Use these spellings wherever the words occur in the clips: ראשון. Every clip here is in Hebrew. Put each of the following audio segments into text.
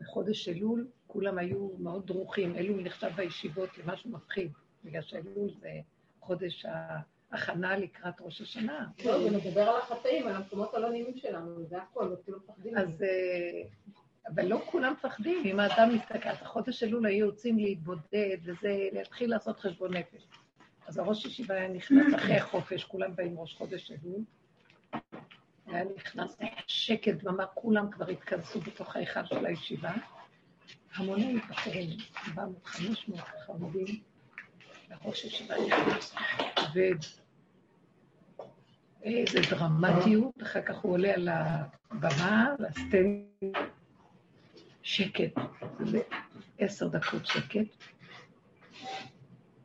בחודש אלול כולם היו מאוד דרוכים, אלול נחשב בישיבות למשהו מפחיד, בגלל שאלול זה חודש ההכנה לקראת ראש השנה. לא, זה מדבר על החטאים, על המקומות הלא נעימים שלנו, זה הכל, לא פחדים. אבל לא כולם פחדים, אם האדם מסתכל, החודש אלול היו יוצאים להתבודד, וזה להתחיל לעשות חשבון נפש. אז הראש ישיבה היה נכנס אחרי החופש, כולם באים ראש חודש אלול, היה נכנס שקט, דממה, כולם כבר התכנסו בתוך האחד של הישיבה. המוני מתפחרים, 400-500 חרדים, לראש ישיבה נכנס, ואיזה דרמטיות, אחר כך הוא עולה על הבמה, והסטנד שקט, זה 10 דקות שקט,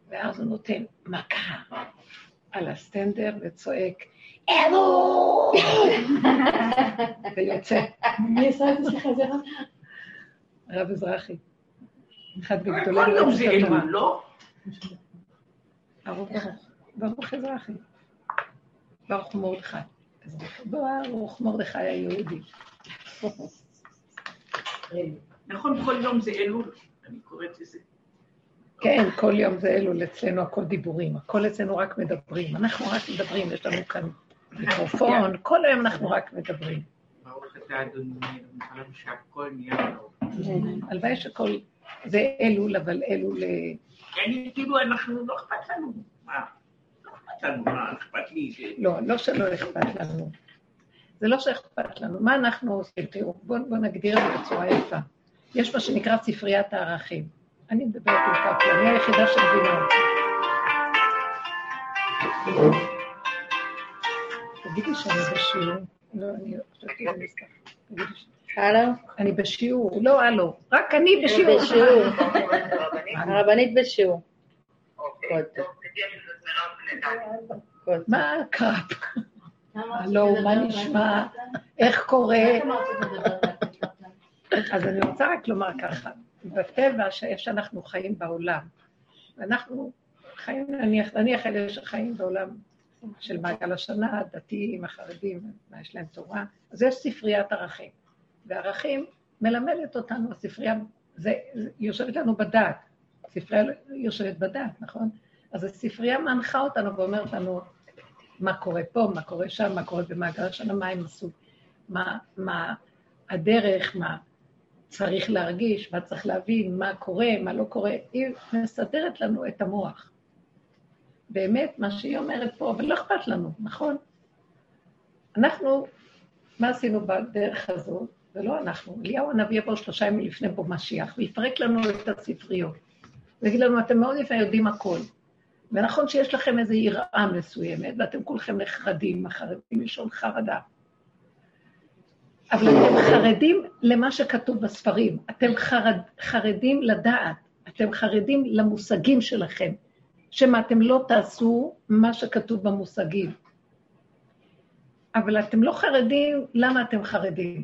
ואז הוא נותן מכה על הסטנדר וצועק, אלו! ויוצא. מי עשה את זה חזרה? הרב אזרחי. אחד בגדולה. כל יום זה אלו, לא? ברוך אזרחי. ברוך מרדכי. אז ברוך מרדכי היהודי. נכון, כל יום זה אלו, אני קוראת לזה. כן, כל יום זה אלו, אצלנו הכל דיבורים, הכל אצלנו רק מדברים, אנחנו רק מדברים, יש לנו כאן מיקרופון, כל היום אנחנו רק מדברים. ברוך אתה אדוני, אנחנו שהכל נהיה ברוך. הלוואי שכל, זה אלול, אבל אלול... כן, כאילו אנחנו, לא אכפת לנו, מה? לא אכפת לנו, מה אכפת לי? לא, לא שלא אכפת לנו. זה לא שאכפת לנו, מה אנחנו עושים? תראו, בואו נגדיר את זה בצורה יפה. יש מה שנקרא ספריית הערכים. אני מדברת עם קפלה, אני היחידה של בינה. תגידי שאני בשיעור. לא, אני חושבתי על מסתכל. תגידי שאני. הלו? אני בשיעור. לא, הלו. רק אני בשיעור. הרבנית בשיעור. מה הקאפ? הלו, מה נשמע? איך קורה? אז אני רוצה רק לומר ככה. בטבע שאנחנו חיים בעולם, אנחנו חיים, נניח אלה שחיים בעולם של מעגל השנה, הדתיים, החרדים, מה יש להם תורה, אז יש ספריית ערכים, והערכים מלמדת אותנו, הספרייה יושבת לנו בדעת, ספרייה יושבת בדעת, נכון? אז הספרייה מנחה אותנו ואומרת לנו מה קורה פה, מה קורה שם, מה קורה במעגל השנה, מה הם עשו, מה הדרך, מה... צריך להרגיש, מה צריך להבין, מה קורה, מה לא קורה, היא מסדרת לנו את המוח. באמת, מה שהיא אומרת פה, אבל לא אכפת לנו, נכון? אנחנו, מה עשינו בדרך הזו? ולא אנחנו, אליהו הנביא פה 3 ימים לפני פה משיח, ויפרק לנו את הספריות. ויגיד לנו, אתם מאוד לפעמים יודעים הכל. ונכון שיש לכם איזו יראה מסוימת, ואתם כולכם נחרדים, החרדים לישון חרדה. אבל אתם חרדים למה שכתוב בספרים, אתם חרדים לדעת, אתם חרדים למושגים שלכם, שמה אתם לא תעשו מה שכתוב במושגים. אבל אתם לא חרדים, למה אתם חרדים?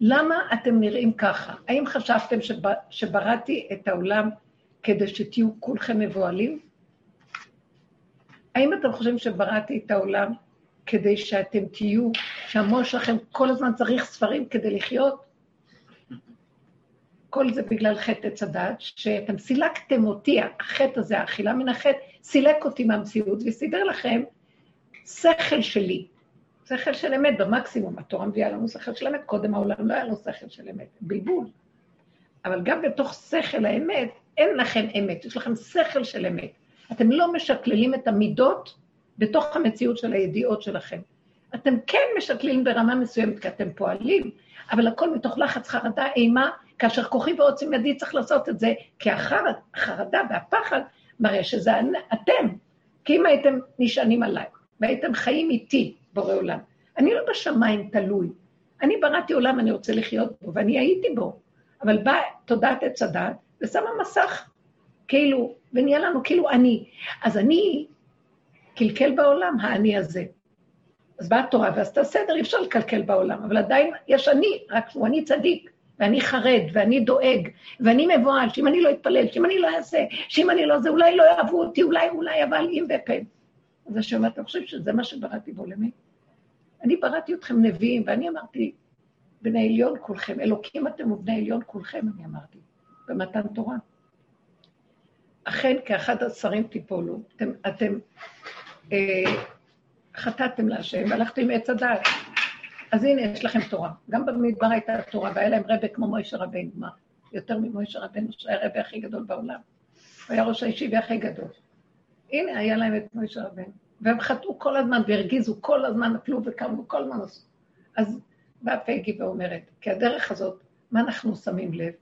למה אתם נראים ככה? האם חשבתם שבראתי את העולם כדי שתהיו כולכם מבועלים? האם אתם חושבים שבראתי את העולם כדי שאתם תהיו, שהמון שלכם כל הזמן צריך ספרים כדי לחיות? כל זה בגלל חטא צדד, שאתם סילקתם אותי, החטא הזה, האכילה מן החטא, סילק אותי מהמציאות, וסידר לכם שכל שלי, שכל של אמת במקסימום, התורה מביאה לנו שכל של אמת, קודם העולם לא היה לו שכל של אמת, בלבול. אבל גם בתוך שכל האמת, אין לכם אמת, יש לכם שכל של אמת. אתם לא משקללים את המידות, בתוך המציאות של הידיעות שלכם. אתם כן משקלים ברמה מסוימת, כי אתם פועלים, אבל הכל מתוך לחץ, חרדה, אימה, כאשר כוחי ועוצם ידי צריך לעשות את זה, כי החרדה והפחד מראה שזה אתם, כי אם הייתם נשענים עליי, והייתם חיים איתי בורא עולם, אני לא בשמיים תלוי, אני בראתי עולם, אני רוצה לחיות בו, ואני הייתי בו, אבל באה תודעת עץ הדעת, ושמה מסך, כאילו, ונהיה לנו כאילו אני, אז אני... קלקל בעולם, האני הזה. אז באה התורה, ואז תסדר, אי אפשר לקלקל בעולם, אבל עדיין יש אני, רק שהוא אני צדיק, ואני חרד, ואני דואג, ואני מבועל, שאם אני לא אתפלל, שאם אני לא אעשה, שאם אני לא זה, אולי לא יעבו אותי, אולי, אבל אם ופה. אז השם, אתה חושב שזה מה שבראתי בו למי? אני בראתי אתכם נביאים, ואני אמרתי, בני עליון כולכם, אלוקים אתם ובני עליון כולכם, אני אמרתי, במתן תורה. אכן, כאחד השרים תיפולו, אתם חטאתם להשם, הלכתם מעץ הדעת. אז הנה, יש לכם תורה. גם במדבר הייתה תורה, והיה להם רבא כמו מוישה רבנו, מה? יותר ממוישה רבנו, שהיה רבא הכי גדול בעולם. הוא היה ראש הישיבה הכי גדול. הנה, היה להם את מוישה רבנו. והם חטאו כל הזמן, והרגיזו כל הזמן, נפלו וקמו, כל הזמן עשו. אז באה פגי ואומרת, כי הדרך הזאת, מה אנחנו שמים לב?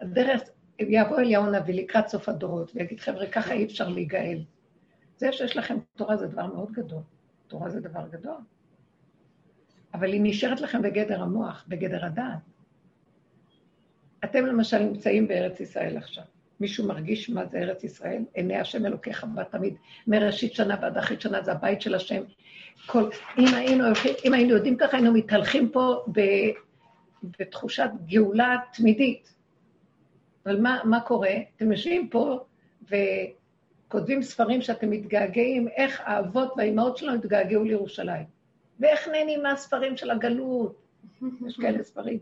הדרך, יבוא אליהו הנביא לקראת סוף הדורות, ויגיד, חבר'ה, ככה אי אפשר להיגאל. זה שיש לכם תורה זה דבר מאוד גדול. תורה זה דבר גדול. אבל היא נשארת לכם בגדר המוח, בגדר הדעת. אתם למשל נמצאים בארץ ישראל עכשיו. מישהו מרגיש מה זה ארץ ישראל? עיני השם אלוקיך בה תמיד, מראשית שנה ועד אחרית שנה, זה הבית של השם. אם היינו יודעים ככה, היינו מתהלכים פה בתחושת גאולה תמידית. אבל מה קורה? אתם יושבים פה וכותבים ספרים שאתם מתגעגעים, איך האבות והאימהות שלנו התגעגעו לירושלים. ואיך נהנים מהספרים של הגלות? יש כאלה ספרים.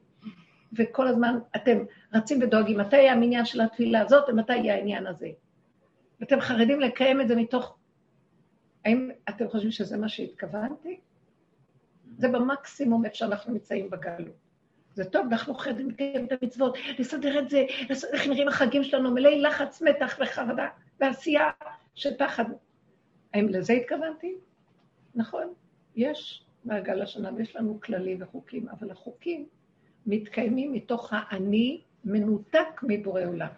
וכל הזמן אתם רצים ודואגים, מתי יהיה המניין של התפילה הזאת ומתי יהיה העניין הזה. ואתם חרדים לקיים את זה מתוך... האם אתם חושבים שזה מה שהתכוונתי? זה במקסימום איפה שאנחנו מצאים בגלות. זה טוב, אנחנו חרדים לקיים את המצוות, לסדר את זה, איך נראים החגים שלנו, מלאי לחץ, מתח וחרדה, ועשייה של פחד. האם לזה התכוונתי? נכון, יש מעגל השנה, ויש לנו כללי וחוקים, אבל החוקים, מתקיימים מתוך העני מנותק מבורא עולם.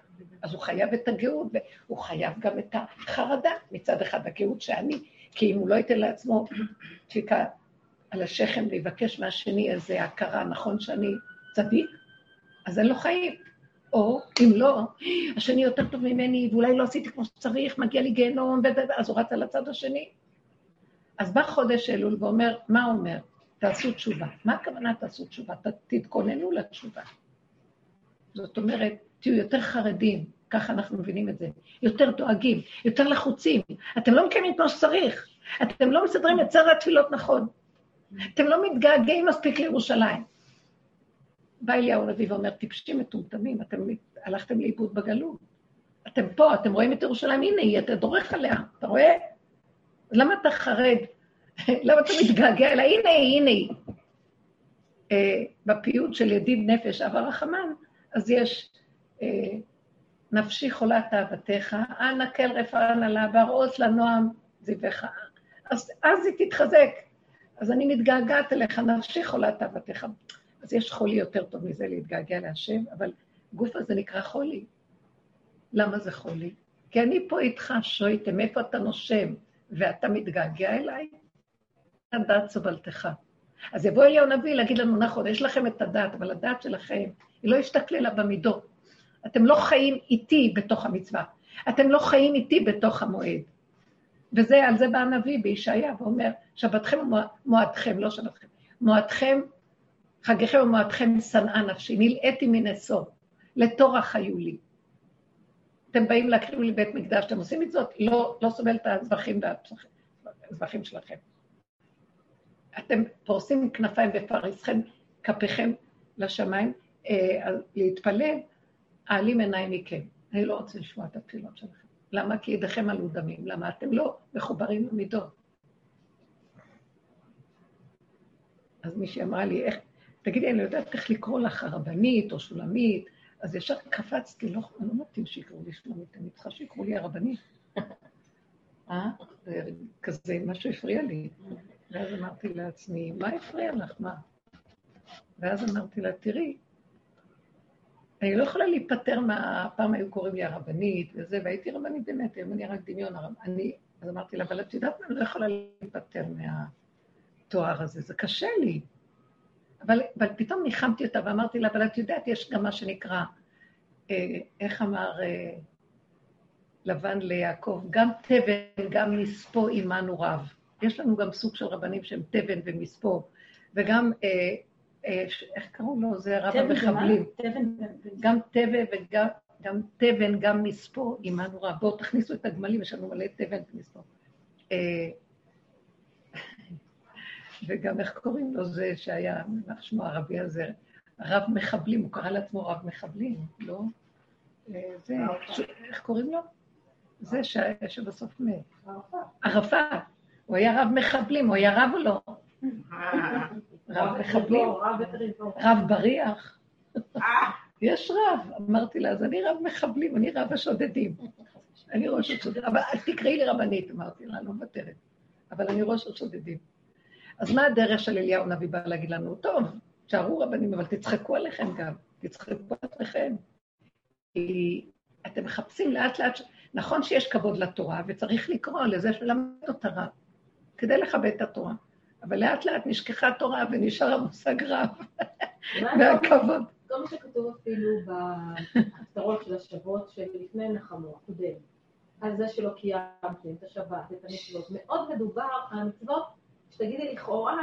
אז הוא חייב את הגאות, והוא חייב גם את החרדה. מצד אחד הגאות שאני, כי אם הוא לא ייתן לעצמו דפיקה על השכם ויבקש מהשני איזה הכרה, נכון שאני צדיק, אז אין לו חיים. או אם לא, השני יותר טוב ממני, ואולי לא עשיתי כמו שצריך, מגיע לי גיהנום, אז הוא רץ על הצד השני. אז בא חודש אלול ואומר, מה אומר? תעשו תשובה. מה הכוונה תעשו תשובה? תתכוננו לתשובה. זאת אומרת, תהיו יותר חרדים, ככה אנחנו מבינים את זה, יותר דואגים, יותר לחוצים. אתם לא מקיימים כמו שצריך, אתם לא מסדרים את סדר התפילות נכון, אתם לא מתגעגעים מספיק לירושלים. בא אליהו הנביא ואומר, טיפשים מטומטמים, אתם הלכתם לאיבוד בגלות. אתם פה, אתם רואים את ירושלים, הנה היא, אתה דורך עליה, אתה רואה? למה אתה חרד? למה אתה מתגעגע אלא? הנה היא, הנה היא. בפיוט של ידיד נפש אב הרחמן, אז יש נפשי חולה תאוותך, אנא כל רפאן עלה, בראות לנועם זיווך. אז היא תתחזק. אז אני מתגעגעת אליך, נפשי חולה תאוותך. אז יש חולי יותר טוב מזה להתגעגע להשם, אבל גוף הזה נקרא חולי. למה זה חולי? כי אני פה איתך שויתם, איפה אתה נושם, ואתה מתגעגע אליי? הדעת סובלתך. אז יבוא אליהו נביא להגיד לנו, נכון, יש לכם את הדעת, אבל הדעת שלכם, היא לא השתכללה במידות. אתם לא חיים איתי בתוך המצווה. אתם לא חיים איתי בתוך המועד. וזה, על זה בא הנביא בישעיה, ואומר, שבתכם ומועדכם, לא שבתכם, מועדכם, חגיכם ומועדכם שנאה נפשי, נלאתי מנסו, לתורח היו לי. אתם באים להקריב לי בית מקדש, אתם עושים את זאת, לא סובל את הזבחים והזבחים שלכם. אתם פורסים כנפיים ופריסכם, כפיכם לשמיים, להתפלל, העלים עיניים מכם. אני לא רוצה לשמוע את התפילות שלכם. למה? כי ידיכם עלו דמים. למה? אתם לא מחוברים למידות. אז מישהי אמרה לי, איך, תגידי, אני יודעת איך לקרוא לך הרבנית או שולמית, אז ישר קפצתי, לא מתאים שיקרו לי שולמית, אני צריכה שיקרו לי הרבנית. זה כזה, משהו הפריע לי. ואז אמרתי לעצמי, מה הפריע לך, מה? ואז אמרתי לה, תראי, אני לא יכולה להיפטר מה... פעם היו קוראים לי הרבנית וזה, והייתי רבנית באמת, היום אני רק דמיון הרבנית. אז אמרתי לה, אבל את יודעת מה, אני לא יכולה להיפטר מהתואר הזה, זה קשה לי. אבל פתאום ניחמתי אותה ואמרתי לה, אבל את יודעת, יש גם מה שנקרא, איך אמר לבן ליעקב, גם תבן, גם נספו עמנו רב. יש לנו גם סוג של רבנים שהם תבן ומספור, וגם, איך קראו לו? זה רב המחבלים. גם תבן וגם תבן, גם מספור, עמנו רב. בואו תכניסו את הגמלים, יש לנו מלא תבן ומספור. וגם איך קוראים לו זה שהיה מנח שמו הרבי הזה, הרב מחבלים, הוא קרא לעצמו רב מחבלים, לא? זה, איך קוראים לו? זה שבסוף מת. ערפה. הוא היה רב מחבלים, הוא היה רב או לא? רב מחבלים, רב בריח. יש רב, אמרתי לה, אז אני רב מחבלים, אני רב השודדים. אני ראש השודדים, אבל תקראי לי רבנית, אמרתי לה, לא מוותרת. אבל אני ראש השודדים. אז מה הדרך של אליהו נביא בא להגיד לנו? טוב, תשארו רבנים, אבל תצחקו עליכם גם, תצחקו עליכם. כי אתם מחפשים לאט לאט, נכון שיש כבוד לתורה, וצריך לקרוא לזה שלמד אותה רב, כדי לכבד את התורה. אבל לאט לאט נשכחה תורה ונשאר המושג רב, והכבוד. כל מה שכתוב אפילו בהפטרות של השבועות שלפני נחמו, הקודם, על זה שלא קיימתם את השבת, את המצוות, מאוד מדובר על המצוות, שתגידי לכאורה,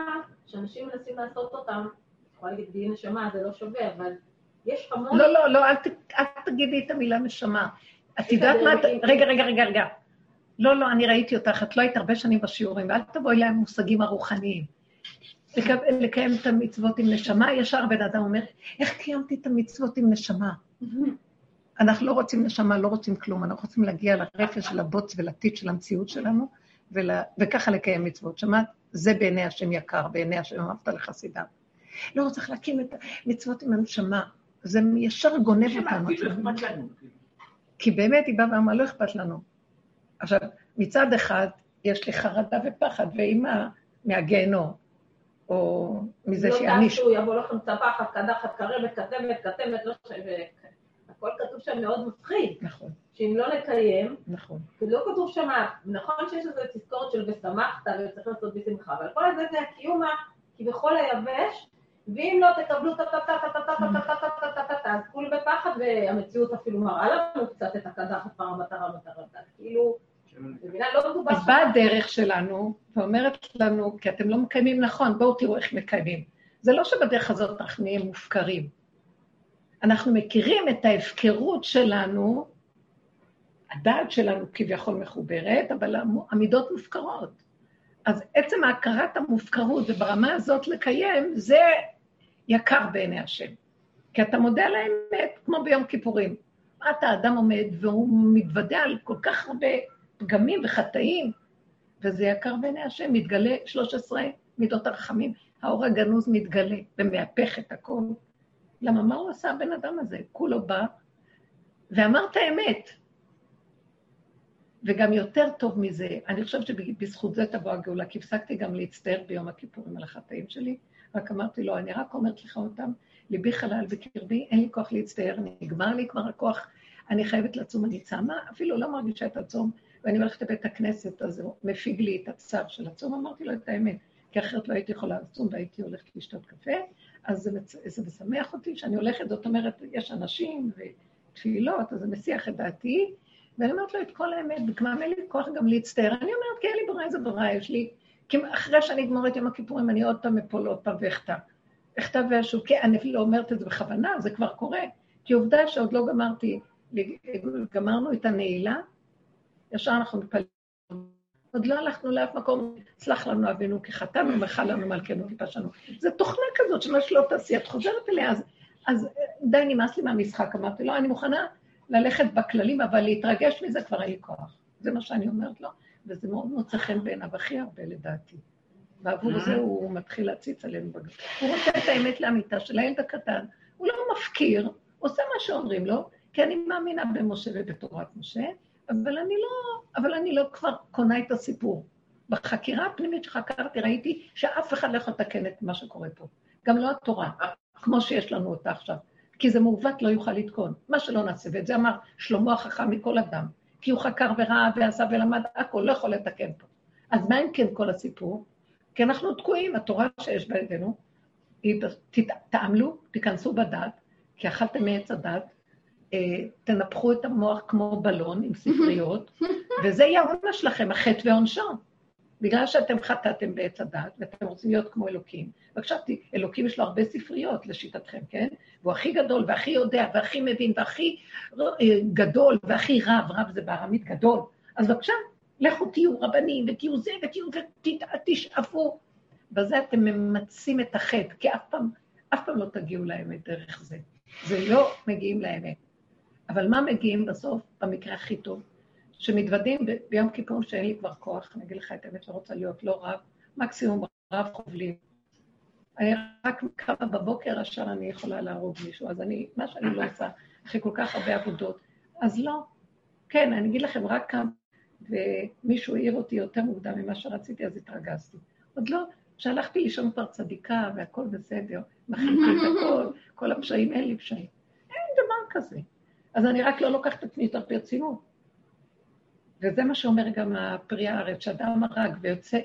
שאנשים מנסים לעשות אותם, יכולה להגיד די נשמה, זה לא שווה, אבל יש המון... לא, לא, לא, אל תגידי את המילה נשמה. את יודעת מה... רגע. לא, לא, אני ראיתי אותך, את לא היית הרבה שנים בשיעורים, ואל תבואי להם מושגים הרוחניים. לקיים את המצוות עם נשמה, ישר בן אדם אומר, איך קיימתי את המצוות עם נשמה? אנחנו לא רוצים נשמה, לא רוצים כלום, אנחנו רוצים להגיע לרפש של הבוץ ולתית של המציאות שלנו, וככה לקיים מצוות. שמעת? זה בעיני השם יקר, בעיני השם אהבת לחסידיו. לא צריך להקים את המצוות עם הנשמה, זה ישר גונב אותנו. כי באמת היא באה ואמרה, לא אכפת לנו. עכשיו, מצד אחד, יש לי חרדה ופחד, ואימה מהגיהנום, או מזה שיעניש. לא תעשו, יבוא לכם צבחת, קדחת, קרבת, כתמת, כתמת, לא שווה. הכל כתוב שם מאוד מפחיד. נכון. שאם לא נקיים, נכון. לא כתוב שם, נכון שיש איזו תזכורת של ושמחת, וצריך לעשות בשמחה, אבל כל הזה זה הקיומה, כי בכל היבש, ואם לא תקבלו תתתתתתתתתתתתתתתתתתתתתתתתתתתתתתתתתתתתתתתתתתתתתתתתתתתתת, אז כול בפחד, והמציאות אפילו מראה לנו קצת את הקדחת פרמטרה, כאילו, בבינה לא מדובר... אז באה הדרך שלנו, ואומרת לנו, כי אתם לא מקיימים נכון, בואו תראו איך מקיימים. זה לא שבדרך הזאת אנחנו נהיים מופקרים. אנחנו מכירים את ההפקרות שלנו, הדעת שלנו כביכול מחוברת, אבל המידות מופקרות. אז עצם ההכרת המופקרות, וברמה הזאת לקיים, זה יקר בעיני השם. כי אתה מודה על האמת, כמו ביום כיפורים. אתה האדם עומד, והוא מתוודע על כל כך הרבה פגמים וחטאים, וזה יקר בעיני השם, מתגלה 13 מידות הרחמים, האור הגנוז מתגלה, ומהפך את הכל. למה, מה הוא עשה הבן אדם הזה? כולו בא, ואמר את האמת. וגם יותר טוב מזה, אני חושבת שבזכות זה תבוא הגאולה, כי הפסקתי גם להצטער ביום הכיפורים על החטאים שלי, רק אמרתי לו, אני רק אומרת לך אותם, ליבי חלל בקרבי, אין לי כוח להצטער, נגמר לי כבר הכוח, אני חייבת לצום, אני צמה, אפילו לא מרגישה את הצום, ואני הולכת לבית הכנסת, אז הוא מפיג לי את הצער של הצום, אמרתי לו את האמת, כי אחרת לא הייתי יכולה לצום, והייתי הולכת לשתות קפה, אז זה משמח אותי, שאני הולכת, זאת אומרת, יש אנשים ותפילות, אז זה מסיח את דעתי, ואני אומרת לו את כל האמת, וכמם אין לי כוח גם להצטער, אני אומרת, כי אין לי ברירה, זה ברירה, יש לי, כי אחרי שאני אגמור את יום הכיפורים, אני עוד פעם מפול, עוד פעם ואכתב. אכתב והשוקה, אני לא אומרת את זה בכוונה, זה כבר קורה, כי עובדה שעוד לא גמרתי, גמרנו את הנעילה, ישר אנחנו מפלים, עוד לא הלכנו לאף מקום, הצלח לנו אבינו, כי חתנו, מחל לנו מלכנו, ופשנו. זו תוכנה כזאת, שמה שלא תעשי, את חוזרת אליה, אז די נמאס לי מהמשחק, אמרתי, לא, אני מוכנה ללכת בכללים, אבל להתרגש מזה כבר אין לי כוח. זה מה שאני אומרת לו, וזה מאוד מוצא חן בעיניו הכי הרבה לדעתי. ועבור זה הוא מתחיל להציץ עלינו בגלל. הוא רוצה את האמת לאמיתה של הילד הקטן, הוא לא מפקיר, עושה מה שאומרים לו, כי אני מאמינה במשה ובתורת משה, אבל אני לא כבר קונה את הסיפור. בחקירה הפנימית שחקרתי, ראיתי שאף אחד לא יכול לתקן את מה שקורה פה. גם לא התורה, כמו שיש לנו אותה עכשיו. כי זה מעוות לא יוכל לתקון, מה שלא נעשה, ואת זה אמר שלמה החכם מכל אדם, כי הוא חקר וראה ועשה ולמד, הכל לא יכול לתקן פה. אז מה אם כן כל הסיפור? כי אנחנו תקועים, התורה שיש בידינו, תעמלו, תיכנסו בדת, כי אכלתם מעץ הדת, תנפחו את המוח כמו בלון עם ספריות, וזה יהיה עונש לכם, החטא ועונשו. בגלל שאתם חטאתם בעץ הדת, ואתם רוצים להיות כמו אלוקים. וקשבתי, אלוקים יש לו הרבה ספריות לשיטתכם, כן? והוא הכי גדול, והכי יודע, והכי מבין, והכי גדול, והכי רב, רב זה בארמית גדול. אז בבקשה, לכו תהיו רבנים, ותהיו זה, ותהיו, ותשאפו. בזה אתם ממצים את החטא, כי אף פעם לא תגיעו לאמת דרך זה. זה לא מגיעים לאמת. אבל מה מגיעים בסוף, במקרה הכי טוב? שמתוודים ביום כיפור שאין לי כבר כוח, אני אגיד לך את האמת, לא רוצה להיות לא רב, מקסימום רב חובלים. אני רק קמה בבוקר, השאר אני יכולה להרוג מישהו, אז אני, מה שאני לא עושה, אחרי כל כך הרבה עבודות, אז לא. כן, אני אגיד לכם, רק קם, ומישהו העיר אותי יותר מוקדם ממה שרציתי, אז התרגזתי. עוד לא, כשהלכתי לישון כבר צדיקה, והכל בסדר, מחליטי את הכל, כל הפשעים, אין לי פשעים. אין דבר כזה. אז אני רק לא לוקחת את עצמי יותר ברצינות. וזה מה שאומר גם הפרי הארץ, שאדם הרג ויוצא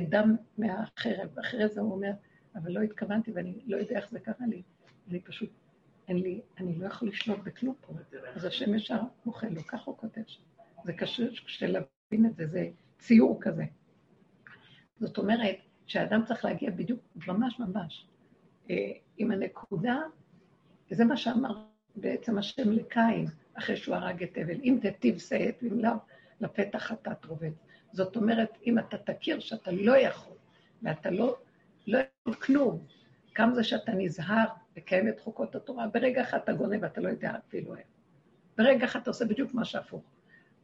דם מהחרב. אחרי זה הוא אומר, אבל לא התכוונתי ואני לא יודע איך זה קרה לי. אני פשוט, אני לא יכול לשלוט בכלום פה. אז השם ישר מוכל לו, כך הוא כותב שם. זה קשה להבין את זה, זה ציור כזה. זאת אומרת, שהאדם צריך להגיע בדיוק ממש, עם הנקודה, וזה מה שאמר בעצם השם לקין, אחרי שהוא הרג את הבל, אם תטיב שאת, ואם לאו, לפתח אתה תרובת. זאת אומרת, אם אתה תכיר שאתה לא יכול, ואתה לא יכול כלום, כמה זה שאתה נזהר לקיים את חוקות התורה, ברגע אחד אתה גונב, ואתה לא יודע אפילו איך. ברגע אחד אתה עושה בדיוק מה שהפוך.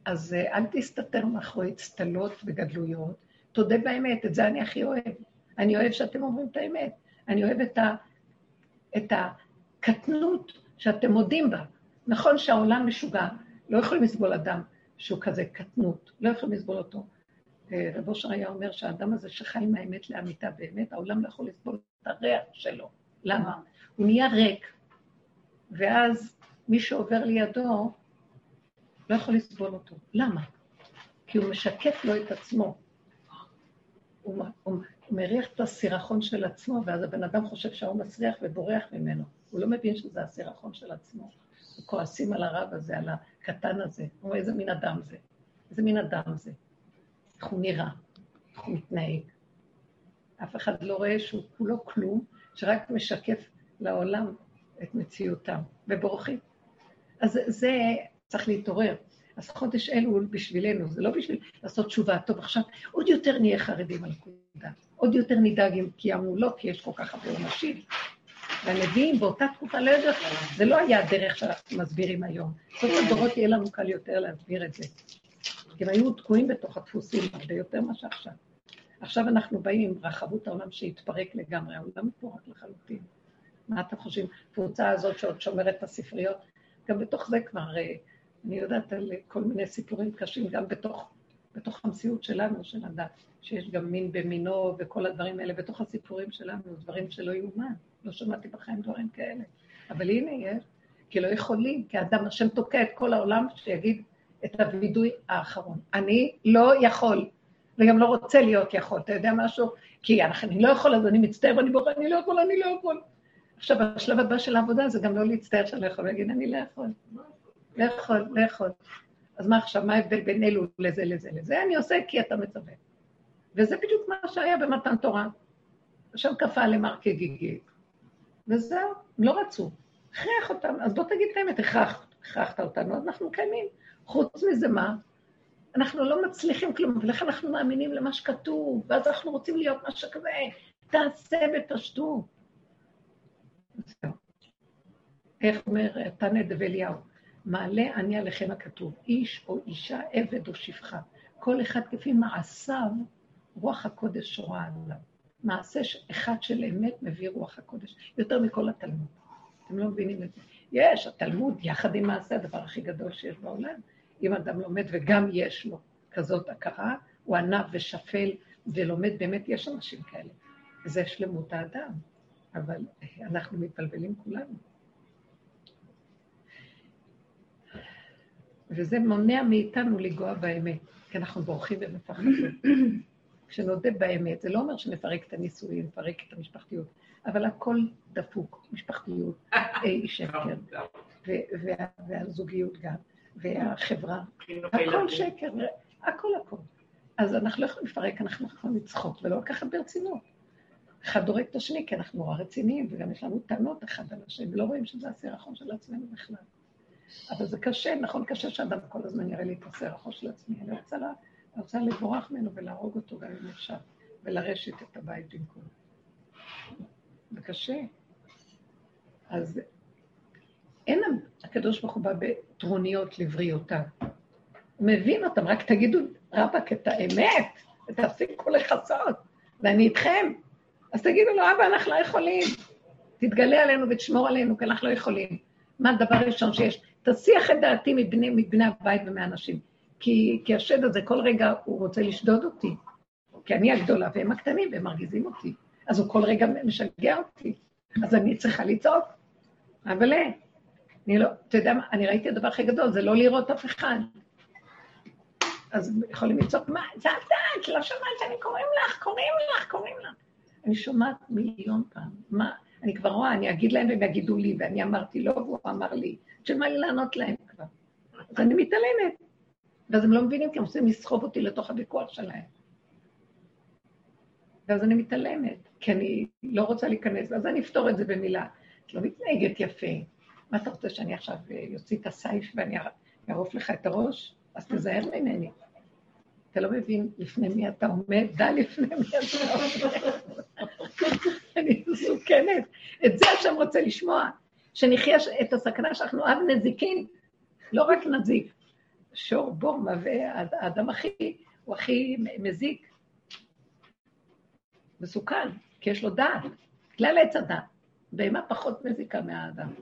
אז אל תסתתר מאחורי צטלות וגדלויות, תודה באמת, את זה אני הכי אוהב. אני אוהב שאתם אומרים את האמת. אני אוהב את הקטנות שאתם מודים בה. נכון שהעולם משוגע, לא יכולים לסבול אדם שהוא כזה קטנות, לא יכולים לסבול אותו. רב אושר היה אומר שהאדם הזה שחי עם האמת לאמיתה באמת, העולם לא יכול לסבול את הריח שלו. למה? הוא נהיה ריק, ואז מי שעובר לידו לא יכול לסבול אותו. למה? כי הוא משקף לו את עצמו. הוא מריח את הסירחון של עצמו, ואז הבן אדם חושב שהוא מסריח ובורח ממנו. הוא לא מבין שזה הסירחון של עצמו. הוא כועסים על הרב הזה, על הקטן הזה. הוא אומר, איזה מין אדם זה? איזה מין אדם זה? איך הוא נראה? איך הוא מתנהג? אף אחד לא רואה שהוא כולו כלום, שרק משקף לעולם את מציאותם, ובורחים. אז זה צריך להתעורר. אז חודש אלול בשבילנו, זה לא בשביל לעשות תשובה, טוב, עכשיו עוד יותר נהיה חרדים על נקודה, עוד יותר נדאג אם קיימנו לא, כי יש כל כך הרבה אנשים, והנביאים באותה תקופה לא יודעת, זה לא היה הדרך שאנחנו מסבירים היום, זאת הדורות יהיה לנו קל יותר להסביר את זה, כי הם היו תקועים בתוך הדפוסים, הרבה יותר מה שעכשיו. עכשיו אנחנו באים עם רחבות העולם שהתפרק לגמרי, העולם מתפורק לחלוטין. מה אתם חושבים? הפרוצה הזאת שעוד שומרת את הספריות, גם בתוך זה כבר... אני יודעת על כל מיני סיפורים קשים, גם בתוך המציאות שלנו, של הדת, שיש גם מין במינו וכל הדברים האלה, בתוך הסיפורים שלנו, דברים שלא יאומן, לא שמעתי בחיים דברים כאלה. אבל הנה יש, כי לא יכולים, כי האדם השם תוקע את כל העולם, שיגיד את הוידוי האחרון. אני לא יכול, וגם לא רוצה להיות יכול, אתה יודע משהו? כי אני לא יכול, אז אני מצטער, אני בורא, אני לא יכול. עכשיו, השלב הבא של העבודה זה גם לא להצטער שאני יכול, להגיד, אני לא יכול. לא יכול. אז מה עכשיו, מה ההבדל בין אלו לזה? אני עושה כי אתה מצווה. וזה בדיוק מה שהיה במתן תורה. שם קפה למרקי גיגי. וזהו, לא רצו. הכרח אותם, אז בוא תגיד באמת, הכרחת אותנו, אז אנחנו קיימים. חוץ מזה מה? אנחנו לא מצליחים כלום, ולכן אנחנו מאמינים למה שכתוב, ואז אנחנו רוצים להיות מה שכזה. תעשה ותשתו. זהו. איך אומר תנד ואליהו? מעלה אני עליכם הכתוב, איש או אישה, עבד או שפחה. כל אחד כפי מעשיו, רוח הקודש שורה עליו. מעשה אחד של אמת מביא רוח הקודש, יותר מכל התלמוד. אתם לא מבינים את זה. יש, התלמוד יחד עם מעשה, הדבר הכי גדול שיש בעולם. אם אדם לומד וגם יש לו כזאת הכרה, הוא ענב ושפל ולומד, באמת יש אנשים כאלה. זה שלמות האדם, אבל אנחנו מתבלבלים כולנו. וזה מונע מאיתנו לגוע באמת, כי אנחנו בורחים ומפחדים. כשנודה באמת, זה לא אומר שנפרק את הניסויים, נפרק את המשפחתיות, אבל הכל דפוק, משפחתיות, שקר, והזוגיות גם, והחברה, הכל שקר, הכל. אז אנחנו לא יכולים לפרק, אנחנו יכולים לצחוק, ולא לקחת ברצינות. אחד דורק את השני, כי אנחנו נורא רציניים, וגם יש לנו טענות אחד על השני, ולא רואים שזה הסירחון של עצמנו בכלל. אבל זה קשה, נכון? קשה שאדם כל הזמן יראה לי את הסרחו של עצמי. אני רוצה לבורח ממנו ולהרוג אותו גם אם אפשר. ולרשת את הבית במקום. זה קשה. אז אין הקדוש ברוך הוא בא בתרוניות לבריאותה. הוא מבין אותם, רק תגידו רבק את האמת, ותפסיקו לחסות, ואני איתכם. אז תגידו לו, אבא, אנחנו לא יכולים. תתגלה עלינו ותשמור עלינו, כי אנחנו לא יכולים. מה הדבר ראשון שיש? תסיח את דעתי מבני הבית ומהאנשים. כי השד הזה כל רגע הוא רוצה לשדוד אותי. כי אני הגדולה והם הקטנים והם מרגיזים אותי. אז הוא כל רגע משגע אותי. אז אני צריכה לצעוק. אבל אני לא, אתה יודע מה, אני ראיתי הדבר הכי גדול, זה לא לראות אף אחד. אז יכולים לצעוק, מה, זה את לא שומעת שאני קוראים לך. אני שומעת מיליון פעם, מה? אני כבר רואה, אני אגיד להם והם יגידו לי, ואני אמרתי לו, והוא אמר לי, שמה לי לענות להם כבר. אז אני מתעלמת. ואז הם לא מבינים, כי הם עושים לסחוב אותי לתוך הוויכוח שלהם. ואז אני מתעלמת, כי אני לא רוצה להיכנס, אז אני אפתור את זה במילה. את לא מתנהגת יפה. מה אתה רוצה שאני עכשיו יוציא את הסייף ואני אערוף לך את הראש? אז תזהר ממני. אתה לא מבין לפני מי אתה עומד, דע לפני מי אתה עומד. אני מסוכנת. את זה השם רוצה לשמוע, שנחיה את הסכנה שאנחנו עד נזיקים, לא רק נזיק. שור בור מבעה, האדם הוא הכי מזיק. מסוכן, כי יש לו דעת, כלל עץ הדעת. בהמה פחות מזיקה מהאדם.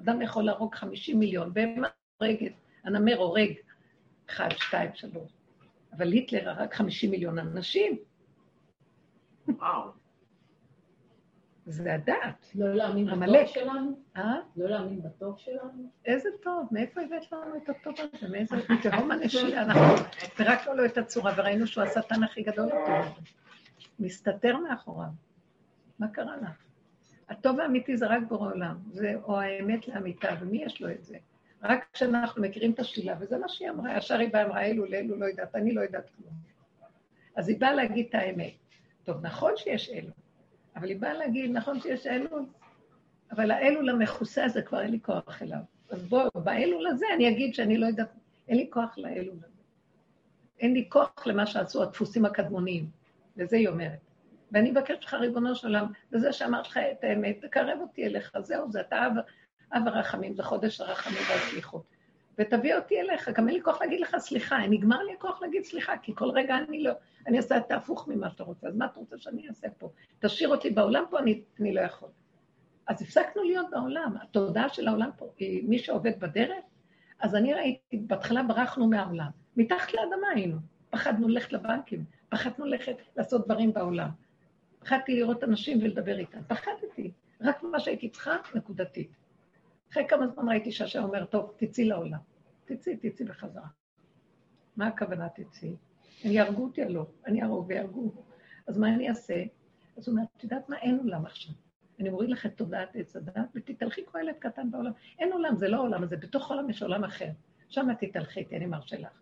אדם יכול להרוג 50 מיליון, בהמה הורגת, הנמר הורג 1, 2, 3. אבל היטלר הרג 50 מיליון אנשים. וואו. זה הדעת. לא להאמין בטוב שלנו? לא להאמין בטוב שלנו? איזה טוב, מאיפה הבאת לנו את הטוב הזה? מאיזה תהום אנשים? אנחנו פירקנו לו את הצורה וראינו שהוא השטן הכי גדול אותו. מסתתר מאחוריו. מה קרה לה? הטוב האמיתי זה רק בורא עולם, זה או האמת לאמיתה, ומי יש לו את זה? רק כשאנחנו מכירים את השלילה, וזה מה שהיא אמרה, ישר היא באה אמרה, אלו לא יודעת, אני לא יודעת כלום. אז היא באה להגיד את האמת. טוב, נכון שיש אלו, אבל היא באה להגיד, נכון שיש אלו, אבל האלו למחוסה הזה כבר אין לי כוח אליו. אז בואו, באלו לזה אני אגיד שאני לא יודעת, אין לי כוח לאלו לזה. אין לי כוח למה שעשו הדפוסים הקדמוניים, וזה היא אומרת. ואני מבקש לך ריבונו של עולם, וזה שאמרת לך את האמת, תקרב אותי אליך, זהו, זה אתה אב הרחמים, זה חודש הרחמים והסליחות. ותביא אותי אליך, גם אין לי כוח להגיד לך סליחה, נגמר לי הכוח להגיד סליחה, כי כל רגע אני עושה את ההפוך ממה שאתה רוצה, אז מה אתה רוצה שאני אעשה פה? תשאיר אותי בעולם פה, אני לא יכול. אז הפסקנו להיות בעולם, התודעה של העולם פה, מי שעובד בדרך, אז אני ראיתי, בהתחלה ברחנו מהעולם, מתחת לאדמה היינו, פחדנו ללכת לבנקים, פחדנו ללכת לעשות דברים בעולם. פחדתי לראות אנשים ולדבר איתם. פחדתי, רק מה שהייתי צריכה, נקודתית. אחרי כמה זמן ראיתי שהשם אומר, טוב, תצאי לעולם. תצאי בחזרה. מה הכוונה תצאי? הם ירגו אותי עלו, אני ארוב וירגו. אז מה אני אעשה? אז הוא אומר, תדעת מה? אין עולם עכשיו. אני מוריד לך את תודעת עץ הדעת, ותתהלכי כמו ילד קטן בעולם. אין עולם, זה לא עולם, זה בתוך עולם יש עולם אחר. שם תתהלכי, אני מרשה לך.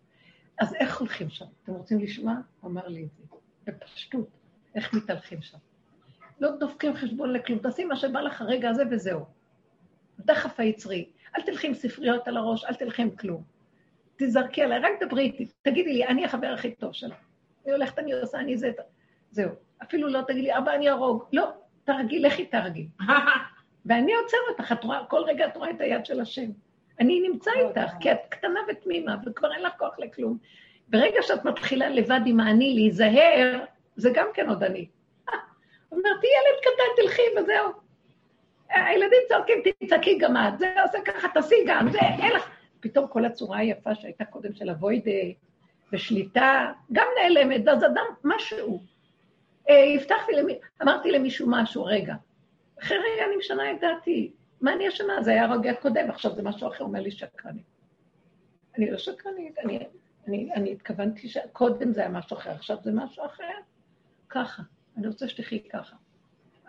אז איך הולכים שם? אתם רוצים לשמוע? הוא אמר לי את זה. בפשטות. איך מתהלכים שם? לא דופקים חשבון לכלום, תשים מה שבא לך הרגע הזה וזהו. דחף היצרי, אל תלכי עם ספריות על הראש, אל תלכי עם כלום. תזרקי עליי, רק דברי איתי, תגידי לי, אני החבר הכי טוב שלה. אני הולכת, אני עושה, אני זה, זהו. אפילו לא תגיד לי, אבא, אני ארוג. לא, תרגי, לכי תרגי. ואני עוצר אותך, כל רגע את רואה את היד של השם. אני נמצא איתך, כי את קטנה ותמימה, וכבר אין לך כוח לכלום. ברגע שאת מתחילה לבד עם העני להיזהר, זה גם כן עוד אני. אומרתי, ילד קטן, תלכי וזהו. הילדים צועקים, תצעקי גם את, זה עושה ככה, תעשי גם, זה, אין לך. פתאום כל הצורה היפה שהייתה קודם של הווידה ושליטה, גם נעלמת, אז אדם משהו. אמרתי למישהו משהו, רגע. אחרי רגע אני משנה את דעתי. מה אני ישנה? זה היה רגע קודם, עכשיו זה משהו אחר, אומר לי שקרנית. אני לא שקרנית, אני התכוונתי שקודם זה היה משהו אחר, עכשיו זה משהו אחר. ככה, אני רוצה שתחי ככה.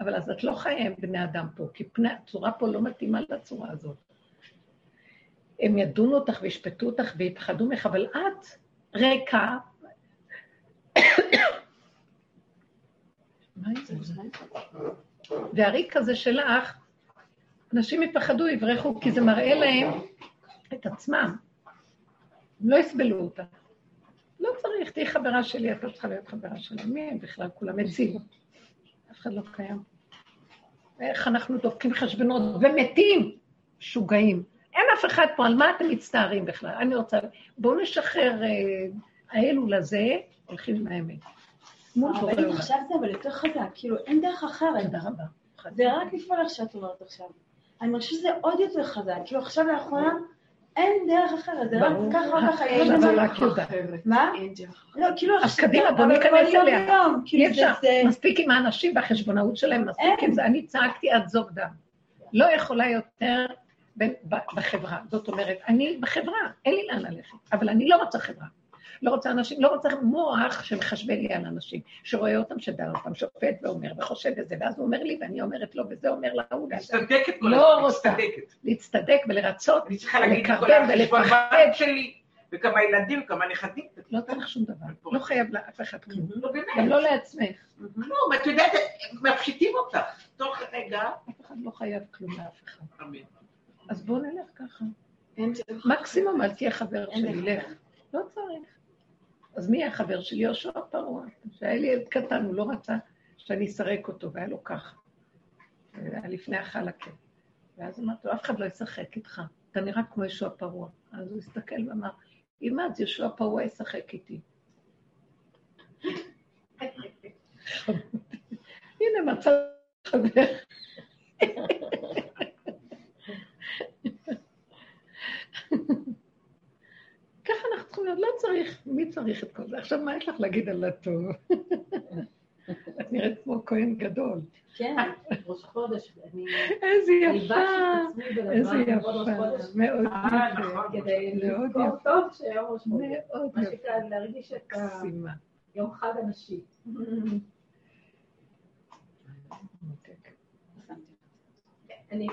אבל אז את לא חיים בני אדם פה, כי הצורה פה לא מתאימה לצורה הזאת. הם ידונו אותך וישפטו אותך ויתחדו ממך, אבל את ריקה. מה זה? והריק הזה שלך, אנשים יפחדו, יברחו, כי זה מראה להם את עצמם. הם לא יסבלו אותה. לא צריך. תהי חברה שלי, את לא צריכה להיות חברה שלי. מי הם בכלל? כולם מתים. אף אחד לא קיים. איך אנחנו דופקים חשבונות ומתים, שוגעים. אין אף אחד פה, על מה אתם מצטערים בכלל? אני רוצה, בואו נשחרר האלול הזה, הולכים עם האמת. אבל אם עכשיו זה, אבל יותר חזק, כאילו אין דרך אחרת. תודה רבה. זה רק לפעול איך שאת אומרת עכשיו. אני מרגישה שזה עוד יותר חזק, כאילו עכשיו לאחרונה, אין דרך אחרת, זה רק ככה, אין דרך אחרת. מה? אין דרך אחרת. לא, כאילו... אז קדימה, בוא ניכנס אליה. אי אפשר, מספיק עם האנשים והחשבונאות שלהם, מספיק עם זה. אני צעקתי עד זוב דם. לא יכולה יותר בחברה. זאת אומרת, אני בחברה, אין לי לאן ללכת, אבל אני לא רוצה חברה. לא רוצה אנשים, לא רוצה מוח שמחשבה לי על אנשים, שרואה אותם, שדע אותם, שופט ואומר, וחושב וזה, ואז הוא אומר לי, ואני אומרת לו, וזה אומר לה, הוא להצטדקת, לא רוצה, להצטדק ולרצות, ולקרבן ולפחד. וכמה ילדים, כמה נכדים. לא צריך שום דבר, לא חייב לאף אחד כלום. גם לא לעצמך. לא, ואת יודעת, מפשיטים אותך, תוך רגע. אף אחד לא חייב כלום לאף אחד. אז בואו נלך ככה. מקסימום, אל תהיה חבר שלי, לך. לא צריך. אז מי החבר שלי? יהושע פרעה, שהיה לי ילד קטן, הוא לא רצה שאני אסרק אותו, והיה לו ככה. היה לפני החלקה. ואז אמרתי לו, אף אחד לא ישחק איתך, אתה נראה כמו יהושע פרעה. אז הוא הסתכל ואמר, אמא, אז יהושע פרעה ישחק איתי. הנה, מצא חבר. ככה אנחנו צריכים להיות, לא צריך, מי צריך את כל זה? עכשיו, מה יש לך להגיד על הטוב? את נראית כמו כהן גדול. כן, ראש חודש, אני... איזה יפה, איזה יפה, מאוד יפה. כדי לזכור טוב שיום ראש חודש. מה שכאן, להרגיש את יום חג הנשי. אני...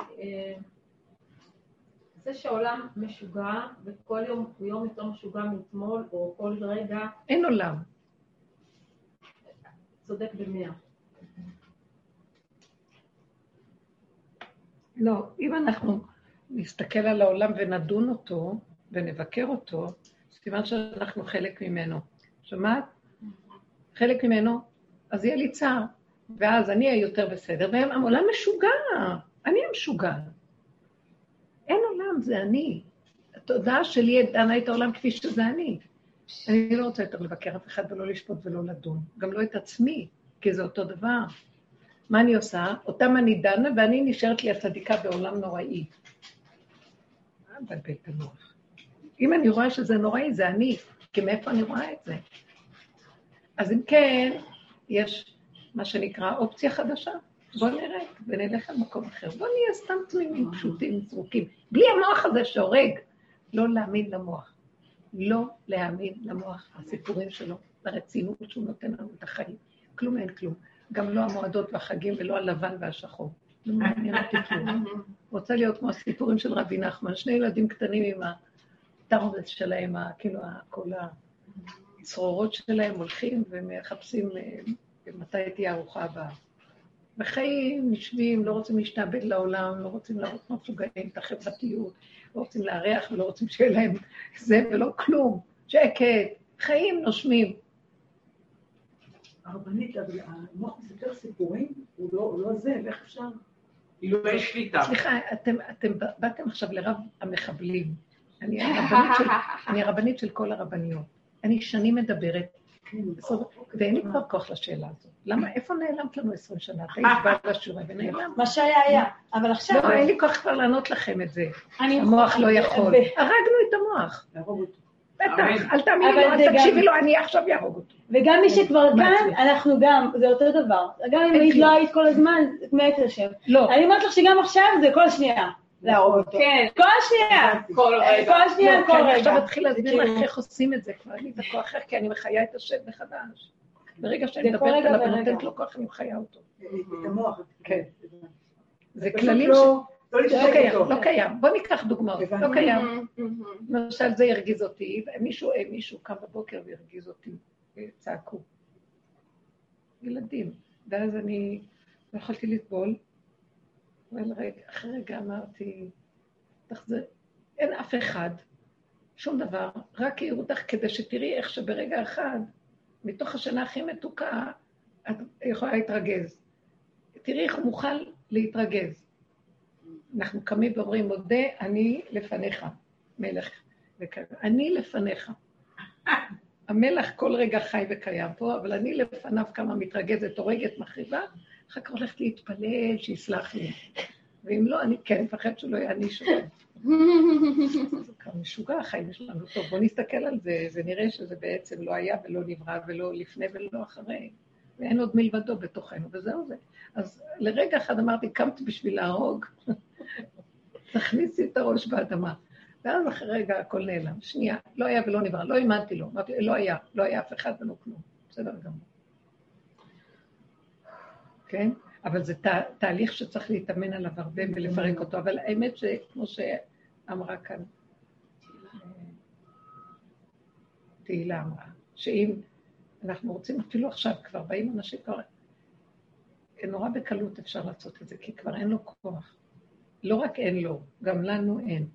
זה שהעולם משוגע, וכל יום הוא יום יותר משוגע מתמול, או כל רגע... אין עולם. צודק במאה. לא, אם אנחנו נסתכל על העולם ונדון אותו, ונבקר אותו, סימן שאנחנו חלק ממנו. שמעת? חלק ממנו, אז יהיה לי צער, ואז אני אהיה יותר בסדר, והעולם משוגע, אני המשוגע. אין עולם, זה אני. התודעה שלי דנה את העולם כפי שזה אני. אני לא רוצה יותר לבקר אף אחד ולא לשפוט ולא לדון. גם לא את עצמי, כי זה אותו דבר. מה אני עושה? אותם אני דנה ואני נשארת לי הצדיקה בעולם נוראי. אבל בית המוח. אם אני רואה שזה נוראי, זה אני. כי מאיפה אני רואה את זה? אז אם כן, יש מה שנקרא אופציה חדשה. בוא נראה, ונלך על מקום אחר. בוא נהיה סתם תמימים, פשוטים, זרוקים. בלי המוח הזה שהורג, לא להאמין למוח. לא להאמין למוח, הסיפורים שלו, ברצינות שהוא נותן לנו את החיים. כלום אין כלום. גם לא המועדות והחגים ולא הלבן והשחור. לא מעניין אותי כלום. רוצה להיות כמו הסיפורים של רבי נחמן, שני ילדים קטנים עם הטרבס שלהם, כאילו כל הצרורות שלהם הולכים ומחפשים מתי תהיה ארוחה הבאה. בחיים נשבים, לא רוצים להשתעבד לעולם, לא רוצים להראות מפוגעים את החברתיות, לא רוצים להריח ולא רוצים שיהיה להם זה ולא כלום, שקט, חיים נושמים. הרבנית, אבל המוח מספר סיפורים, הוא לא זה, איך אפשר? היא לא יש שליטה. סליחה, אתם באתם עכשיו לרב המחבלים. אני הרבנית של כל הרבניות. אני שנים מדברת. ואין לי כבר כוח לשאלה הזאת. למה, איפה נעלמת לנו 20 שנה? אתה ישבעת לשיעורי ונעלמת. מה שהיה היה, אבל עכשיו... לא, אין לי כוח כבר לענות לכם את זה. המוח לא יכול. הרגנו את המוח. להרוג אותו. בטח, אל תאמיני לו, אל תקשיבי לו, אני עכשיו יהרוג אותו. וגם מי שכבר כאן, אנחנו גם, זה אותו דבר. גם אם היית לא היית כל הזמן, מאת יושב. לא. אני אומרת לך שגם עכשיו זה כל שנייה. להרוג אותו. כן. כל השנייה. כל רגע. עכשיו התחיל להסביר לך איך עושים את זה כבר. אני בכוח אחר, כי אני מחיה את השד מחדש. ברגע שאני מדברת עליו, נותנת לו כוח, אני מחיה אותו. את המוח. כן. זה כללים לא קיים. בוא ניקח דוגמאות. לא קיים. למשל, זה ירגיז אותי. מישהו קם בבוקר וירגיז אותי. צעקו. ילדים. ואז אני לא יכולתי לטבול. אבל אחרי רגע אמרתי, אין אף אחד שום דבר, רק יראו אותך כדי שתראי איך שברגע אחד, מתוך השנה הכי מתוקה, את יכולה להתרגז. תראי איך מוכל להתרגז. אנחנו קמים ואומרים, מודה, אני לפניך, מלך. אני לפניך. המלך כל רגע חי וקיים פה, אבל אני לפניו כמה מתרגזת, הורגת, מחריבה, אחר כך הולכת להתפלל, שיסלח לי. ואם לא, אני כן, מפחד שלא יעניש אותי. זה כבר משוגע, החיים שלנו טוב. בואו נסתכל על זה, זה נראה שזה בעצם לא היה ולא נברא ולא לפני ולא אחרי. ואין עוד מלבדו בתוכנו, וזהו זה. אז לרגע אחד אמרתי, קמת בשביל להרוג, תכניסי את הראש באדמה. ואז אחרי רגע הכל נעלם. שנייה, לא היה ולא נברא, לא האמנתי לו. אמרתי, לא היה אף אחד ולא כלום. בסדר גמור. כן? אבל זה תהליך שצריך להתאמן עליו הרבה ולפרק אותו, אבל האמת שכמו שאמרה כאן, תהילה אמרה, שאם אנחנו רוצים, אפילו עכשיו כבר באים אנשים כבר, נורא בקלות אפשר לעשות את זה, כי כבר אין לו כוח. לא רק אין לו, גם לנו אין.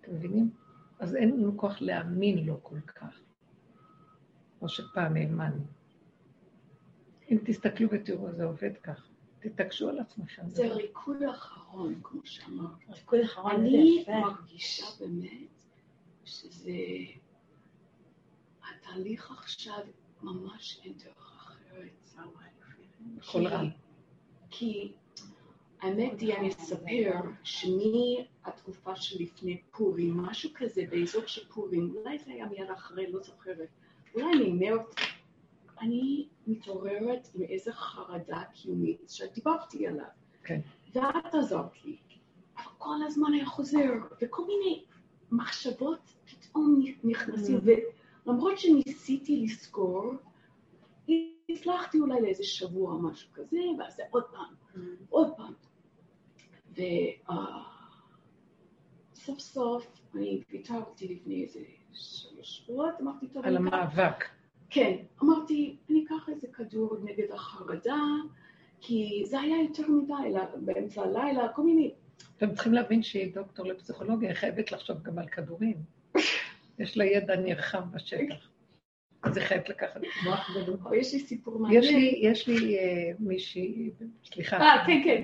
אתם מבינים? אז אין לנו כוח להאמין לו כל כך, או שפעם האמנו. אם תסתכלו ותראו, זה עובד כך. תתקשו על עצמכם. זה ריקוד אחרון, כמו שאמרת. ריקוד אחרון. אני מרגישה באמת שזה... התהליך עכשיו ממש אין דרך אחרת. בכל רע. כי האמת היא, אני אספר שמהתקופה שלפני פורים, משהו כזה באזור של פורים, אולי זה היה מיד אחרי, לא זוכרת. אולי אני אומרת... אני מתעוררת עם איזו חרדה קיומית שדיברתי עליו. כן. ואת עזרת לי. אבל כל הזמן היה חוזר, וכל מיני מחשבות פתאום נכנסים. ולמרות שניסיתי לזכור, הצלחתי אולי לאיזה שבוע או משהו כזה, ואז זה עוד פעם, עוד פעם. וסוף סוף אני ויתרתי לפני איזה 3 שבועות, אמרתי טוב. על המאבק. כן, אמרתי, אני אקח איזה כדור נגד החרדה, כי זה היה יותר מדי, באמצע הלילה, כל מיני. אתם צריכים להבין שהיא דוקטור לפסיכולוגיה, היא חייבת לחשוב גם על כדורים. יש לה ידע נרחב בשטח, אז היא חייבת לקחת מוח גדול. יש לי סיפור מעניין. יש לי מישהי, סליחה. כן, כן.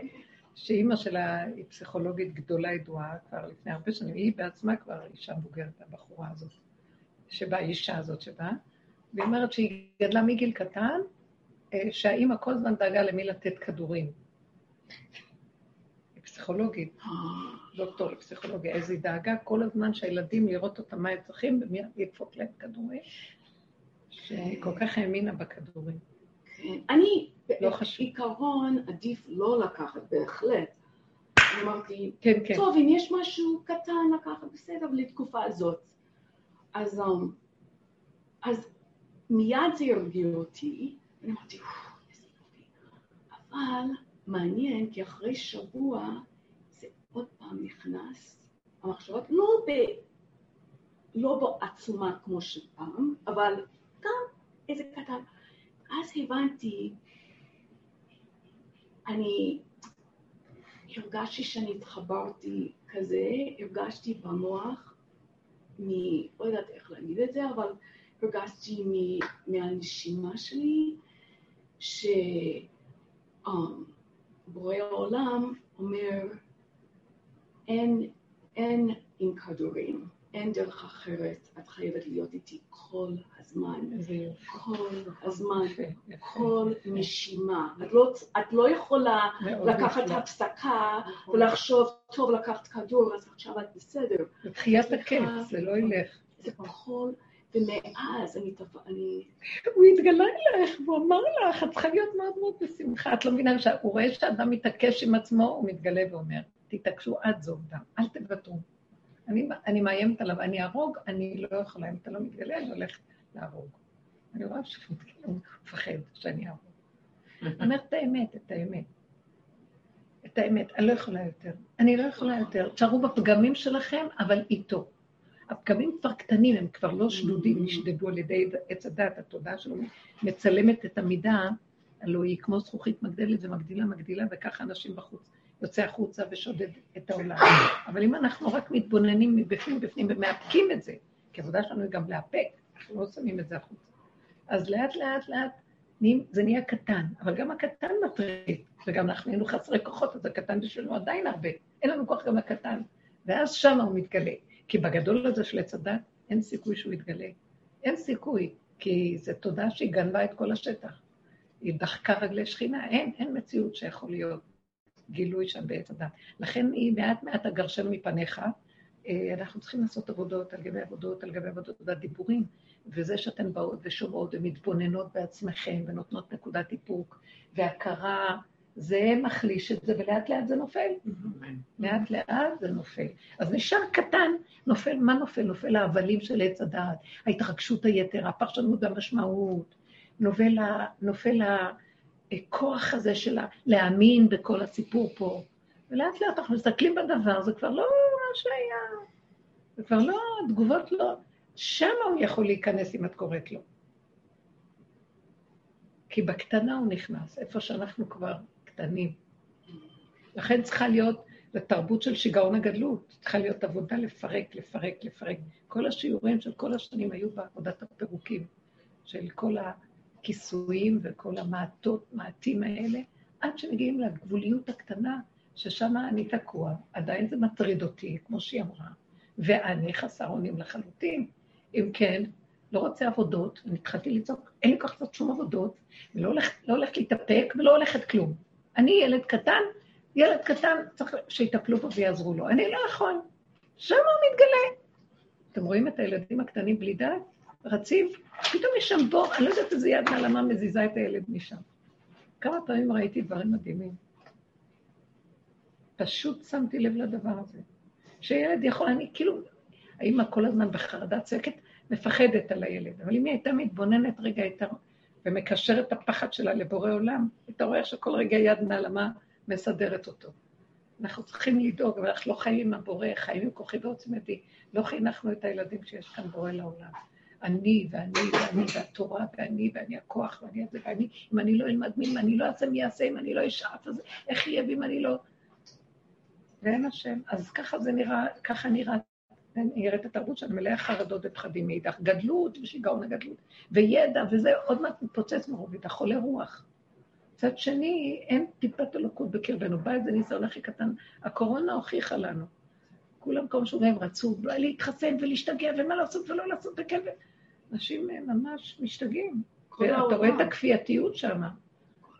שאימא שלה היא פסיכולוגית גדולה ידועה כבר לפני הרבה שנים, היא בעצמה כבר אישה בוגרת, הבחורה הזאת, שבאה, והיא אומרת שהיא גדלה מגיל קטן, שהאימא כל זמן דאגה למי לתת כדורים. היא פסיכולוגית, דוקטור לפסיכולוגיה, אז היא דאגה כל הזמן שהילדים לראות אותם מה הם צריכים, ומי ידפוק להם כדורים, שהיא כל כך האמינה בכדורים. אני, בעיקרון, עדיף לא לקחת, בהחלט. אמרתי, טוב, אם יש משהו קטן לקחת, בסדר, לתקופה הזאת. אז מיד זה הרגיל אותי, ואני אמרתי, איזה יופי. אבל מעניין, כי אחרי שבוע זה עוד פעם נכנס, המחשבות לא בעצומה כמו שפעם, אבל גם איזה קטן. אז הבנתי, אני הרגשתי שאני התחברתי כזה, הרגשתי במוח, לא יודעת איך להגיד את זה, אבל... הרגשתי מהנשימה שלי, שבורא העולם אומר, אין עם כדורים, אין דרך אחרת, את חייבת להיות איתי כל הזמן, כל הזמן, כל נשימה. את לא יכולה לקחת הפסקה ולחשוב, טוב, לקחת כדור, אז עכשיו את בסדר. תחיית הקץ, זה לא ילך. זה כל... ומאז אני... הוא התגלה אלייך, הוא אמר לך, את צריכה להיות מאוד מאוד בשמחה, את לא מבינה, הוא רואה שאדם מתעקש עם עצמו, הוא מתגלה ואומר, תתעקשו עד זו אדם, אל תוותרו. אני מאיימת עליו, אני ארוג, אני לא יכולה, אם אתה לא מתגלה, אני הולך להרוג. אני רואה שמתגלה, הוא מפחד שאני ארוג. אני אומרת את האמת, את האמת. את האמת, אני לא יכולה יותר. אני לא יכולה יותר. תשארו בפגמים שלכם, אבל איתו. הפגמים כבר קטנים, הם כבר לא שלודים, נשדדו על ידי עץ הדת, התודעה שלו מצלמת את המידה, הלוא היא כמו זכוכית מגדלת ומגדילה, וככה אנשים בחוץ יוצא החוצה ושודד את העולם. אבל אם אנחנו רק מתבוננים מבפנים בפנים ומאפקים את זה, כי עבודה שלנו היא גם לאפק, אנחנו לא שמים את זה החוצה. אז לאט לאט לאט זה נהיה קטן, אבל גם הקטן מטריד, וגם אנחנו היינו חסרי כוחות, אז הקטן בשבילנו עדיין הרבה, אין לנו כוח גם לקטן, ואז שם הוא מתגלה, כי בגדול הזה של הצדת אין סיכוי שהוא יתגלה, אין סיכוי, כי זו תודה שהיא גנבה את כל השטח, היא דחקה רגלי שכינה, אין מציאות שיכול להיות גילוי שם בהצדת, לכן היא מעט מעט הגרשן מפניך, אנחנו צריכים לעשות עבודות, על גבי עבודות, על גבי עבודות, והדיבורים, וזה שאתן באות ושומעות ומתבוננות בעצמכם, ונותנות נקודת היפוק, והכרה, זה מחליש את זה, ולאט לאט זה נופל. לאט לאט זה נופל. אז נשאר קטן, נופל, מה נופל? נופל העבלים של עץ הדעת, ההתרגשות היתר, הפרשנות והמשמעות, נופל הכוח הזה של להאמין בכל הסיפור פה, ולאט לאט אנחנו מסתכלים בדבר, זה כבר לא מה שהיה, זה כבר לא, התגובות לא, שם הוא יכול להיכנס אם את קוראת לו. כי בקטנה הוא נכנס, איפה שאנחנו כבר קטנים. לכן צריכה להיות לתרבות של שיגעון הגדלות, צריכה להיות עבודה לפרק, לפרק, לפרק. כל השיעורים של כל השנים היו בעבודת הפירוקים, של כל הכיסויים וכל המעטים האלה, עד שמגיעים לגבוליות הקטנה, ששם אני תקוע, עדיין זה מטריד אותי, כמו שהיא אמרה, ואני חסר אונים לחלוטין. אם כן, לא רוצה עבודות, אני התחלתי לצעוק, אין כך זאת שום עבודות, ולא הולכת להתאפק ולא הולכת כלום. אני ילד קטן צריך שיתאפלו פה ויעזרו לו, אני לא יכול, שם הוא מתגלה. אתם רואים את הילדים הקטנים בלי דעת, רציב, פתאום יש שם בור, אני לא יודעת איזה יד נעלמה מזיזה את הילד משם. כמה פעמים ראיתי דברים מדהימים. פשוט שמתי לב לדבר הזה. שילד יכול, אני כאילו, האמא כל הזמן בחרדה צועקת, מפחדת על הילד. אבל אם היא הייתה מתבוננת רגע ומקשרת את הפחד שלה לבורא עולם, אתה רואה שכל רגע יד נעלמה מסדרת אותו. אנחנו צריכים לדאוג, אבל אנחנו לא חיים עם הבורא, חיים עם כוחי ועוצמתי. לא חינכנו את הילדים שיש כאן בורא לעולם. אני ואני ואני והתורה ואני ואני הכוח ואני הזה ואני, אם אני לא אלמד מי, אם אני לא אעשה מי יעשה, אם אני לא אשאף, אז איך יהיה ואם אני לא... ואין השם, אז ככה זה נראה, ככה נראית התרבות שאני מלאה חרדות ופחדים מאידך, גדלות ושיגעון הגדלות, וידע, וזה עוד מעט מתפוצץ מרובית, החולה רוח. צד שני, אין טיפת אלוקות בקרבנו, בית זה ניסיון הכי קטן, הקורונה הוכיחה לנו, כולם כמו שהם רצו להתחסן ולהשתגע, ומה לעשות ולא לעשות וכן, אנשים ממש משתגעים, ואתה רואה את הכפייתיות שם,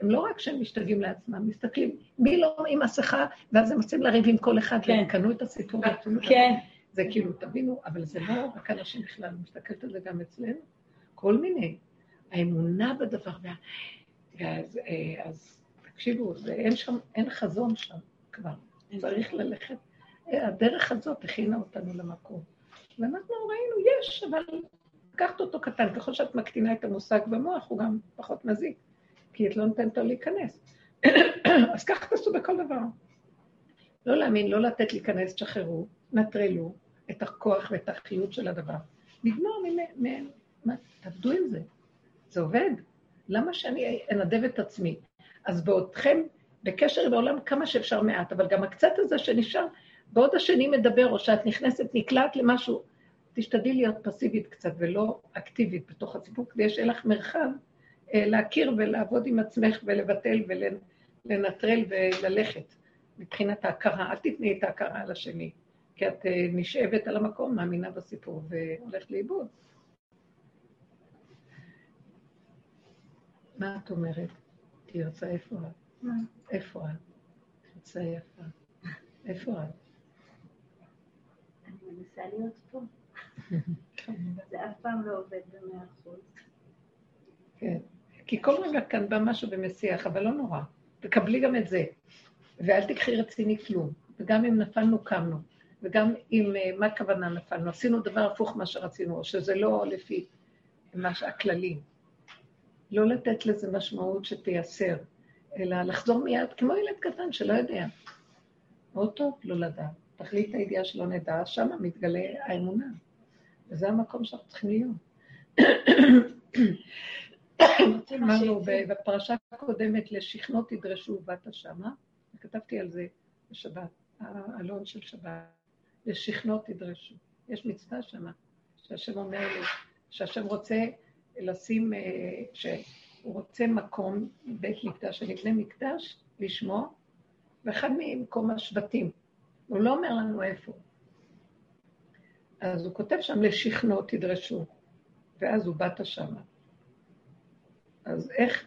הם לא רק שהם משתגעים לעצמם, מסתכלים, מי לא עם מסכה, ואז הם עושים לריב עם כל אחד, והם קנו את הסיפור. זה כאילו, תבינו, אבל זה לא רק אנשים בכלל, מסתכלת על זה גם אצלנו, כל מיני, האמונה בדבר, אז תקשיבו, אין חזון שם כבר, צריך ללכת, הדרך הזאת הכינה אותנו למקום, ואנחנו ראינו, יש, אבל לקחת אותו קטן, ככל שאת מקטינה את המושג במוח, הוא גם פחות מזיק. כי את לא נותנת לו להיכנס. אז כך תעשו בכל דבר. לא להאמין, לא לתת להיכנס, שחררו, נטרלו את הכוח ואת החיות של הדבר. נגמור מהם, תעבדו עם זה. זה עובד. למה שאני אנדב את עצמי? אז בעודכם, בקשר בעולם כמה שאפשר מעט, אבל גם הקצת הזה שנשאר, בעוד השני מדבר, או שאת נכנסת, נקלעת למשהו, תשתדלי להיות פסיבית קצת, ולא אקטיבית בתוך הסיפור, כדי שיהיה לך מרחב, להכיר ולעבוד עם עצמך ולבטל ולנטרל וללכת מבחינת ההכרה, אל תתני את ההכרה על השני, כי את נשאבת על המקום, מאמינה בסיפור והולכת לאיבוד. מה את אומרת? תרצה איפה את? איפה את? תרצה יפה. איפה את? אני מנסה להיות פה. זה אף פעם לא עובד ב100%. כן. כי כל רגע כאן בא משהו במסיח, אבל לא נורא. תקבלי גם את זה. ואל תקחי רציני כלום. וגם אם נפלנו, קמנו. וגם אם, מה הכוונה נפלנו? עשינו דבר הפוך מה שרצינו, או שזה לא לפי הכללים. לא לתת לזה משמעות שתייסר, אלא לחזור מיד, כמו ילד קטן שלא יודע. מאוד טוב, לא לדע. תחליט הידיעה שלא נדע, שם מתגלה האמונה. וזה המקום שאנחנו צריכים להיות. אמרנו בפרשה הקודמת לשכנות תדרשו בת השמה, וכתבתי על זה בשבת, העלון של שבת, לשכנות תדרשו. יש מצווה שם, שהשם אומר לי, שהשם רוצה לשים, שהוא רוצה מקום, בית מקדש, שנבנה מקדש, לשמו, ואחד ממקום השבטים. הוא לא אומר לנו איפה. אז הוא כותב שם, לשכנות תדרשו, ואז הוא באת שם. אז איך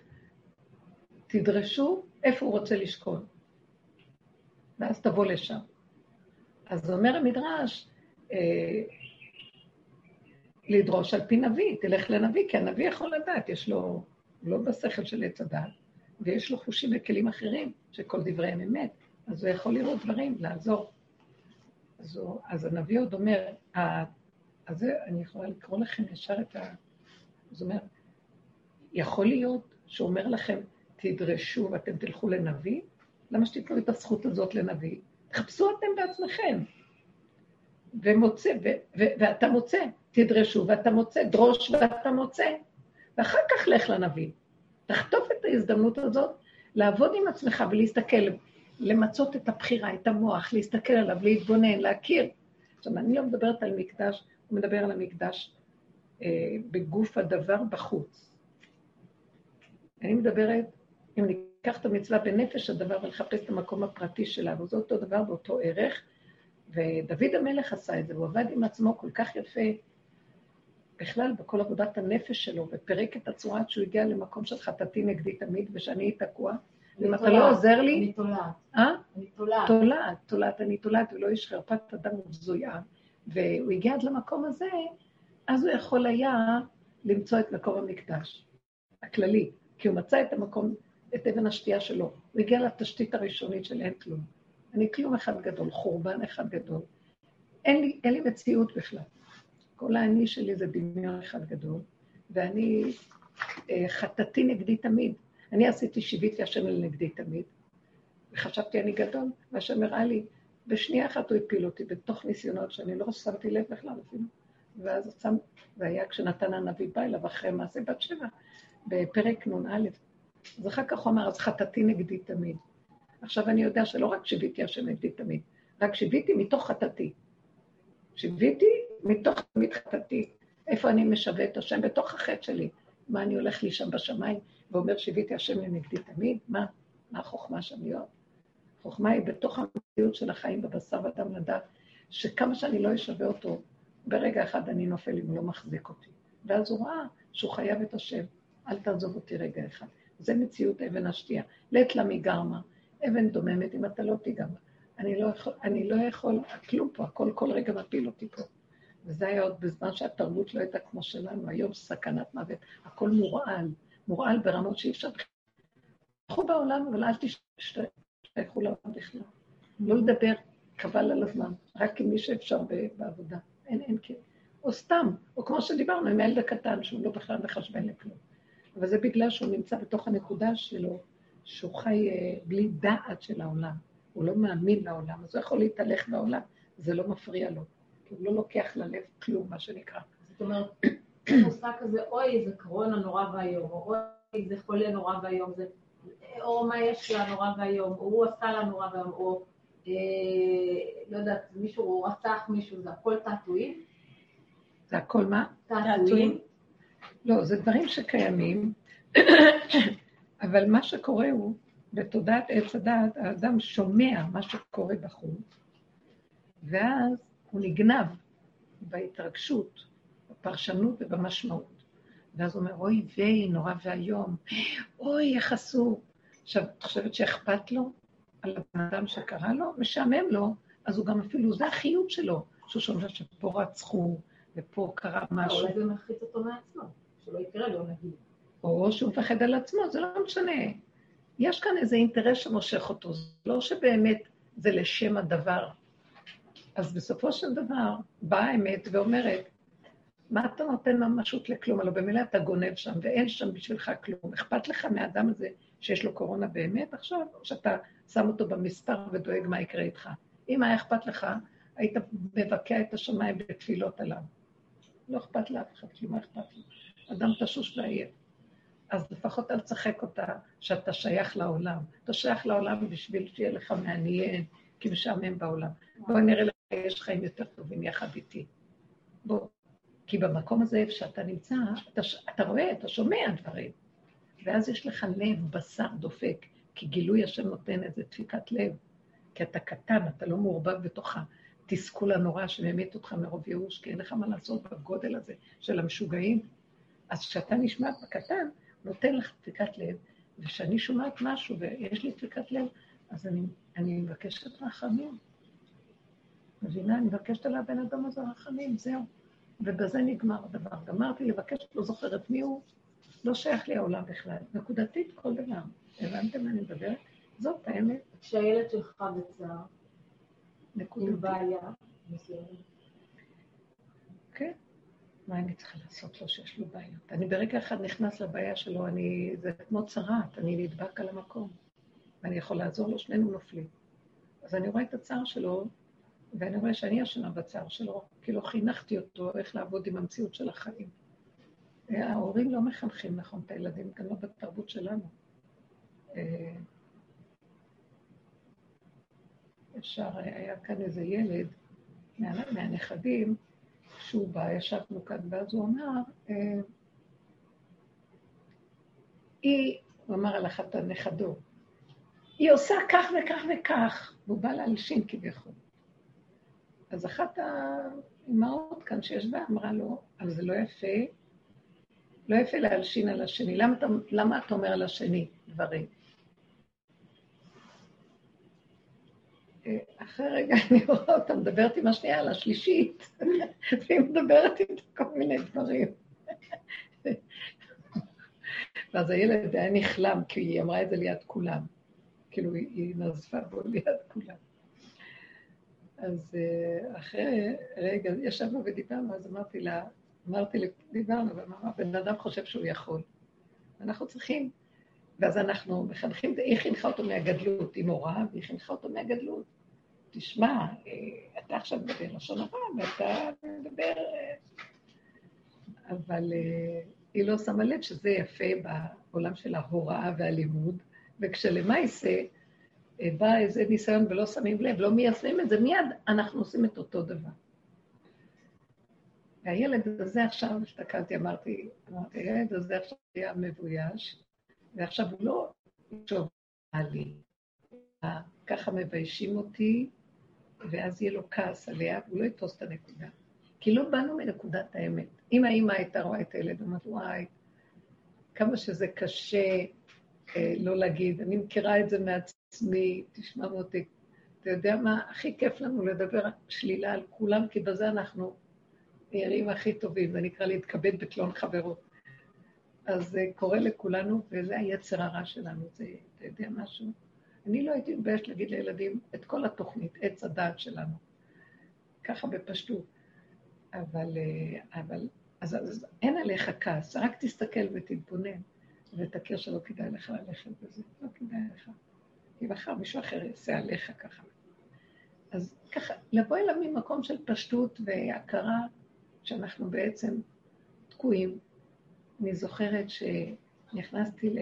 תדרשו איפה הוא רוצה לשכון? ואז תבוא לשם. אז אומר המדרש, לדרוש על פי נביא, תלך לנביא, כי הנביא יכול לדעת, יש לו, לא בשכל של עץ הדעת, ויש לו חושים וכלים אחרים, שכל דבריהם אמת, אז הוא יכול לראות דברים, לעזור. אז הנביא עוד אומר, אז אני יכולה לקרוא לכם ישר את ה... אז אומר, יכול להיות שאומר לכם, תדרשו ואתם תלכו לנביא, למה שתתנו את הזכות הזאת לנביא? תחפשו אתם בעצמכם. ומוצא, ואתה מוצא, תדרשו ואתה מוצא, דרוש ואתה מוצא. ואחר כך לך לנביא. תחטוף את ההזדמנות הזאת, לעבוד עם עצמך ולהסתכל, למצות את הבחירה, את המוח, להסתכל עליו, להתבונן, להכיר. עכשיו, אני לא מדברת על מקדש, הוא מדבר על המקדש בגוף הדבר בחוץ. אני מדברת, אם ניקח את המצווה בנפש הדבר ולחפש את המקום הפרטי שלנו, זה אותו דבר באותו ערך, ודוד המלך עשה את זה, הוא עבד עם עצמו כל כך יפה, בכלל בכל עבודת הנפש שלו, ופרק את הצורה עד שהוא הגיע למקום של חטאתי נגדי תמיד, ושאני תקוע, אם אתה לא עוזר לי... אני תולעת. אני תולעת. אני תולעת, ולא יש חרפת אדם ובזויה, והוא הגיע עד למקום הזה, אז הוא יכול היה למצוא את מקום המקדש, הכללי, כי הוא מצא את המקום, את אבן השתייה שלו, הוא הגיע לתשתית הראשונית של אין כלום. אני כלום אחד גדול, חורבן אחד גדול. אין לי מציאות בכלל. כל האני שלי זה דמיון אחד גדול, ואני חטאתי נגדי תמיד. אני עשיתי שיביתי השם לנגדי תמיד, וחשבתי אני גדול, והשם הראה לי, בשנייה אחת הוא הפיל אותי, בתוך ניסיונות שאני לא שמתי לב בכלל אפילו. ואז שם, זה היה כשנתן הנביא בא אליו אחרי מעשה בת שבע, בפרק נון א', אז אחר כך הוא אמר, אז חטאתי נגדי תמיד. עכשיו אני יודע שלא רק שיביתי השם נגדי תמיד, רק שיביתי מתוך חטאתי. שיביתי מתוך תמיד חטאתי. איפה אני משווה את השם? בתוך החטא שלי. מה אני הולך לי שם בשמיים? ואומר שיביתי השם לנגדי תמיד? מה החוכמה שם להיות? החוכמה היא בתוך המציאות של החיים בבשר ודם לדעת, שכמה שאני לא אשווה אותו, ברגע אחד אני נופל אם הוא לא מחזיק אותי. ואז הוא ראה שהוא חייב את השם. אל תעזוב אותי רגע אחד. זה מציאות אבן השתייה. לית למי גרמה, אבן דוממת אם אתה לא תיגרמה. אני לא יכול, כלום פה, הכל כל רגע מפיל אותי פה. וזה היה עוד בזמן שהתרבות לא הייתה כמו שלנו, היום סכנת מוות, הכל מורעל ברמות שאי אפשר. תלכו בעולם, אבל אל תשתייכו לעולם בכלל. לא לדבר, קבל על הזמן, רק עם מי שאפשר בעבודה. אין כן. או סתם, או כמו שדיברנו, עם הילד הקטן, שהוא לא בכלל מחשבן לכלום. אבל זה בגלל שהוא נמצא בתוך הנקודה שלו, שהוא חי בלי דעת של העולם. הוא לא מאמין לעולם, אז הוא יכול להתהלך בעולם. זה לא מפריע לו, כי הוא לא לוקח ללב כלום, מה שנקרא. זאת אומרת, נושא כזה, אוי, זה קורונה נורא והיום, או אוי, זה חולה נורא והיום, או מה יש לה נורא והיום, או הוא עשה לה נורא והיום, או לא יודעת, מישהו רצח מישהו, זה הכל תעתועים? זה הכל מה? תעתועים? לא, זה דברים שקיימים, אבל מה שקורה הוא, בתודעת עץ הדעת, האדם שומע מה שקורה בחוץ, ואז הוא נגנב בהתרגשות, בפרשנות ובמשמעות. ואז הוא אומר, אוי ואי, נורא והיום, אוי, איך עשו. עכשיו, את חושבת שאכפת לו על האדם שקרא לו? משעמם לו, אז הוא גם אפילו, זה החיות שלו, שהוא שומע שפה רצחו, ופה קרה משהו. אולי זה מחיץ אותו מעצמו, שלא יקרה לו נגיד. או שהוא מפחד על עצמו, זה לא משנה. יש כאן איזה אינטרס שמושך אותו, זה לא שבאמת זה לשם הדבר. אז בסופו של דבר באה האמת ואומרת, מה אתה נותן ממשות לכלום? הלוא במילה אתה גונב שם ואין שם בשבילך כלום. אכפת לך מהאדם הזה שיש לו קורונה באמת עכשיו, או שאתה שם אותו במספר ודואג מה יקרה איתך. אם היה אכפת לך, היית מבקע את השמיים בתפילות עליו. לא אכפת לאף אחד, כי מה אכפת לי? אדם תשוש לעיית. אז לפחות אל תשחק אותה שאתה שייך לעולם. אתה שייך לעולם בשביל שיהיה לך מעניין, כי משעמם בעולם. בואו נראה לך, יש חיים יותר טובים יחד איתי. בואו. כי במקום הזה איפה שאתה נמצא, אתה רואה, אתה שומע דברים. ואז יש לך לב, בשר דופק, כי גילוי השם נותן איזה דפיקת לב. כי אתה קטן, אתה לא מעורבב בתוכה. תסכול הנורא שממית אותך מרוב ייאוש, כי אין לך מה לעשות בגודל הזה של המשוגעים. אז כשאתה נשמעת בקטן, נותן לך דפיקת לב, וכשאני שומעת משהו ויש לי דפיקת לב, אז אני מבקשת רחמים. מבינה, אני מבקשת על הבן אדם הזה רחמים, זהו. ובזה נגמר הדבר. גמרתי לבקש, לא זוכרת מי הוא, לא שייך לי העולם בכלל. נקודתית כל דבר. הבנתם מה אני מדברת? זאת האמת. כשהילד שלך בצער, נקודתית. בעיה. כן. מה אני צריכה לעשות לו שיש לו בעיות? אני ברגע אחד נכנס לבעיה שלו, זה כמו צרת, אני נדבק על המקום. ואני יכול לעזור לו, שנינו נופלים. אז אני רואה את הצער שלו, ואני רואה שאני ישנה בצער שלו, כי לא חינכתי אותו איך לעבוד עם המציאות של החיים. ההורים לא מחנכים נכון את הילדים, גם לא בתרבות שלנו. אפשר, היה כאן איזה ילד, מהנכדים, שהוא בא, ישבנו כאן, ואז הוא אמר, הוא אמר על אחת הנכדו, היא עושה כך וכך וכך, והוא בא להלשין כביכול. אז אחת האמהות כאן שיש בה אמרה לו, אבל זה לא יפה, לא יפה להלשין על השני, למה אתה אומר על השני דברים? אחרי רגע אני רואה אותה, מדברת עם השנייה על השלישית, והיא מדברת עם כל מיני דברים. ואז הילד היה נחלם, כי היא אמרה את זה ליד כולם, כאילו היא נזפה בו ליד כולם. אז אחרי רגע ישבנו ודיברנו, אז אמרתי לה, דיברנו, בן אדם חושב שהוא יכול. אנחנו צריכים, ואז אנחנו מחנכים, היא חינכה אותו מהגדלות, היא מורה, והיא חינכה אותו מהגדלות. תשמע, אתה עכשיו מדבר לשון הרע, ואתה מדבר... אבל היא לא שמה לב שזה יפה בעולם של ההוראה והלימוד, וכשלמעשה בא איזה ניסיון ולא שמים לב, לא מיישמים את זה, מיד אנחנו עושים את אותו דבר. והילד הזה עכשיו, השתכלתי, אמרתי, הילד הזה עכשיו היה מבויש, ועכשיו הוא לא שוב עלי. ככה מביישים אותי, ואז יהיה לו כעס עליה, והוא לא יתפוס את הנקודה. כי לא באנו מנקודת האמת. אם האמא הייתה רואה את הילד, אמרת, וואי, כמה שזה קשה לא להגיד, אני מכירה את זה מעצמי, תשמע אותי. אתה יודע מה, הכי כיף לנו לדבר שלילה על כולם, כי בזה אנחנו נראים הכי טובים, זה נקרא להתכבד בקלון חברות. אז זה קורה לכולנו, וזה היצר הרע שלנו, זה, אתה יודע משהו? אני לא הייתי מבייש להגיד לילדים את כל התוכנית, עץ הדעת שלנו. ככה בפשטות. אבל אז אין עליך כעס, רק תסתכל ותתבונן, ותכיר שלא כדאי לך ללכת בזה, לא כדאי לך. אם אחר מישהו אחר יעשה עליך ככה. אז ככה, לבוא אליו ממקום של פשטות והכרה, שאנחנו בעצם תקועים. אני זוכרת שנכנסתי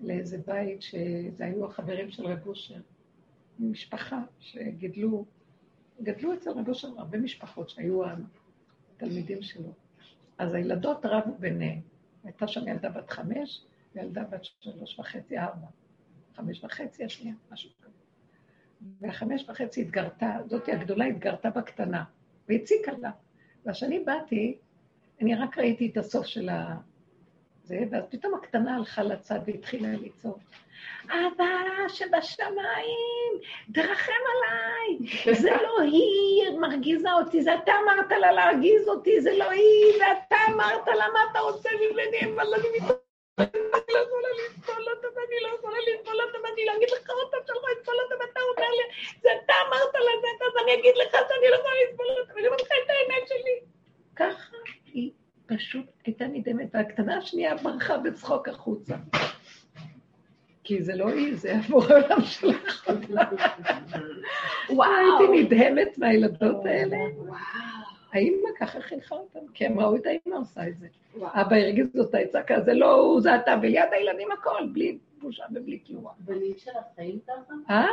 לאיזה בית, שזה היו החברים של רב אושר, משפחה שגדלו אצל רב אושר הרבה משפחות שהיו התלמידים שלו. אז הילדות רבו ביניהם. הייתה שם ילדה בת 5, וילדה בת 3.5, 4. 5.5 השנייה, משהו כזה. וה5.5 התגרתה, זאתי הגדולה התגרתה בקטנה, והציקה לה. והשני באתי, אני רק ראיתי את הסוף של זה, ואז פתאום הקטנה הלכה לצד והתחילה לצעוק. אבא שבשמיים, דרחם עליי, זה לא היא מרגיזה אותי, זה אתה אמרת לה להרגיז אותי, זה לא היא, ואתה אמרת לה מה אתה עושה מבני, אבל אני מתארת, אני לא יכולה לסבול אותם, אני לא יכולה לסבול אותם, אני לא אגיד לך אותם, שלא יכולה לסבול אותם, אתה אומר לי, זה אתה אמרת לה זה, אז אני אגיד לך שאני לא יכולה לסבול אותם, אני לא מתחילה את העיני שלי. ככה היא פשוט הייתה נדמת, והקטנה השנייה ברחה בצחוק החוצה. כי זה לא היא, זה עבור העולם שלך. וואו. הייתי נדהמת מהילדות האלה. וואו. האמא ככה חינכה אותם, כי הם ראו את האמא עושה את זה. אבא הרגיז אותה, הצעקה, זה לא הוא, זה אתה, וליד הילדים הכל, בלי בושה ובלי כלום. בלי שלך חיים ככה? אה?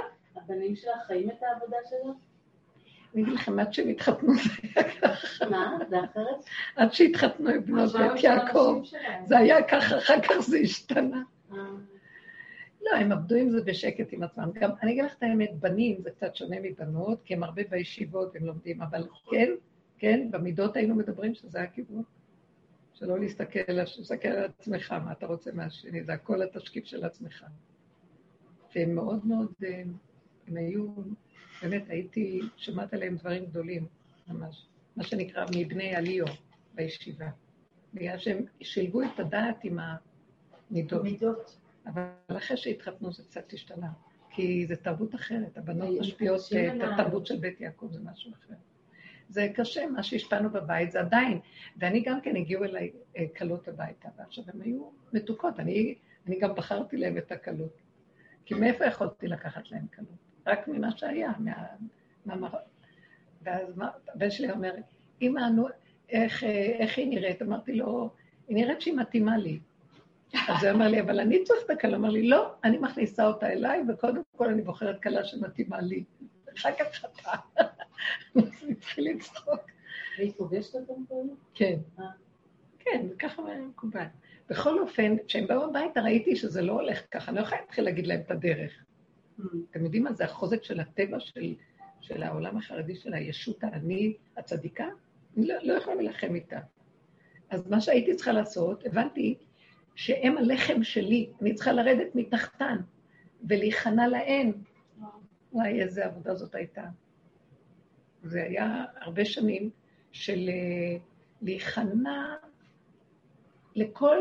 הבנים שלך חיים את העבודה שלו? אני אגיד לכם, עד שהם התחתנו זה היה ככה. מה? זה אחרת? עד שהתחתנו עם בנות בית יעקב, זה היה ככה, אחר כך זה השתנה. לא, הם עבדו עם זה בשקט עם עצמם. גם, אני אגיד לך את האמת, בנים זה קצת שונה מבנות, כי הם הרבה בישיבות הם לומדים, אבל כן, כן, במידות היינו מדברים שזה הכיוון. שלא להסתכל על עצמך, מה אתה רוצה מהשני, זה הכל התשקיף של עצמך. והם מאוד מאוד, הם היו, באמת הייתי, שמעת עליהם דברים גדולים, ממש, מה שנקרא מבני עליו בישיבה. בגלל שהם שילבו את הדעת עם המידות. מידות. אבל אחרי שהתחתנו זה קצת השתנה, כי זה תרבות אחרת, הבנות משפיעות את התרבות של בית יעקב, זה משהו אחר. זה קשה, מה שהשפענו בבית, זה עדיין. ואני גם כן הגיעו אליי קלות הביתה, ועכשיו הן היו מתוקות, אני גם בחרתי להם את הקלות. כי מאיפה יכולתי לקחת להם קלות? רק ממה שהיה, ואז הבן שלי אומר, אמא, איך היא נראית? אמרתי לו, היא נראית שהיא מתאימה לי. אז הוא אמר לי, אבל אני צריך בקלה, אמר לי, לא, אני מכניסה אותה אליי, וקודם כל אני בוחרת קלה שמתאימה לי. אחר כך חטאה. אז נתחיל לצחוק. והיא פוגשת אותם כאלה? כן. כן, ככה היה מקובל. בכל אופן, כשהם באו הביתה ראיתי שזה לא הולך ככה, אני לא יכולה להתחיל להגיד להם את הדרך. אתם יודעים מה זה החוזק של הטבע של העולם החרדי, של הישות העני, הצדיקה? אני לא יכולה להילחם איתה. אז מה שהייתי צריכה לעשות, הבנתי שהם הלחם שלי, אני צריכה לרדת מתחתן ולהיכנע להן. וואי, איזה עבודה זאת הייתה. זה היה הרבה שנים של להיכנע לכל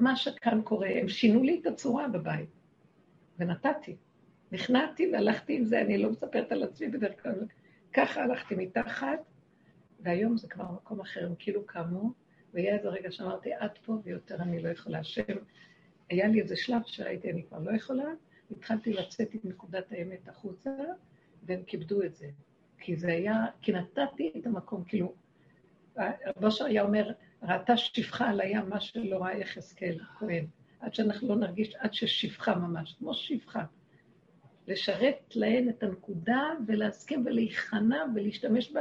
מה שכאן קורה. הם שינו לי את הצורה בבית, ונתתי. נכנעתי והלכתי עם זה, אני לא מספרת על עצמי בדרך כלל. ככה הלכתי מתחת, והיום זה כבר מקום אחר, הם כאילו קמו, והיה איזה רגע שאמרתי, עד פה ויותר אני לא יכולה. השם, היה לי איזה שלב שראיתי, אני כבר לא יכולה, התחלתי לצאת עם נקודת האמת החוצה, והם כיבדו את זה. כי זה היה, כי נתתי את המקום, כאילו, הבושר היה אומר, ראתה שפחה על הים, מה שלא ראה איך הסקל, כהן, עד שאנחנו לא נרגיש, עד ששפחה ממש, כמו שפחה. לשרת להן את הנקודה, ולהסכים ולהיכנע, ולהשתמש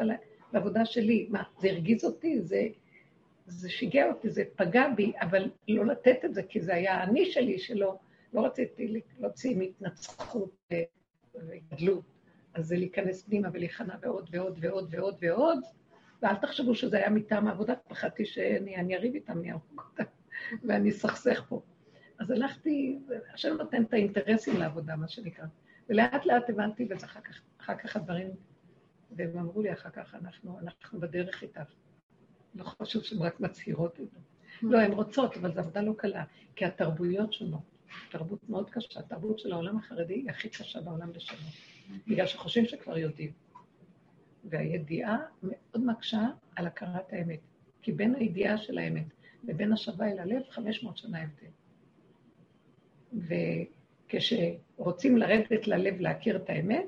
בעבודה שלי. מה, זה הרגיז אותי, זה שיגע אותי, זה פגע בי, אבל לא לתת את זה, כי זה היה אני שלי שלא, לא רציתי להוציא מתנצחות וגדלות, אז זה להיכנס פנימה ולהיכנע ועוד ועוד ועוד ועוד ועוד, ואל תחשבו שזה היה מטעם העבודה, פחדתי שאני אריב איתם, אני ארוך אותם, ואני סכסך פה. אז הלכתי, השם נותן את האינטרסים לעבודה, מה שנקרא, ולאט לאט הבנתי, וזה אחר כך הדברים, והם אמרו לי, אחר כך אנחנו בדרך איתך, לא חשוב שהן רק מצהירות את זה. לא, הן רוצות, אבל זו עבודה לא קלה, כי התרבויות שונות. תרבות מאוד קשה, התרבות של העולם החרדי היא הכי קשה בעולם לשנות, בגלל שחושבים שכבר יודעים. והידיעה מאוד מקשה על הכרת האמת, כי בין הידיעה של האמת לבין השווה אל הלב 500 שנה הבדל. וכשרוצים לרדת ללב להכיר את האמת,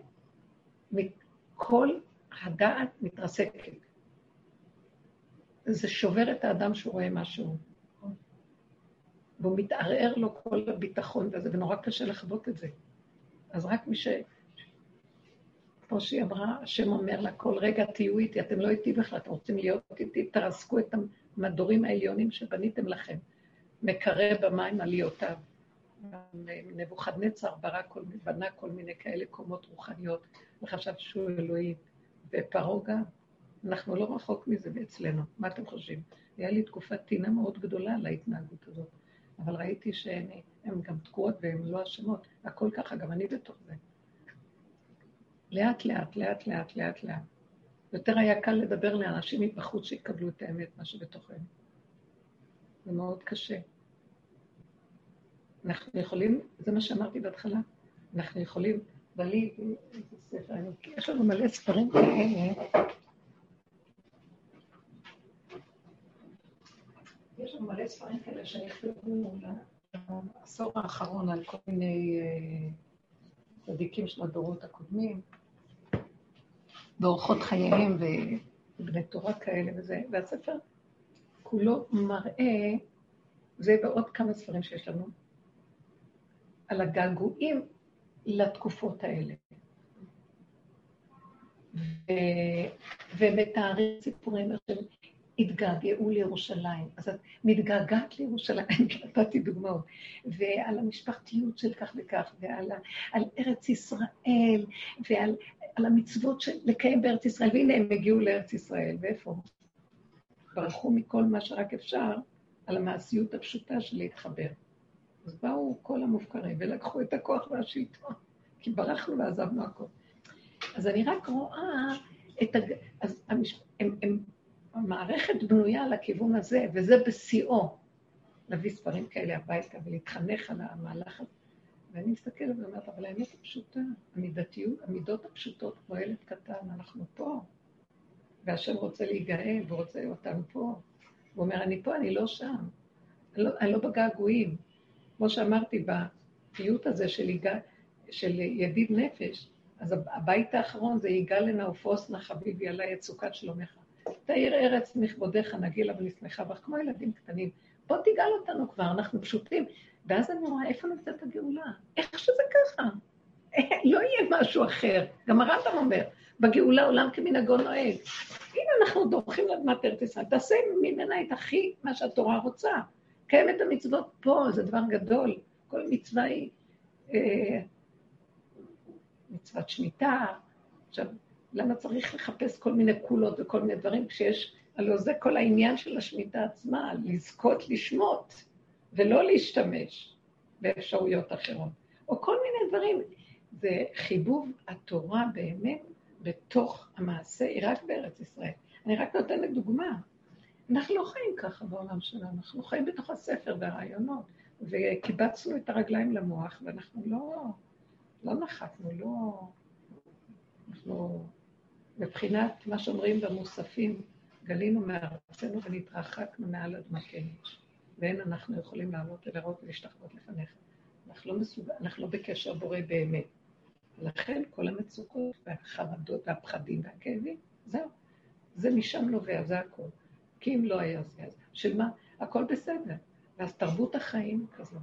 כל הדעת מתרסקת. זה שובר את האדם שהוא רואה משהו. והוא מתערער לו כל הביטחון, וזה נורא קשה לחוות את זה. אז רק מי ש... כמו שהיא אמרה, השם אומר לה, כל רגע תהיו איתי, אתם לא איתי בכלל, אתם רוצים להיות איתי, תרסקו את המדורים העליונים שבניתם לכם. מקרה במים עליותיו. נבוכדנצר בנה כל מיני כאלה קומות רוחניות, וחשב שהוא אלוהים. ופרוגה, אנחנו לא רחוק מזה אצלנו, מה אתם חושבים? היה לי תקופת טינה מאוד גדולה על ההתנהגות הזאת. אבל ראיתי שהן גם תקועות והן לא אשמות, הכל ככה, גם אני בתוך זה. לאט לאט, לאט לאט, לאט לאט. יותר היה קל לדבר לאנשים מבחוץ שיקבלו את האמת, מה שבתוכם. זה מאוד קשה. אנחנו יכולים, זה מה שאמרתי בהתחלה, אנחנו יכולים, בלי, יש לנו מלא ספרים כאלה, יש לנו מלא ספרים כאלה שנכתבו לעשור האחרון על כל מיני צדיקים של הדורות הקודמים, באורחות חייהם ובני תורה כאלה וזה, והספר כולו מראה, זה בעוד כמה ספרים שיש לנו, על הגעגועים לתקופות האלה. ומתארים סיפורים עכשיו, התגעגעו לירושלים, אז את מתגעגעת לירושלים, נתתי דוגמאות, ועל המשפחתיות של כך וכך, ועל ארץ ישראל, ועל המצוות של לקיים בארץ ישראל, והנה הם הגיעו לארץ ישראל, ואיפה? ברחו מכל מה שרק אפשר, על המעשיות הפשוטה של להתחבר. אז באו כל המופקרים, ולקחו את הכוח והשלטון, כי ברחנו ועזבנו הכל. אז אני רק רואה את אז המערכת בנויה לכיוון הזה, וזה בשיאו, להביא ספרים כאלה הביתה ולהתחנך על המהלך הזה. ואני מסתכלת ואומרת, אבל האמת הפשוטה, המידות הפשוטות כמו ילד קטן, אנחנו פה, והשם רוצה להיגאל ורוצה אותנו פה. הוא אומר, אני פה, אני לא שם, אני לא בגעגועים. כמו שאמרתי, בפיוט הזה של ידיד נפש, אז הבית האחרון זה יגאלנה ופוסנה חביבי עלי את סוכת שלומך. תאיר ארץ מכבודך נגילה ונשמחה בך, כמו ילדים קטנים. בוא תיגאל אותנו כבר, אנחנו פשוטים. ואז אני רואה, איפה נמצאת הגאולה? איך שזה ככה? לא יהיה משהו אחר. גם הרמב"ם אומר, בגאולה עולם כמנהגו נוהג. הנה אנחנו דורכים לאדמת ארץ ישראל, תעשה ממנה את הכי מה שהתורה רוצה. קיים את המצוות פה, זה דבר גדול. כל מצווה היא מצוות שמיטה. עכשיו, למה צריך לחפש כל מיני קולות וכל מיני דברים כשיש, הלוא זה כל העניין של השמיטה עצמה, לזכות לשמות ולא להשתמש באפשרויות אחרות. או כל מיני דברים. זה חיבוב התורה באמת בתוך המעשה, היא רק בארץ ישראל. אני רק נותנת דוגמה. אנחנו לא חיים ככה בעולם שלנו, אנחנו חיים בתוך הספר והרעיונות, וקיבצנו את הרגליים למוח, ואנחנו לא נחתנו, אנחנו מבחינת מה שאומרים במוספים, גלינו מארצנו ונתרחקנו מעל אדמתנו, ואין אנחנו יכולים לעלות ולראות ולהשתחוות לפניך. אנחנו לא בקשר בורא באמת. לכן כל המצוקות והחרדות והפחדים והכאבים, זהו. זה משם נובע, זה הכל. כי אם לא היה זה, אז של מה? הכל בסדר. ואז תרבות החיים כזו.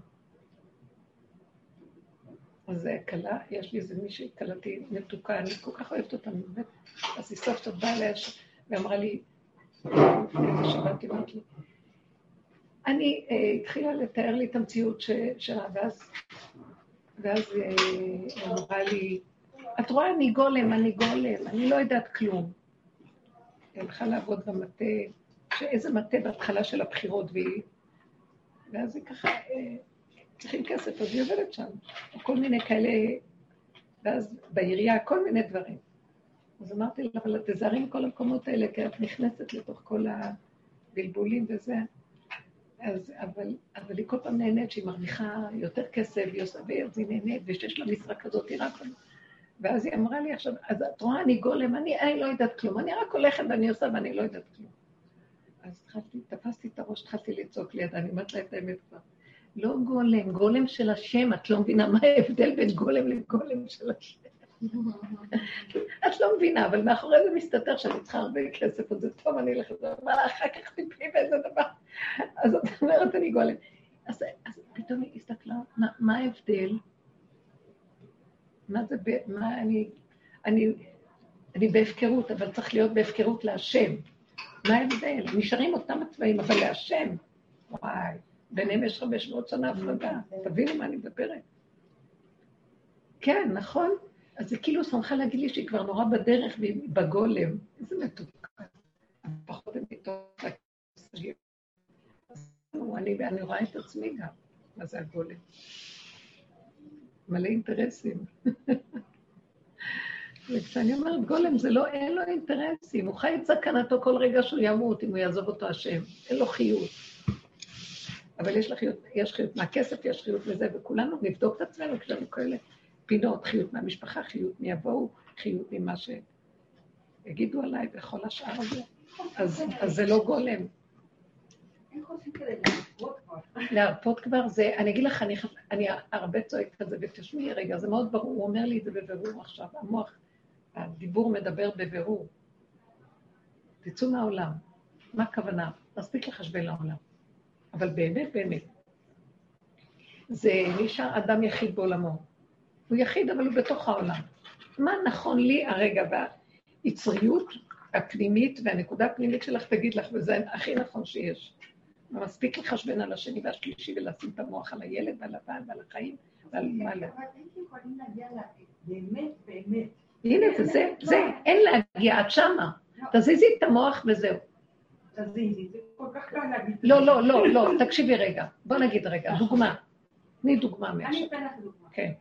אז קלה, יש לי איזה מישהי, קלתי מתוקה, אני כל כך אוהבת אותה, באמת. אז היא סוף באה אליה ואמרה לי, שבאתי ואמרת לי, אני התחילה לתאר לי את המציאות שלה, ואז היא אמרה לי, את רואה, אני גולם, אני לא יודעת כלום. היא הלכה לעבוד במטה, שאיזה מטה בהתחלה של הבחירות והיא, ואז היא ככה, צריכים כסף, אז היא עובדת שם, או כל מיני כאלה, ואז בעירייה, כל מיני דברים. אז אמרתי לה, אבל תזהרי עם כל המקומות האלה, כי את נכנסת לתוך כל הבלבולים וזה, אז, אבל היא כל פעם נהנית שהיא מרוויחה יותר כסף, היא עושה וירז, היא נהנית, ושיש לה משרה כזאת, היא רק... ואז היא אמרה לי עכשיו, אז את רואה, אני גולם, אני לא יודעת כלום, אני רק הולכת ואני עושה ואני לא יודעת כלום. אז תפסתי את הראש, התחלתי לצעוק ליד, אני אמרת לה את האמת כבר. לא גולם, גולם של השם, את לא מבינה מה ההבדל בין גולם לגולם של השם. את לא מבינה, אבל מאחורי זה מסתתר שאני צריכה הרבה כסף, אז זה טוב, אני אלך לדבר, מה אחר כך תפלי באיזה דבר? אז את אומרת, אני גולם. אז פתאום היא הסתכלה, מה ההבדל? מה זה, מה אני בהפקרות, אבל צריך להיות בהפקרות להשם. מה ההבדל? נשארים אותם הצבעים, אבל להשם. וואי, ביניהם יש 500 שנה הפרדה, תבינו מה אני מדברת. כן, נכון? אז זה כאילו שמחה להגיד לי שהיא כבר נורא בדרך והיא בגולם. איזה מתוקה. פחות הם מתוקה. אני רואה את עצמי גם, מה זה הגולם. מלא אינטרסים. וכשאני אומרת, גולם, זה לא, אין לו אינטרסים. הוא חי את סכנתו כל רגע שהוא ימות, אם הוא יעזוב אותו השם. אין לו חיות. אבל יש חיות מהכסף, יש חיות מזה, וכולנו נבדוק את עצמנו כשאנו כאלה פינות, חיות מהמשפחה, חיות מיבואו, חיות ממה שהגידו עליי בכל השאר הזה. אז זה לא גולם. איך עושים כדי להרפות כבר? להרפות כבר זה, אני אגיד לך, אני הרבה צועק כזה, ותשמעי רגע, זה מאוד ברור, הוא אומר לי את זה בבירור עכשיו, המוח, הדיבור מדבר בבירור. תצאו מהעולם, מה הכוונה? מספיק לחשבי לעולם, אבל באמת, באמת. זה נשאר אדם יחיד בעולמו, הוא יחיד אבל הוא בתוך העולם. מה נכון לי הרגע, היצריות הפנימית, והנקודה הפנימית שלך תגיד לך, וזה הכי נכון שיש. ומספיק לחשבן על השני והשלישי, ולשים את המוח על הילד, ועל הבעל, ועל החיים, ועל מה לא. אבל אין יכולים להגיע באמת, באמת. הנה, זה, אין להגיע עד שמה. תזיזי את המוח וזהו. תזיזי, זה כל כך קל להגיד. לא, תקשיבי רגע. בוא נגיד רגע, דוגמה. תני דוגמה משהו. אני אתן לך דוגמה. כן.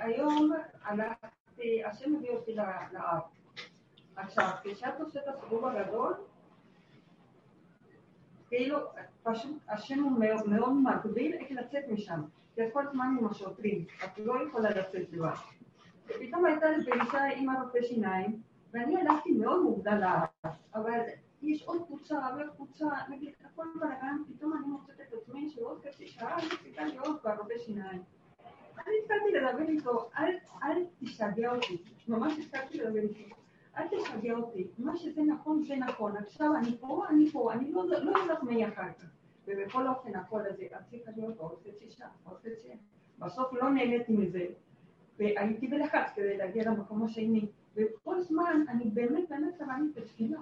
היום הלכתי, השם הביא אותי לאב. עכשיו, כשאת עושה את הסגור הגדול, כאילו, פשוט, השם הוא מאוד מגביל איך לצאת משם. כי את כל הזמן עם השוטרים, את לא יכולה לצאת לבד. ופתאום הייתה פגישה עם הרופא שיניים, ואני הלכתי מאוד מוגדל לאב, אבל יש עוד קבוצה, נגיד, הכל בלגן, פתאום אני מוצאת את עצמי שעוד קצת שעה, אני צריכה להיות ברופא שיניים. אני התחלתי לדבר איתו, אל תשגע אותי, ממש התחלתי לדבר איתו. אל תשגע אותי, מה שזה נכון זה נכון, עכשיו אני פה, אני לא יודעת מי אחר כך. ובכל אופן הכל הזה, הצליחה להיות עוד קצת שעה. בסוף לא נהניתי מזה, והייתי בלחץ כדי להגיע למקום השני. וכל זמן אני באמת קראתי בתפילה.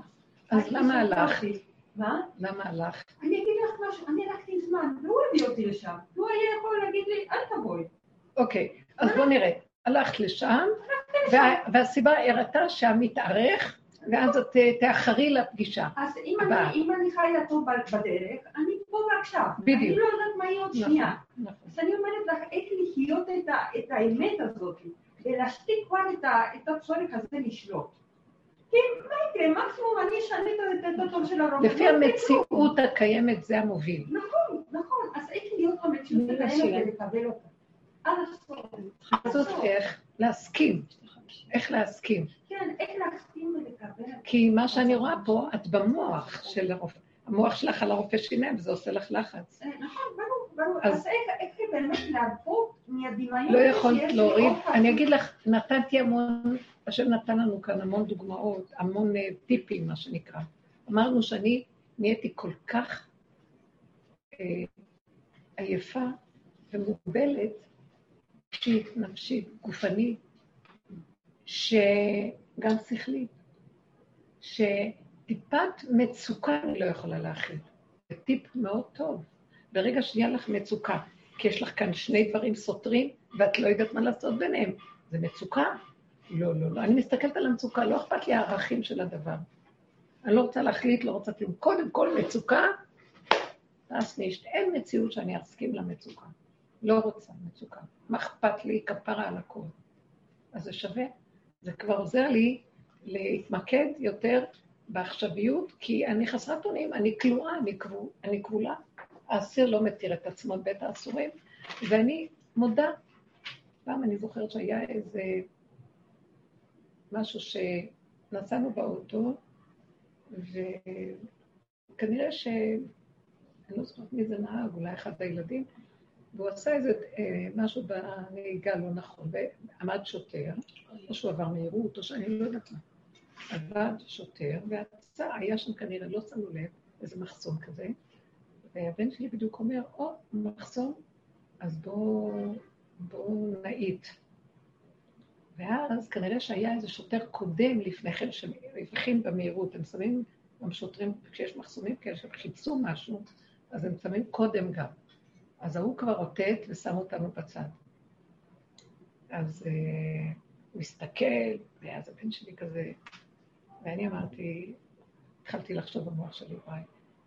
אז למה הלך? מה? למה הלך? אני אגיד לך משהו, אני הלכתי זמן, והוא הביא אותי לשם. הוא היה יכול להגיד לי, אל תבואי. אוקיי, אז בוא נראה. הלכת לשם, והסיבה הראתה שהמתארך, ואז את תאחרי לפגישה. אז אם אני חיילה טוב בדרך, אני פה ועכשיו. בדיוק. אני לא יודעת מה היא עוד שנייה. אז אני אומרת לך, איך לחיות את האמת הזאת, ולהשתיק כבר את הצורך הזה לשלוט. כי מה יקרה? מקסימום אני אשנה את התור של הרוב. לפי המציאות הקיימת זה המוביל. נכון. אז איך להיות המציאות הקיימת ולקבל אותה? חזות איך להסכים. איך להסכים? כן, איך להסכים ולקבל. כי מה שאני רואה פה, את במוח של הרופא. המוח שלך על הרופא שיניים, וזה עושה לך לחץ. נכון, ברור. אז איך באמת לעבור מהדמיון? לא יכולת להוריד. אני אגיד לך, נתתי המון, השם נתן לנו כאן המון דוגמאות, המון טיפים, מה שנקרא. אמרנו שאני נהייתי כל כך עייפה ומוגבלת, נפשית, גופנית, שגם שכלית, שטיפת מצוקה אני לא יכולה להכיל. זה טיפ מאוד טוב. ברגע שיהיה לך מצוקה, כי יש לך כאן שני דברים סותרים, ואת לא יודעת מה לעשות ביניהם. זה מצוקה? לא. אני מסתכלת על המצוקה, לא אכפת לי הערכים של הדבר. אני לא רוצה להחליט, לא רוצה כלום. קודם כל מצוקה, אין מציאות שאני אסכים למצוקה. לא רוצה מצוקה. מה אכפת לי? כפרה על הכל. אז זה שווה. זה כבר עוזר לי להתמקד יותר בעכשוויות, כי אני חסרת אונים, אני כלואה, אני כבולה. האסיר לא מתיר את עצמו בית האסורים, ואני מודה. פעם אני זוכרת שהיה איזה משהו שנסענו באוטו, וכנראה אני לא זוכרת מי זה נהג, אולי אחד הילדים, והוא עשה איזה משהו בנהיגה לא נכון, ועמד שוטר, או שהוא עבר מהירות, או שאני לא יודעת מה. עבד שוטר, והצעה, היה שם כנראה, לא שמו לב, איזה מחסום כזה, והבן שלי בדיוק אומר, מחסום, אז בואו נעיט. ואז כנראה שהיה איזה שוטר קודם לפני כן, שמבחין במהירות, הם שמים, הם שוטרים, כשיש מחסומים כאלה, שהם חיפשו משהו, אז הם שמים קודם גם. אז הוא כבר אותת ושם אותנו בצד. אז הוא הסתכל, ואז הבן שלי כזה, ואני אמרתי, התחלתי לחשוב במוח שלי,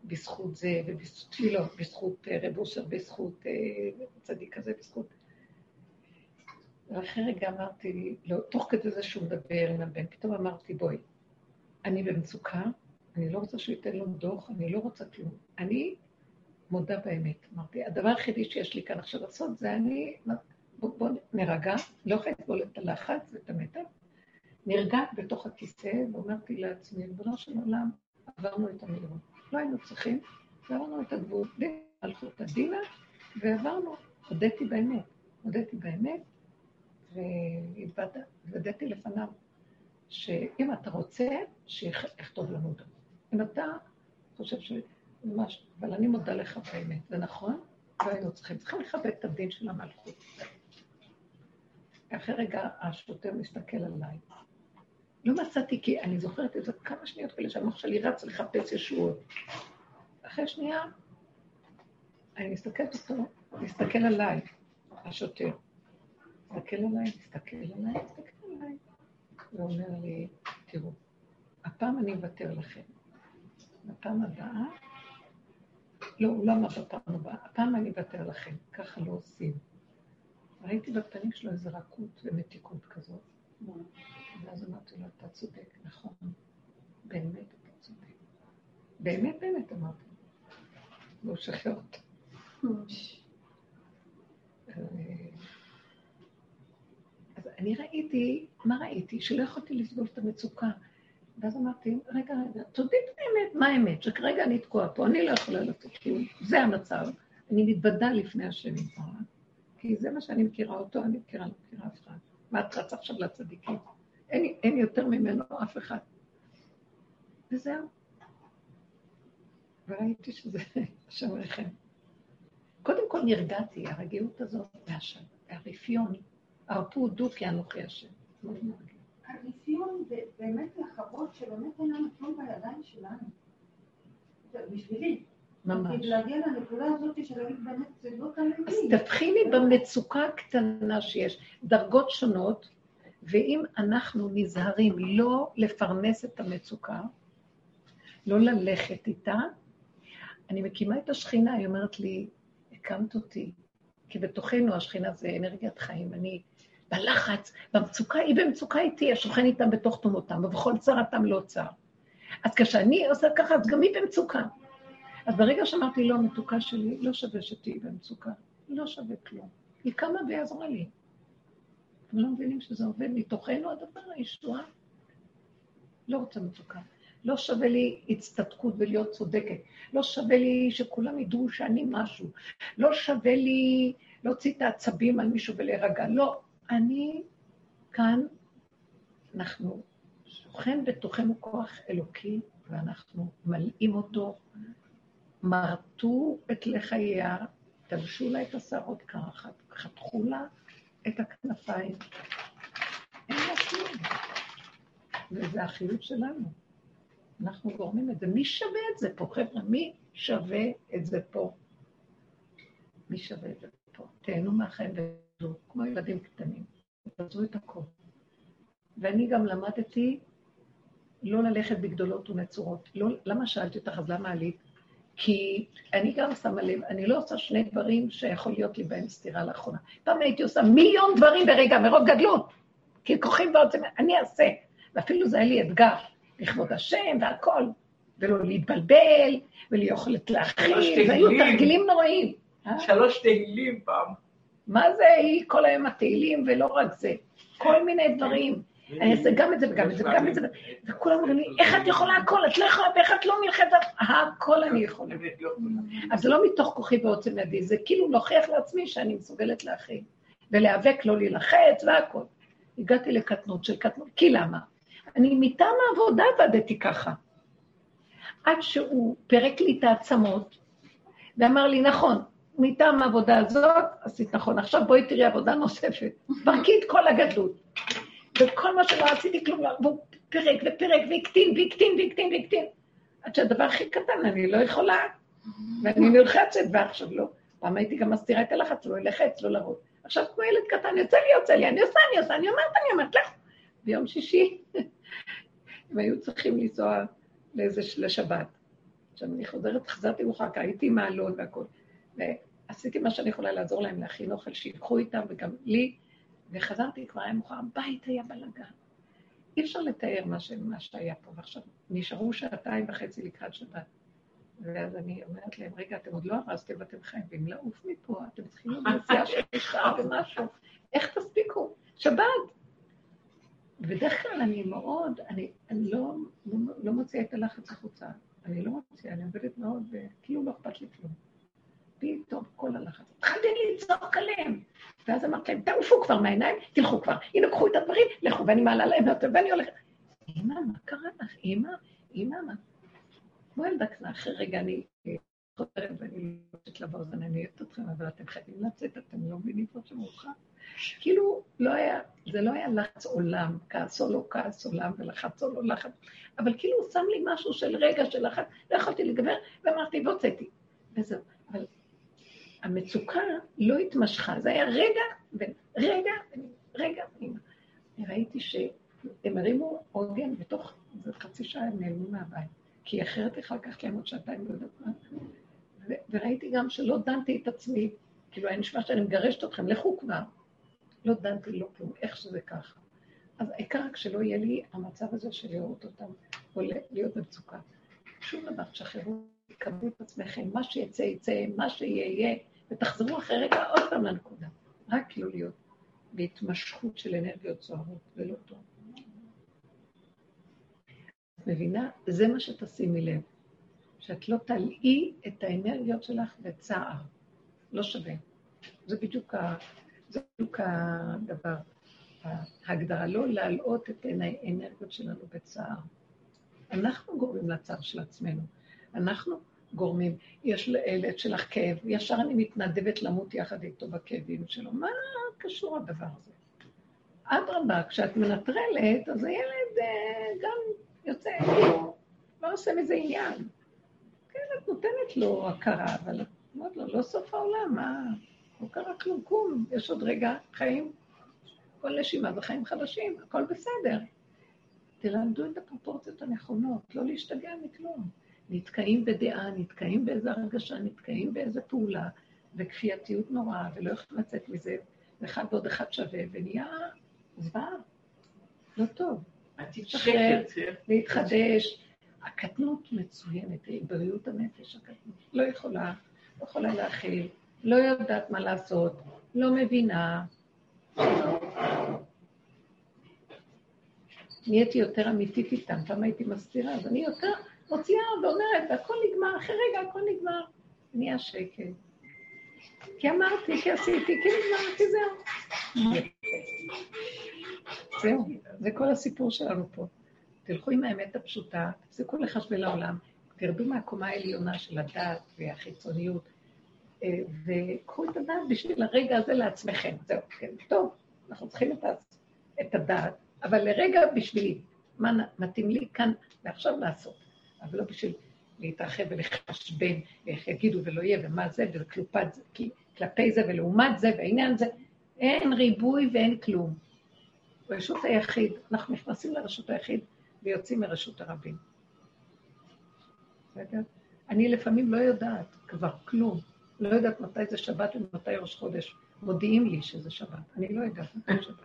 בזכות זה ובזכות תפילות, בזכות רבושר, בזכות צדיק כזה, בזכות... ואחרי רגע אמרתי, לא, תוך כדי זה שהוא מדבר עם הבן, פתאום אמרתי, בואי, אני במצוקה, אני לא רוצה שהוא ייתן לו דוח, אני לא רוצה כלום. אני... מודה באמת, אמרתי, הדבר היחידי שיש לי כאן עכשיו לעשות זה אני, בוא נרגע, לא יכולה לסבול את הלחץ ואת המתח, נרגעת בתוך הכיסא ואמרתי לעצמי, בנו של עולם, עברנו את המילון, לא היינו צריכים, עברנו את הגבול, הלכו את הדינה ועברנו, הודיתי באמת, והתוודעתי לפניו, שאם אתה רוצה, שיכתוב לנו דו, אם אתה חושב ש... ממש, אבל אני מודה לך באמת, זה נכון? והיינו צריכים לחבד את הדין של המלכות. אחרי רגע, השוטר מסתכל עליי, לא מצאתי, כי אני זוכרת את זה כמה שניות כאלה שהמוח שלי רץ לחפש ישועות. אחרי שנייה, אני מסתכלת אותו, מסתכל עליי, השוטר. מסתכל עליי. ואומר לי, תראו, הפעם אני מוותר לכם. הפעם הבאה, לא, הוא לא אמר בפעם הבאה, הפעם אני מוותר לכם, ככה לא עושים. ראיתי בפנים שלו איזו רכות ומתיקות כזאת. ואז אמרתי לו, אתה צודק, נכון, באמת אתה צודק. באמת אמרתי. והוא שחרר אותה. אז אני ראיתי, מה ראיתי? שלא יכולתי לסבול את המצוקה. ואז אמרתי, רגע, תודיעי באמת, מה האמת? שכרגע אני תקועה פה, אני לא יכולה לצאת, זה המצב. אני מתבדה לפני השם יתברך, כי זה מה שאני מכירה אותו, אני מכירה אף אחד. מה את רצה עכשיו לצדיקים? אין יותר ממנו אף אחד. וזהו. וראיתי שזה השם לכם. קודם כל נרגעתי, הרגיעות הזאת והשם, הרפיון, הרפו דו כי אנוכי השם. הרפיון זה באמת לחוות שבאמת אין לנו כלום בידיים שלנו. בשבילי. ממש. להגיע לנקודה הזאת שלהגיד באמת זה לא תלמיד. אז תבחיני במצוקה הקטנה שיש, דרגות שונות, ואם אנחנו נזהרים לא לפרנס את המצוקה, לא ללכת איתה, אני מקימה את השכינה, היא אומרת לי, הקמת אותי, כי בתוכנו השכינה זה אנרגיית חיים, אני בלחץ, במצוקה, היא במצוקה איתי, השוכן איתם בתוך תומותם, ובכל צרתם לא צר. אז כשאני עושה ככה, אז גם היא במצוקה. אז ברגע שאמרתי, לא, המתוקה שלי, לא שווה שתהי במצוקה, לא שווה כלום. היא קמה ועזרה לי. אנחנו לא מבינים שזה עובד מתוכנו, הדבר הישועה. לא רוצה מתוקה. לא שווה לי הצטדקות ולהיות צודקת. לא שווה לי שכולם ידעו שאני משהו. לא שווה לי להוציא את העצבים על מישהו ולהירגע. לא, אני כאן, אנחנו שוכן בתוכנו כוח אלוקי, ואנחנו מלאים אותו, מרתו את לחייה, תלשו לה את השערות ככה, חתכו לה את הכנפיים. אין לה כלום. וזה החיות שלנו. אנחנו גורמים את זה. מי שווה את זה פה, חבר'ה? מי שווה את זה פה? תהנו מהחיים וזו, כמו ילדים קטנים. תעזו את הכל. ואני גם למדתי לא ללכת בגדולות ונצורות. לא, למה שאלתי אותך, אז למה עלית? כי אני גם שמה לב, אני לא עושה שני דברים שיכול להיות לי בהם סתירה לאחרונה. פעם הייתי עושה מיליון דברים ברגע, מרוב גדלות, כי כוחים ועוד זה, אני אעשה. ואפילו זה היה לי אתגר, לכבוד השם והכל, ולא להתבלבל, וליכולת להכיל, והיו תרגילים נוראים. 3 תהילים פעם. מה זה, היא כל היום התהילים, ולא רק זה, כל מיני דברים. אני אעשה גם את זה וגם את זה וגם את זה, וכולם אומרים לי, איך את יכולה הכל? את לא יכולה, ואיך את לא מלחצת? הכל אני יכולה. אז זה לא מתוך כוחי ועוצם ידי, זה כאילו להוכיח לעצמי שאני מסוגלת להכין, ולהיאבק, לא להילחץ, והכל. הגעתי לקטנות של קטנות, כי למה? אני מטעם העבודה עבדתי ככה. עד שהוא פרק לי את העצמות, ואמר לי, נכון, מטעם העבודה הזאת, עשית נכון, עכשיו בואי תראי עבודה נוספת, פרקי את כל הגדלות. וכל מה שלא עשיתי כלום, והוא פרק ופרק והקטין, עד שהדבר הכי קטן, אני לא יכולה, ואני נלחצת, ועכשיו לא. פעם הייתי גם מסתירה את הלחץ, לא ילחץ, לא לראות. עכשיו כמו ילד קטן, יוצא לי, אני עושה, אני אומרת לך. ביום שישי, הם היו צריכים לנסוע לשבת. עכשיו אני חזרתי מוחק, הייתי מעלון והכל, ועשיתי מה שאני יכולה לעזור להם להכין אוכל, שילחו איתם וגם לי, וחזרתי כבר היה מוכר, הבית היה בלגן. אי אפשר לתאר מה שהיה פה, ועכשיו נשארו 2.5 לקראת שבת. ואז אני אומרת להם, רגע, אתם עוד לא הרסתם ואתם חייבים לעוף מפה, אתם צריכים לנסיעה של שעה ומשהו, איך תספיקו? שבת. בדרך כלל אני מאוד, אני לא מוציאה את הלחץ החוצה, אני עובדת מאוד, וכאילו לא אכפת לי כלום. פתאום כל הלחץ, התחלתי לצעוק עליהם. ואז אמרתי להם, תעופו כבר מהעיניים, תלכו כבר. הנה, קחו את הדברים, לכו, ואני מעלה להם, ואני הולכת. אמא, מה קרה לך? אמא, כמו ילדה קטנה, אחרי רגע אני חוזרת ואני לא יוצאת לברזן, אני אוהבת אתכם, אבל אתם חייבים לצאת, אתם לא מבינים פה שמורחם. כאילו, זה לא היה לחץ עולם, כעס או לא כעס עולם ולחץ או לא לחץ, אבל כאילו הוא שם לי משהו של רגע של לחץ, לא יכולתי לגבר, ואמרתי, והוצאתי. וזהו, אבל המצוקה לא התמשכה, זה היה רגע, ראיתי שהם הרימו עוגן בתוך חצי שעה, הם נעלמו מהבית. כי אחרת אחר כך להם עוד שעתיים לא יודעת מה. וראיתי גם שלא דנתי את עצמי, כאילו היה נשמע שאני מגרשת אתכם, לכו כבר. לא דנתי, לא כלום, איך שזה ככה. אז העיקר כשלא יהיה לי המצב הזה של לראות אותם, או להיות במצוקה. שום דבר, שחררו, תקבלו את עצמכם, מה שיצא יצא, מה שיהיה, ותחזרו אחרי רגע עוד פעם לנקודה. רק לא להיות בהתמשכות של אנרגיות סוערות, ולא טוב. מבינה? זה מה שתשימי לב, שאת לא תלעי את האנרגיות שלך בצער, לא שווה. זה בדיוק, הדבר, ההגדרה, לא להלאות את האנרגיות שלנו בצער. אנחנו גורמים לצער של עצמנו, אנחנו גורמים, יש לילד שלך כאב, ישר אני מתנדבת למות יחד איתו בכאבים שלו, מה קשור הדבר הזה? אדרבה, כשאת מנטרלת, אז הילד גם... יוצא, לא עושה מזה עניין. כן, את נותנת לו הכרה, אבל אמרת לו, לא סוף העולם, מה? לא קרה כלום, קום, יש עוד רגע חיים, כל נשימה זה חיים חדשים, הכל בסדר. תלמדו את הפרופורציות הנכונות, לא להשתגע מכלום. נתקעים בדעה, נתקעים באיזה הרגשה, נתקעים באיזה פעולה, וכפייתיות נוראה, ולא יכולים לצאת מזה, אחד ועוד אחד שווה, ונהיה זוועה, לא טוב. תשחרר, להתחדש. הקטנות מצוינת, בריאות הנפש, הקטנות לא יכולה, לא יכולה להכיל, לא יודעת מה לעשות, לא מבינה. נהייתי יותר אמיתית איתם, פעם הייתי מסתירה, אז אני יותר מוציאה ואומרת, הכל נגמר, אחרי רגע הכל נגמר. נהיה שקט. כי אמרתי, כי עשיתי, כי נגמר, כי זהו. זה כל הסיפור שלנו פה. תלכו עם האמת הפשוטה, תפסיקו לחשבל העולם, תרדו מהקומה העליונה של הדת והחיצוניות, וקחו את הדת בשביל הרגע הזה לעצמכם. זהו, כן, טוב, אנחנו צריכים את הדת, אבל לרגע בשבילי, מה מתאים לי כאן ועכשיו לעשות, אבל לא בשביל להתרחב ולחשבן, ואיך יגידו ולא יהיה, ומה זה, וכלפי זה ולעומת זה, והעניין זה, אין ריבוי ואין כלום. רשות היחיד, אנחנו נכנסים לרשות היחיד ויוצאים מרשות הרבים. בסדר? אני לפעמים לא יודעת כבר כלום, לא יודעת מתי זה שבת ומתי ראש חודש. מודיעים לי שזה שבת, אני לא יודעת מתי שבת.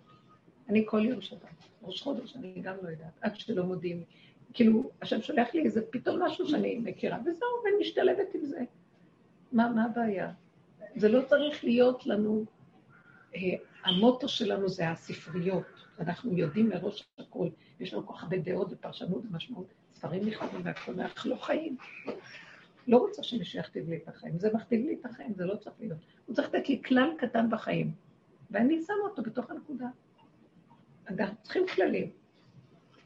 אני כל יום שבת, ראש חודש אני גם לא יודעת, עד שלא מודיעים לי. כאילו, השם שולח לי איזה פתאום משהו שאני מכירה, וזהו, ואני משתלבת עם זה. מה הבעיה? זה לא צריך להיות לנו, המוטו שלנו זה הספריות. אנחנו יודעים מראש הכל, יש לנו כל כך הרבה דעות ופרשנות ומשמעות, ספרים נכתבים והכל, אנחנו לא חיים. לא רוצה שמישהו יכתיב לי את החיים, זה מכתיב לי את החיים, זה לא צריך להיות. הוא צריך לתת לי כלל קטן בחיים, ואני שמה אותו בתוך הנקודה. אנחנו צריכים כללים.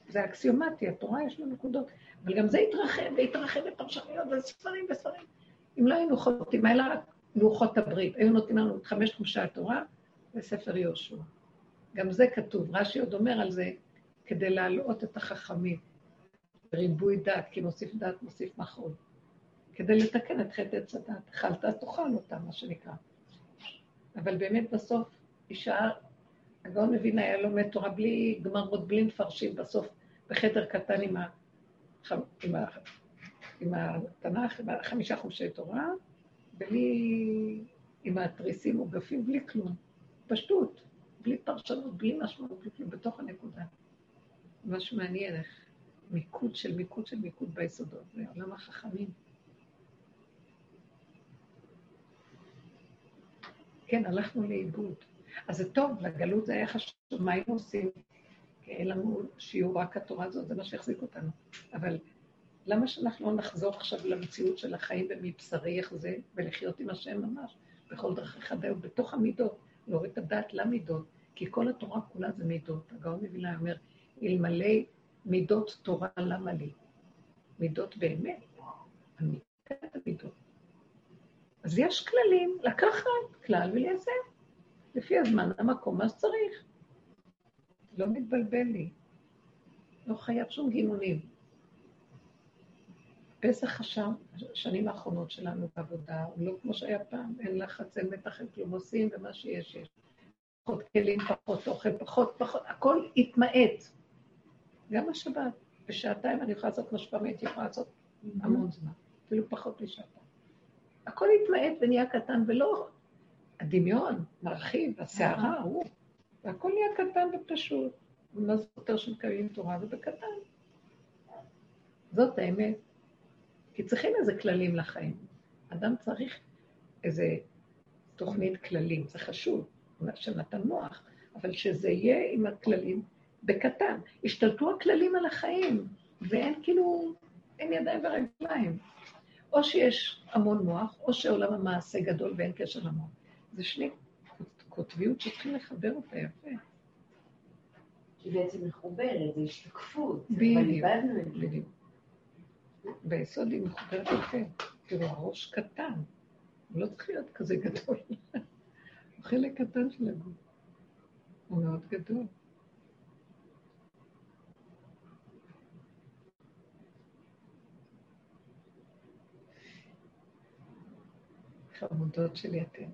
זה אקסיומטי, התורה יש לו נקודות, אבל גם זה יתרחב, ויתרחב לפרשניות, וספרים וספרים. אם לא היינו חותים, אלא רק לוחות הברית, היו נותנים לנו את 5 חומשי התורה וספר יהושע. גם זה כתוב, רש"י עוד אומר על זה, כדי להלאות את החכמים, ריבוי דת, כי מוסיף דת, מוסיף מחול, כדי לתקן את חטא עץ הדת, אכלת, תאכל אותה, מה שנקרא. אבל באמת בסוף, ישאר, הגאון מבין היה לומד תורה בלי גמרות, בלי מפרשים, בסוף בחדר קטן עם התנ"ך, עם 5 חומשי תורה, בלי, עם התריסים וגפים, בלי כלום, פשטות. בלי פרשנות, בלי משמעות, בתוך הנקודה. משהו מעניין איך מיקוד של מיקוד של מיקוד ביסודות, זה עולם החכמים. כן, הלכנו לאיבוד. אז זה טוב, לגלות זה היה חשוב, מה היינו עושים? כי אין לנו שיעור רק התורה הזאת, זה מה שהחזיק אותנו. אבל למה שאנחנו לא נחזור עכשיו למציאות של החיים ומבשרי איך זה, ולחיות עם השם ממש, בכל דרכי חדהו, בתוך המידות. להוריד את הדעת למידות, כי כל התורה כולה זה מידות. הגאון מווילנה אומר, אלמלא מידות תורה למה לי. מידות באמת, אמיתית המידות. אז יש כללים, לקחת כלל וליישם, לפי הזמן, המקום, מה שצריך. לא מתבלבל לי, לא חייב שום גינונים. פסח השם, השנים האחרונות שלנו בעבודה, הוא לא כמו שהיה פעם, אין לחץ, אין מתח, אין כלום, עושים ומה שיש, יש. פחות כלים, פחות אוכל, פחות, הכל התמעט. גם השבת, בשעתיים אני יכולה לעשות משפעה, אני יכולה לעשות המון זמן, אפילו פחות משעתיים. הכל התמעט ונהיה קטן ולא, הדמיון, מרחיב, השערה, הוא, והכל נהיה קטן ופשוט. מה זה יותר שמקיימים תורה? זה בקטן. זאת האמת. כי צריכים איזה כללים לחיים. אדם צריך איזה תוכנית כללים, זה חשוב, שנתן מוח, אבל שזה יהיה עם הכללים בקטן. השתלטו הכללים על החיים, ואין כאילו, אין ידיים ורגליים. או שיש המון מוח, או שעולם המעשה גדול ואין קשר למוח. זה שני קוטביות שצריכים לחבר אותה יפה. כי בעצם מחוברת, זה השתקפות. בדיוק. ביסוד היא מחוברת יפה. תראו, הראש קטן. הוא לא צריך להיות כזה גדול. הוא חלק קטן של הגוף. הוא מאוד גדול. חמודות שלי אתם.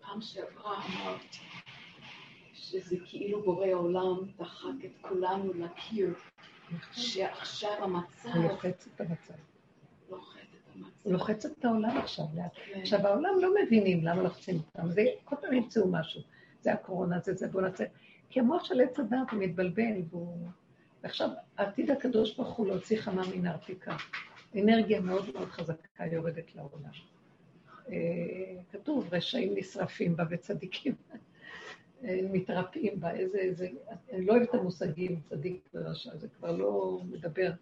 פעם שעברה אמרת שזה כאילו בורא העולם דחק את כולנו לקיר, שעכשיו המצב... הוא לוחץ את המצב. הוא לוחץ את העולם עכשיו. עכשיו העולם לא מבינים למה לוחצים אותם. זה כל פעם ימצאו משהו. זה הקורונה, זה בוא נצא. כי המוח של עץ הדעת הוא מתבלבל. ועכשיו העתיד הקדוש ברוך הוא להוציא חמה מן הארטיקה. אנרגיה מאוד מאוד חזקה יורדת לעולם. כתוב, רשעים נשרפים בה וצדיקים מתרפאים בה, אני לא אוהב את המושגים, צדיק ורשע, זה כבר לא מדבר,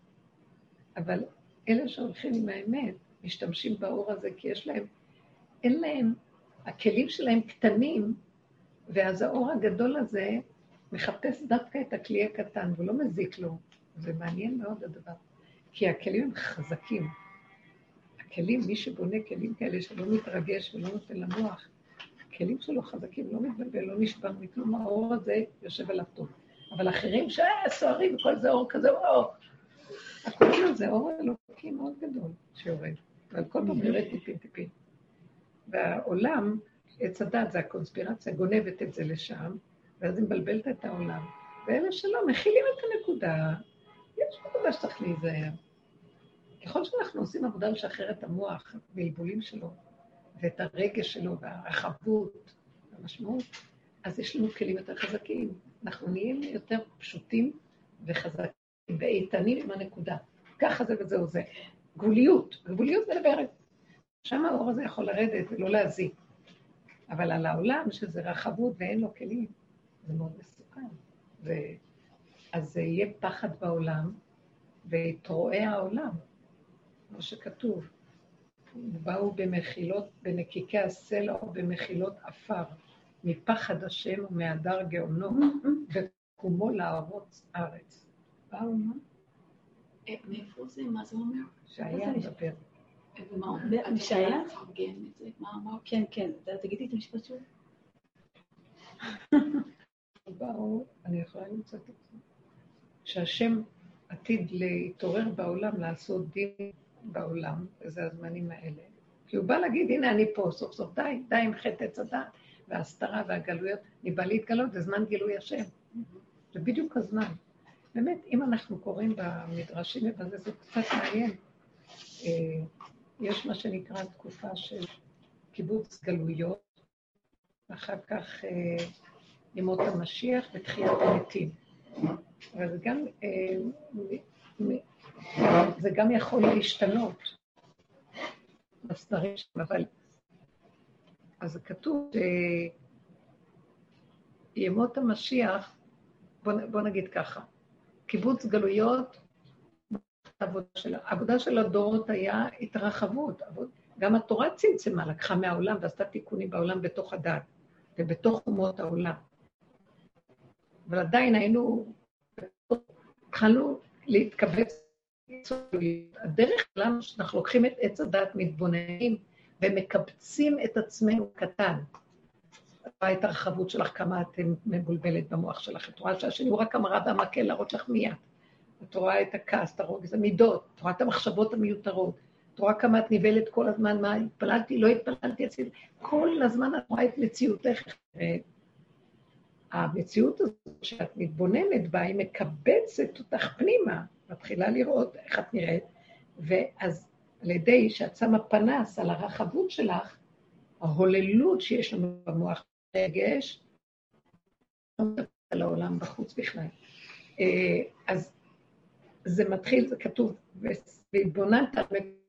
אבל אלה שהולכים עם האמת, משתמשים באור הזה, כי יש להם, אין להם, הכלים שלהם קטנים, ואז האור הגדול הזה מחפש דווקא את הכלי הקטן, ולא מזיק לו, זה מעניין מאוד הדבר, כי הכלים הם חזקים, הכלים, מי שבונה כלים כאלה שלא מתרגש ולא נותן למוח, הכלים שלו חזקים, לא מתבלבל, לא נשבר מכלום, האור הזה יושב עליו טוב. אבל אחרים שסוערים, וכל זה אור כזה, אור. הכלים הזה, אור אלוקי מאוד גדול שיורד. אבל כל פעם יורד טיפין. והעולם, עץ הדת, זה הקונספירציה, גונבת את זה לשם, ואז היא מבלבלת את העולם. ואלה שלא, מכילים את הנקודה. יש נקודה שצריך להיזהר. ככל שאנחנו עושים עבודה לשחרר את המוח, בלבולים שלו, ואת הרגש שלו, והרחבות, המשמעות, אז יש לנו כלים יותר חזקים. אנחנו נהיים יותר פשוטים וחזקים, ואיתנים עם הנקודה. ככה זה וזהו זה. גבוליות מדברת. שם האור הזה יכול לרדת ולא להזיק. אבל על העולם שזה רחבות ואין לו כלים, זה מאוד מסוכן. אז זה יהיה פחד בעולם, ויתרועע העולם, כמו שכתוב. ובאו במחילות, בנקיקי הסלע או במחילות אפר, מפחד השם ומהדר גאונו, וקומו לערוץ ארץ. באו מה? מאיפה זה? מה זה אומר? שהיה מדבר. אני שהיה? מה אמרו? כן. תגידי את המשפט שוב. באו, אני יכולה למצוא את זה. שהשם עתיד להתעורר בעולם, לעשות דין, בעולם, וזה הזמנים האלה. כי הוא בא להגיד, הנה אני פה, סוף סוף, די עם חטא צדה, והסתרה והגלויות, אני בא להתגלות, זה זמן גילוי השם. זה בדיוק הזמן. באמת, אם אנחנו קוראים במדרשים, זה קצת מעניין. יש מה שנקרא תקופה של קיבוץ גלויות, ואחר כך ימות המשיח ותחיית המתים. אבל זה גם... זה גם יכול להשתנות בסדרים שם, אבל אז כתוב שימות המשיח, בוא נגיד ככה, קיבוץ גלויות, העבודה של הדורות היה התרחבות, גם התורה צמצמה, לקחה מהעולם ועשתה תיקונים בעולם בתוך הדת ובתוך אומות העולם, אבל עדיין היינו, התחלנו להתכווץ. הדרך שלנו שאנחנו לוקחים את עץ הדת, מתבוננים ומקבצים את עצמנו קטן. את הרחבות שלך, כמה אתם מבולבלת במוח שלך. את רואה שהשני הוא רק אמרה והמקל להראות לך מיד. את רואה את הכעס, את רואה את המידות, את רואה את המחשבות המיותרות. את רואה כמה את ניבלת כל הזמן, מה התפללתי, לא התפללתי, כל הזמן את רואה את מציאותך. המציאות הזאת שאת מתבוננת בה, היא מקבצת אותך פנימה, מתחילה לראות איך את נראית, ואז על ידי שאת שמה פנס על הרחבות שלך, ההוללות שיש לנו במוח רגש, לא מדברת על העולם בחוץ בכלל. אז זה מתחיל, זה כתוב, והתבוננת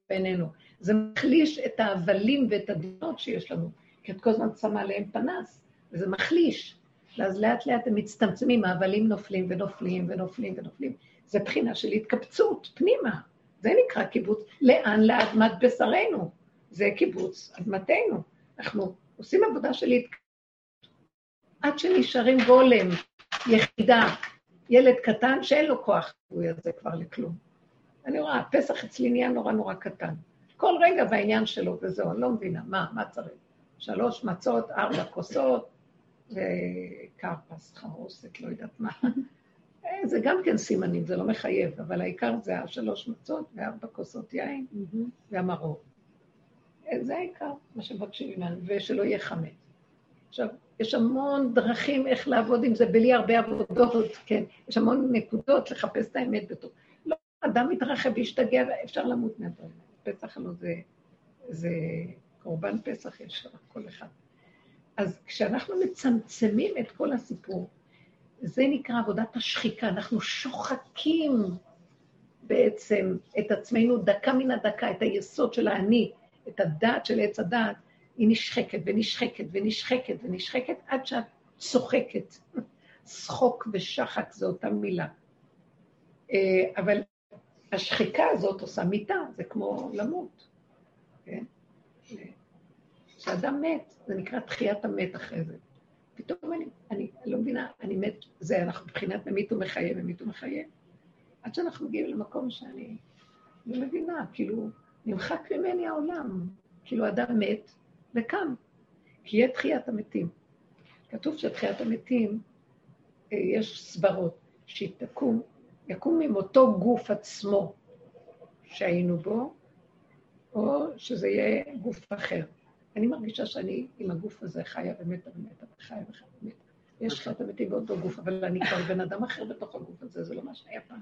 בינינו. זה מחליש את העבלים ואת הדינות שיש לנו, כי את כל הזמן שמה עליהם פנס, וזה מחליש. אז לאט לאט הם מצטמצמים, העבלים נופלים ונופלים ונופלים ונופלים. זה בחינה של התקבצות פנימה. זה נקרא קיבוץ לאן? לאדמת בשרנו. זה קיבוץ אדמתנו. אנחנו עושים עבודה של התקבצות. עד שנשארים גולם, יחידה, ילד קטן שאין לו כוח, הוא יזה כבר לכלום. אני רואה, הפסח אצלי נהיה נורא נורא קטן. כל רגע בעניין שלו וזהו, אני לא מבינה, מה צריך? 3 מצות, 4 כוסות, וקרפס, חרוסת, לא יודעת מה. זה גם כן סימנים, זה לא מחייב, אבל העיקר זה 3 מצות ו4 כוסות יין והמרור. זה העיקר, מה שמבקשים ממנו, ושלא יהיה חמץ. עכשיו, יש המון דרכים איך לעבוד עם זה, בלי הרבה עבודות, כן. יש המון נקודות לחפש את האמת בתור. לא, אדם מתרחב, ישתגע, אפשר למות מהדברים. פסח לא זה קורבן פסח, יש רק כל אחד. אז כשאנחנו מצמצמים את כל הסיפור, זה נקרא עבודת השחיקה, אנחנו שוחקים בעצם את עצמנו דקה מן הדקה, את היסוד של האני, את הדעת של עץ הדעת, היא נשחקת ונשחקת ונשחקת ונשחקת, עד שאת שוחקת. שחוק ושחק זה אותה מילה. אבל השחיקה הזאת עושה מיטה, זה כמו למות. כן? כשאדם מת, זה נקרא תחיית המת אחרי זה. פתאום אני לא מבינה, אני מת, זה אנחנו מבחינת ממית ומחיה, ממית ומחיה. עד שאנחנו מגיעים למקום שאני לא מבינה, כאילו נמחק ממני העולם. כאילו אדם מת וקם, כי יהיה תחיית המתים. כתוב שתחיית המתים, יש סברות, שיקום ממותו גוף עצמו שהיינו בו, או שזה יהיה גוף אחר. אני מרגישה שאני עם הגוף הזה חיה ומתה ומתה וחיה ומתה. יש חיה ומתים באותו גוף, אבל אני כבר בן אדם אחר בתוך הגוף הזה, זה לא מה שהיה פעם.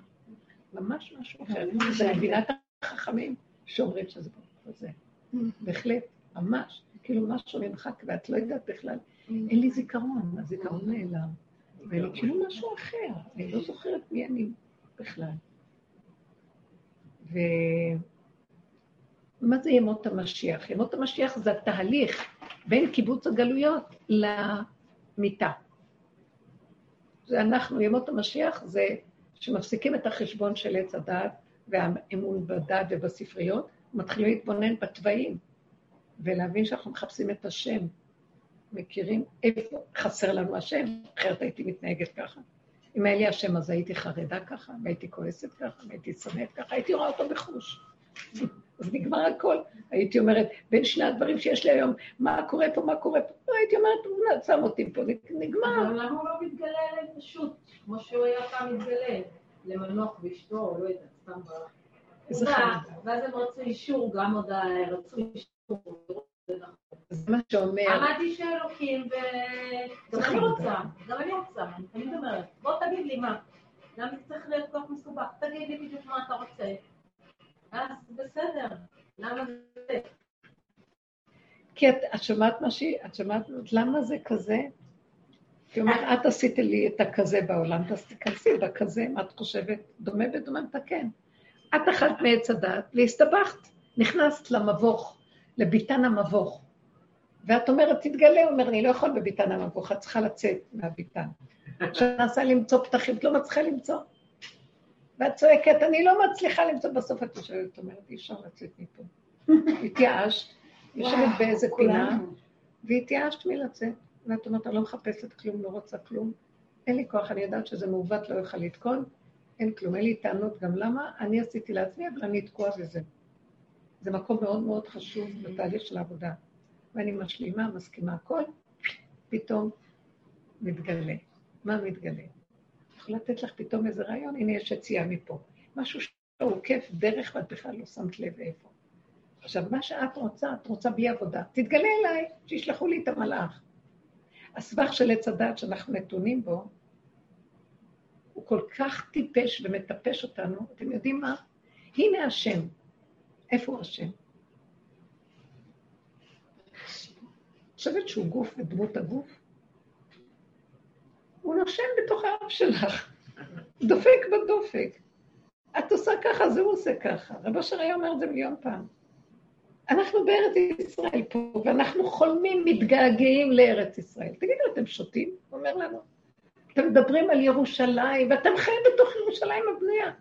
ממש משהו אחר. זה מבינת החכמים שאומרים שזה בגוף הזה. בהחלט, ממש. כאילו משהו נמחק ואת לא יודעת בכלל. אין לי זיכרון, הזיכרון נעלם. ואני כאילו משהו אחר. אני לא זוכרת מי אני בכלל. מה זה ימות המשיח? ימות המשיח זה התהליך בין קיבוץ הגלויות למיטה. זה אנחנו, ימות המשיח זה שמפסיקים את החשבון של עץ הדעת והאמון בדעת ובספריות, מתחילים להתבונן בטבעים ולהבין שאנחנו מחפשים את השם, מכירים איפה חסר לנו השם, אחרת הייתי מתנהגת ככה. אם היה לי השם אז הייתי חרדה ככה, והייתי כועסת ככה, והייתי צנעת ככה, הייתי רואה אותו בחוש. אז נגמר הכל. הייתי אומרת, בין שני הדברים שיש לי היום, מה קורה פה, מה קורה פה? לא, הייתי אומרת, הוא נעצם אותי פה, נגמר. אבל למה הוא לא מתגלה אליהם פשוט? כמו שהוא היה פעם מתגלה, למנוח ואשתו, או לא יודעת, סתם באה. ואז הם רצו אישור, גם עוד רצו אישור. זה מה שאומר. עמדתי שאלוקים, וגם אני רוצה, גם אני רוצה. אני אומרת, בוא תגיד לי מה. למה צריך להיות כך מסובך? תגיד לי בדיוק מה אתה רוצה. אז בסדר, למה זה? כי את שמעת משהו, את שמעת, למה זה כזה? כי אומרת, את עשית לי את הכזה בעולם, תכנסי בכזה, מה את חושבת? דומה בדומה מתקן. את אכלת מעץ הדעת והסתבכת, נכנסת למבוך, לביתן המבוך. ואת אומרת, תתגלה, הוא אומר, אני לא יכול בביתן המבוך, את צריכה לצאת מהביתן. כשנסה למצוא פתחים, את לא מצליחה למצוא. ואת צועקת, אני לא מצליחה למצוא בסוף את יושבת, אומרת, אי אפשר לצאת מפה. התייאשת, יושבת באיזה פינה, והתייאשת מלצאת, ואת אומרת, אני לא מחפשת כלום, לא רוצה כלום, אין לי כוח, אני יודעת שזה מעוות, לא יוכל לתקון, אין כלום, אין לי טענות גם למה, אני עשיתי לעצמי, אבל אני תקוע בזה. זה מקום מאוד מאוד חשוב בתהליך של העבודה. ואני משלימה, מסכימה הכל, פתאום מתגלה. מה מתגלה? יכולה לתת לך פתאום איזה רעיון, הנה יש הציעה מפה. משהו שהוא כיף דרך ואת בכלל לא שמת לב איפה. עכשיו, מה שאת רוצה, את רוצה בלי עבודה. תתגלה אליי, שישלחו לי את המלאך. הסבך של עץ הדעת שאנחנו נתונים בו, הוא כל כך טיפש ומטפש אותנו, אתם יודעים מה? הנה השם. איפה הוא השם? חושבת שהוא גוף ודמות הגוף? הוא נושם בתוך האף שלך, דופק בדופק. את עושה ככה, זה הוא עושה ככה. רב אשר היה אומר את זה מיליון פעם. אנחנו בארץ ישראל פה, ואנחנו חולמים, מתגעגעים לארץ ישראל. תגידו, אתם שותים? הוא אומר לנו. אתם מדברים על ירושלים, ואתם חיים בתוך ירושלים הבנייה.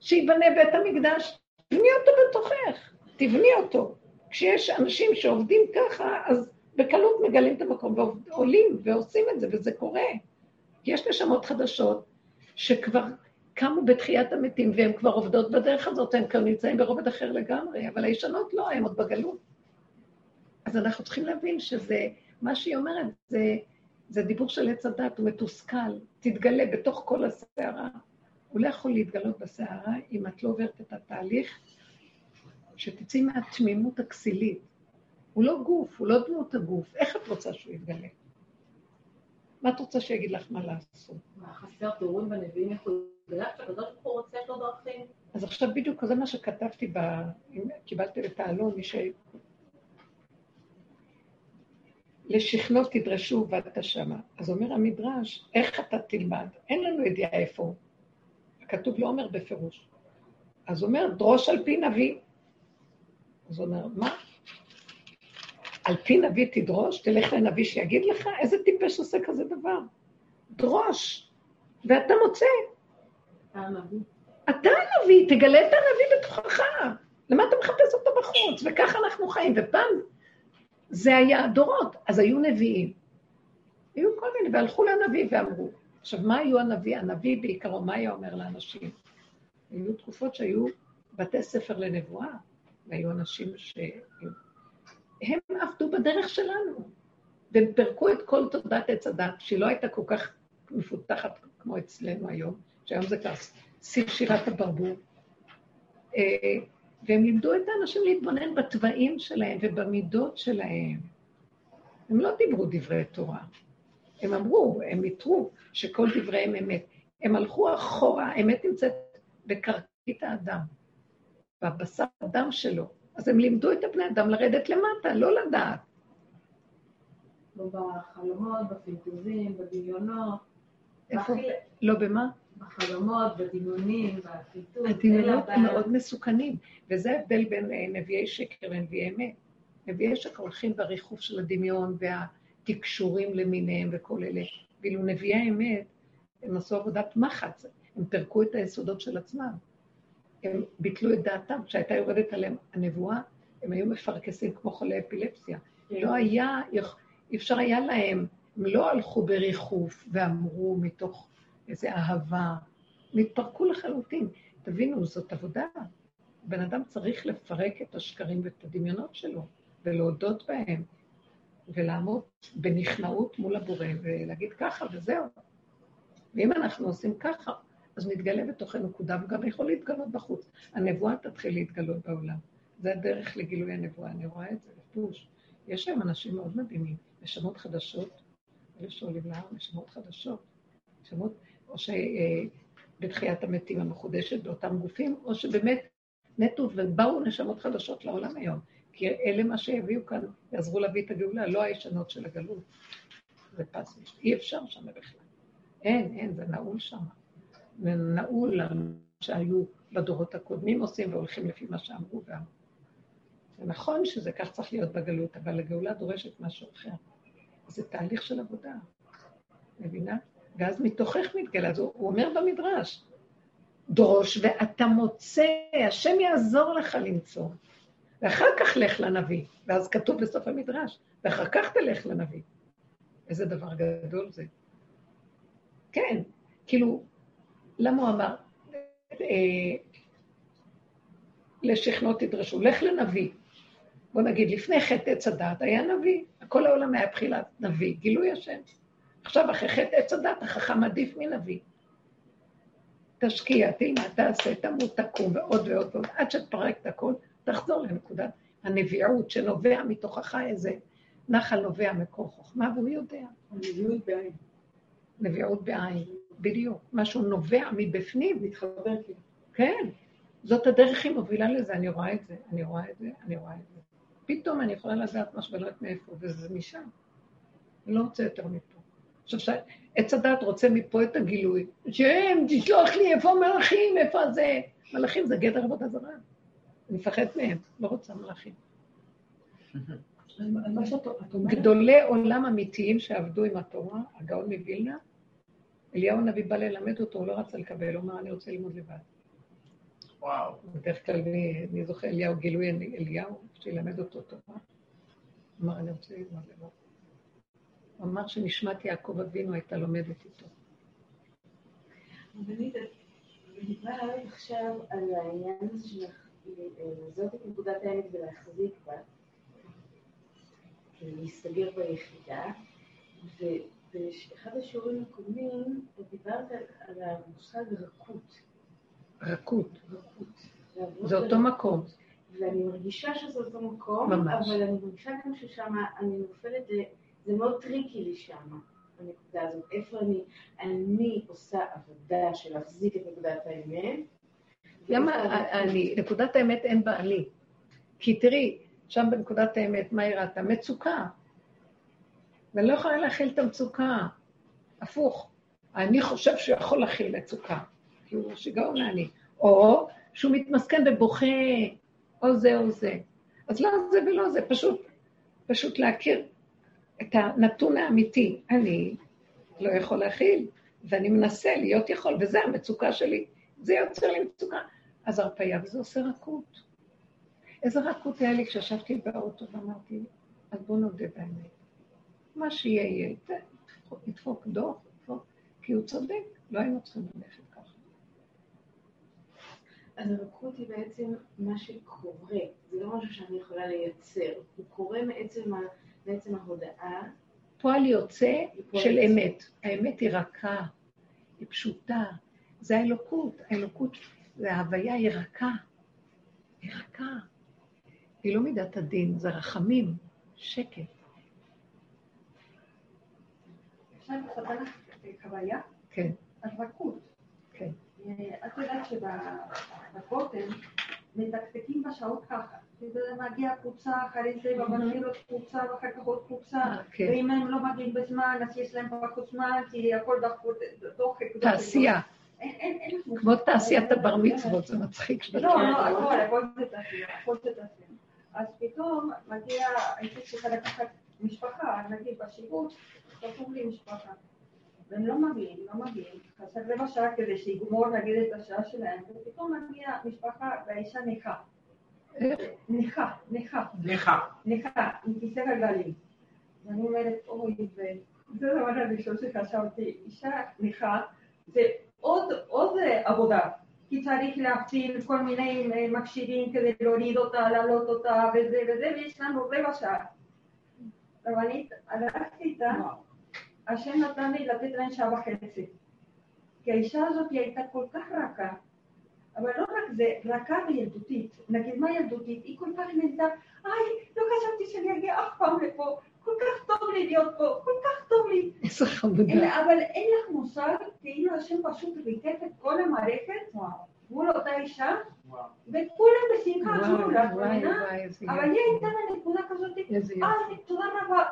שיבנה בית המקדש, תבני אותו בתוכך, תבני אותו. כשיש אנשים שעובדים ככה, אז בקלות מגלים את המקום, ועולים ועושים את זה, וזה קורה. יש נשמות חדשות שכבר קמו בתחיית המתים, והן כבר עובדות בדרך הזאת, הן כבר נמצאים ברובד אחר לגמרי, אבל הישנות לא, הן עוד בגלות. אז אנחנו צריכים להבין שזה, מה שהיא אומרת, זה דיבור של עץ הדת, הוא מתוסכל, תתגלה בתוך כל הסערה. הוא לא יכול להתגלות בסערה אם את לא עוברת את התהליך, שתצאי מהתמימות הכסילית. הוא לא גוף, הוא לא דמות הגוף. איך את רוצה שהוא יתגלה? מה את רוצה שיגיד לך מה לעשות? מה חסר תורים בנביאים יכולים? ולאפשר, אז עוד פה רוצה את לא דרכים? אז עכשיו בדיוק, זה מה שכתבתי, קיבלתי לתעלון, מי ש... לשכנות תדרשו ובאת שמה. אז אומר המדרש, איך אתה תלמד? אין לנו ידיעה איפה. הכתוב לא אומר בפירוש. אז אומר, דרוש על פי נביא. אז הוא אומר, מה? על פי נביא תדרוש? תלך לנביא שיגיד לך? איזה טיפש עושה כזה דבר? דרוש, ואתה מוצא. אתה הנביא. אתה הנביא, תגלה את הנביא בתוכך. למה אתה מחפש אותו בחוץ? וככה אנחנו חיים. ופעם זה היה הדורות, אז היו נביאים. היו כל מיני, והלכו לנביא ואמרו. עכשיו, מה היו הנביא? הנביא בעיקרו, מה היה אומר לאנשים? היו תקופות שהיו בתי ספר לנבואה. והיו אנשים שהם עבדו בדרך שלנו, והם פרקו את כל תודעת עץ הדת, שהיא לא הייתה כל כך מפותחת כמו אצלנו היום, שהיום זה כבר סיר שירת הברבור, והם לימדו את האנשים להתבונן בטבעים שלהם ובמידות שלהם. הם לא דיברו דברי תורה, הם אמרו, הם יתרו שכל דבריהם אמת, הם הלכו אחורה, האמת נמצאת בקרקעית האדם. בבשר אדם שלו. אז הם לימדו את הבני אדם לרדת למטה, לא לדעת. לא בחלומות, בפנטזים, בדמיונות. איפה? לא במה? בחלומות, בדמיונים, בפנטזים. הדמיונות הם מאוד מסוכנים, וזה הבדל בין נביאי שקר לנביאי אמת. נביאי שקר הולכים בריחוף של הדמיון והתקשורים למיניהם וכל אלה. ואילו נביאי אמת, הם עשו עבודת מחץ, הם פרקו את היסודות של עצמם. הם ביטלו את דעתם, כשהייתה יורדת עליהם הנבואה, הם היו מפרקסים כמו חולי אפילפסיה. לא היה, אפשר היה להם, הם לא הלכו בריחוף ואמרו מתוך איזו אהבה, מתפרקו לחלוטין. תבינו, זאת עבודה. בן אדם צריך לפרק את השקרים ואת הדמיונות שלו, ולהודות בהם, ולעמוד בנכנעות מול הבורא, ולהגיד ככה וזהו. ואם אנחנו עושים ככה, אז מתגלה בתוכנו קודם, גם יכול להתגלות בחוץ. הנבואה תתחיל להתגלות בעולם. זה הדרך לגילוי הנבואה. אני רואה את זה בפוש. יש שם אנשים מאוד מדהימים, נשמות חדשות, אלה שעולים להר, נשמות חדשות. נשמות, או שבתחיית המתים המחודשת באותם גופים, או שבאמת נטו ובאו נשמות חדשות לעולם היום. כי אלה מה שהביאו כאן, יעזרו להביא את הגאולה, לא הישנות של הגלות. זה פס, אי אפשר שם בכלל. אין, זה נעול שם. ונעול שהיו בדורות הקודמים עושים והולכים לפי מה שאמרו גם. זה נכון שזה כך צריך להיות בגלות, אבל הגאולה דורשת משהו אחר. זה תהליך של עבודה, מבינה? ואז מתוכך מתגלה, אז הוא אומר במדרש, דרוש ואתה מוצא, השם יעזור לך למצוא. ואחר כך לך לנביא, ואז כתוב בסוף המדרש, ואחר כך תלך לנביא. איזה דבר גדול זה. כן. כאילו, למה הוא אמר? לשכנות תדרשו, לך לנביא. בוא נגיד, לפני חטא עץ הדעת היה נביא, כל העולם היה בחינת נביא, גילוי השם. עכשיו אחרי חטא עץ הדעת, החכם עדיף מנביא. תשקיע, תלמד, תעשה, תמות, תקום, ועוד ועוד ועוד, עד שתפרק את הכל, תחזור לנקודת הנביאות שנובע מתוכך איזה נחל נובע מקור חוכמה, והוא יודע. הנביאות בעין. נביאות בעין, בדיוק. משהו נובע מבפנים, מתחבר לי. כן. זאת הדרך היא מובילה לזה, אני רואה את זה. פתאום אני יכולה לדעת משהו ולא את מאיפה, וזה משם. אני לא רוצה יותר מפה. עכשיו, עץ הדעת רוצה מפה את הגילוי, שהם, תשלוח לי, איפה מלאכים, איפה זה? מלאכים זה גדר עבודה זרה. אני מפחד מהם, לא רוצה מלאכים. גדולי עולם אמיתיים שעבדו עם התורה, הגאון מבילנה, אליהו הנביא בא ללמד אותו, הוא לא רצה לקבל, הוא אומר, אני רוצה ללמוד לבד. וואו. בדרך כלל אני זוכר אליהו, גילוי אליהו, שילמד אותו תורה. אמר, אני רוצה ללמוד לבד. הוא אמר שנשמת יעקב אבינו הייתה לומדת איתו. בנידה, נדבר עכשיו על העניין הזה שלך, לזאת את נקודת האמת ולהחזיק בה, להסתגר ביחידה, ובאחד השיעורים הקודמים דיברת על המושג רכות. רכות. זה אותו מקום. ואני מרגישה שזה אותו מקום, אבל אני מרגישה גם ששם אני נופלת, זה מאוד טריקי לי שם, הנקודה הזאת. איפה אני עושה עבודה של להחזיק את נקודת האמת? למה אני, נקודת האמת אין בה לי. כי תראי, שם בנקודת האמת, מה הראתה? מצוקה. ואני לא יכולה להכיל את המצוקה. הפוך. אני חושב שהוא יכול להכיל מצוקה. כי הוא שיגעון אני. או שהוא מתמסכן ובוכה, או זה או זה. אז לא זה ולא זה, פשוט להכיר את הנתון האמיתי. אני לא יכול להכיל, ואני מנסה להיות יכול, וזה המצוקה שלי. זה יוצר לי מצוקה. אז הרפאיה, וזה עושה רכות. איזה רכות היה לי כשישבתי באוטו ואמרתי, אז בוא נודה באמת. מה שיהיה יהיה, ידפוק דוח, כי הוא צודק, לא היינו צריכים ללכת ככה. אז הרכות היא בעצם מה שקורה, זה לא משהו שאני יכולה לייצר, הוא קורה מעצם ההודעה. פועל יוצא של אמת, האמת היא רכה, היא פשוטה, זה האלוקות, זה ההוויה היא רכה, היא רכה. היא לא מידת הדין, זה רחמים, שקט. יש להם חזרה חוויה? כן. הרווקות. כן. את יודעת שבקוטן מדקדקים בשעות ככה. זה מגיע קופסה, אחרי זה מבטלים עוד קופסה, ואחר כך עוד קופסה. ואם הם לא מגיעים בזמן, אז יש להם פחות זמן, כי הכל דוחק. תעשייה. כמו תעשיית הבר מצוות, זה מצחיק שבקוטן. לא, הכל זה תעשייה. אז פתאום מגיע, הייתי צריכה לקחת משפחה, נגיד בשיבות, חשוב לי משפחה. והם לא מגיעים. חסר רבע שעה כדי שיגמור נגיד את השעה שלהם, ופתאום מגיע משפחה והאישה נכה, מכיסא גלגלים. ואני אומרת, אוי, זה דבר הראשון שחשבתי, אישה נכה, זה עוד עבודה. כי צריך להפעיל כל מיני מכשירים כדי להוריד אותה, להעלות אותה, וזה, ויש לנו רבע שעה. רבנית, הלכתי איתה, השם נתן לי לתת להם שעה וחצי. כי האישה הזאת הייתה כל כך רכה, אבל לא רק זה, רכה וילדותית. נגיד מה ילדותית? היא כל כך נהנתה, לא חשבתי שאני אגיע אף פעם לפה, כל כך טוב לי להיות פה, כל כך טוב לי. איזה חמודה. אבל אין לך מושג, כאילו השם פשוט ריתף את כל המערכת, מול אותה אישה, וכולם בשמחה עשו לה, אבל היא הייתה לנקודה כזאת, תודה רבה,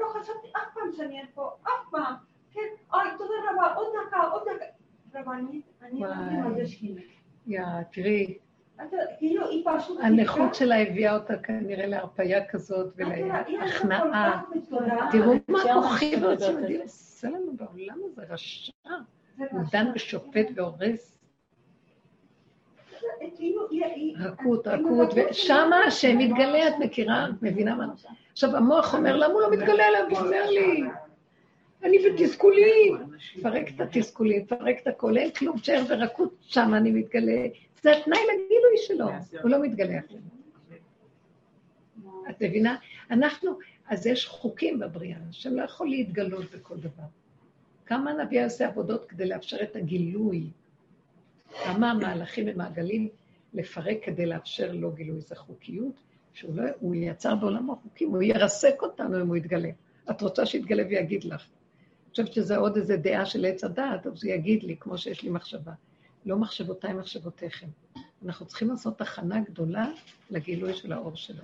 לא חשבתי אף פעם שאני אין פה, אף פעם, כן, תודה רבה, עוד דקה, רבנית, אני רבים על זה שכינה. תראי. הנכות שלה הביאה אותה כנראה להרפאיה כזאת ולהכנעה. תראו מה כוחי ועוצמדים עושה לנו בעולם הזה, רשע, הוא דן ושופט והורס. רכות, ושמה השם מתגלה, את מכירה? מבינה מה? עכשיו המוח אומר למה הוא לא מתגלה עליו, הוא אומר לי, אני ותסכולים, פרק את התסכולים, פרק את הכל, אין כלום שער ורקות, שם אני מתגלה, זה התנאי לגילוי שלו, הוא לא מתגלה. את מבינה? אנחנו, אז יש חוקים בבריאה, שהם לא יכול להתגלות בכל דבר. כמה הנביא עושה עבודות כדי לאפשר את הגילוי, כמה המהלכים ומעגלים לפרק כדי לאפשר לו גילוי, זה חוקיות, שהוא ייצר בעולם החוקים, הוא ירסק אותנו אם הוא יתגלה. את רוצה שיתגלה ויגיד לך. אני חושבת שזה עוד איזו דעה של עץ הדעת, אז הוא יגיד לי, כמו שיש לי מחשבה. לא מחשבותיי, מחשבותיכם. אנחנו צריכים לעשות תחנה גדולה לגילוי של האור שלו.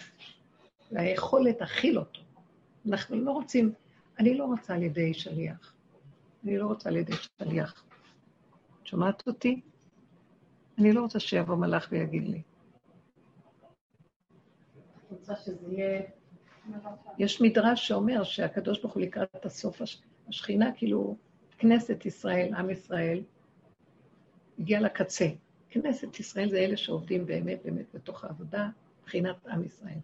והיכולת להכיל אותו. אנחנו לא רוצים, אני לא רוצה על ידי שליח. אני לא רוצה על ידי שליח. שומעת אותי? אני לא רוצה שיבוא מלאך ויגיד לי. אני רוצה שזה יהיה... יש מדרש שאומר שהקדוש ברוך הוא לקראת הסוף השכינה, כאילו כנסת ישראל, עם ישראל, הגיע לקצה. כנסת ישראל זה אלה שעובדים באמת, באמת בתוך העבודה, מבחינת עם ישראל.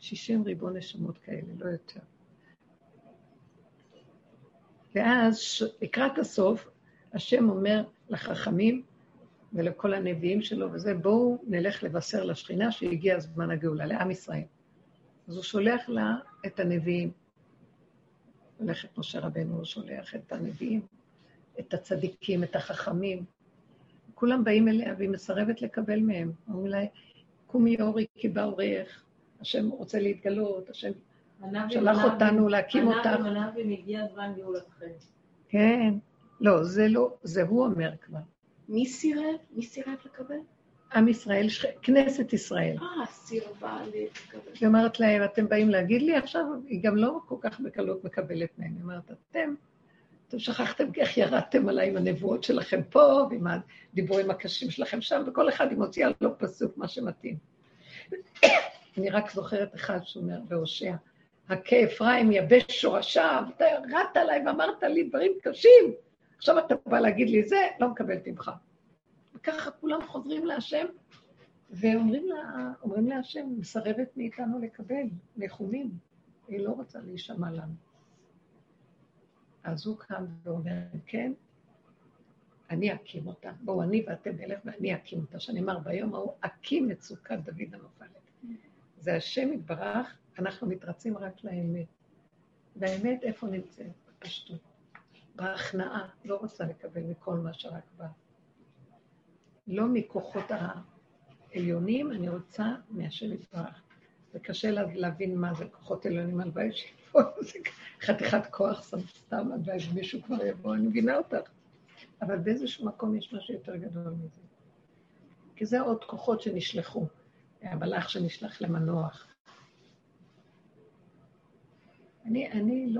60 ריבון נשמות כאלה, לא יותר. ואז לקראת הסוף, השם אומר לחכמים, ולכל הנביאים שלו וזה, בואו נלך לבשר לשכינה שהגיע זמן הגאולה, לעם ישראל. אז הוא שולח לה את הנביאים, הולך את משה רבנו, הוא שולח את הנביאים, את הצדיקים, את החכמים, כולם באים אליה והיא מסרבת לקבל מהם, אומרים לה, קומי אורי כי בא אורך, השם רוצה להתגלות, השם שלח אותנו להקים אותך. מנבי מגיע זמן גאולתכם. כן, לא, זה לא, זה הוא אומר כבר. מי סירב? מי סירב לקבל? עם ישראל, כנסת ישראל. סירבה לקבל. היא אומרת להם, אתם באים להגיד לי, עכשיו היא גם לא כל כך בקלות מקבלת מהם. היא אומרת, אתם שכחתם איך ירדתם עליי עם הנבואות שלכם פה, ועם הדיבורים הקשים שלכם שם, וכל אחד היא מוציאה לו פסוק מה שמתאים. אני רק זוכרת אחד שאומר בהושע, הכה אפרים יבש שורשיו, אתה ירדת עליי ואמרת לי דברים קשים, עכשיו אתה בא להגיד לי זה, לא מקבלת ממך. וככה כולם חוזרים להשם, ואומרים להשם, מסרבת מאיתנו לקבל, נחומים, היא לא רוצה להישמע לנו. אז הוא קם ואומר, כן, אני אקים אותה, בואו אני ואתם אלך ואני אקים אותה, שאני אמר ביום ההוא, אקים את סוכת דוד המפלת. זה השם יתברך, אנחנו מתרצים רק לאמת. והאמת איפה נמצאת? בפשטות, בהכנעה, לא רוצה לקבל מכל מה שרק בא. לא מכוחות העליונים, אני רוצה מהשם יתברך. זה קשה להבין מה זה כוחות עליונים, הלוואי שיבוא, זה חתיכת כוח, סתם, הלוואי שמישהו כבר יבוא, אני מבינה אותך. אבל באיזשהו מקום יש משהו יותר גדול מזה. כי זה עוד כוחות שנשלחו, המלאך שנשלח למנוח. אני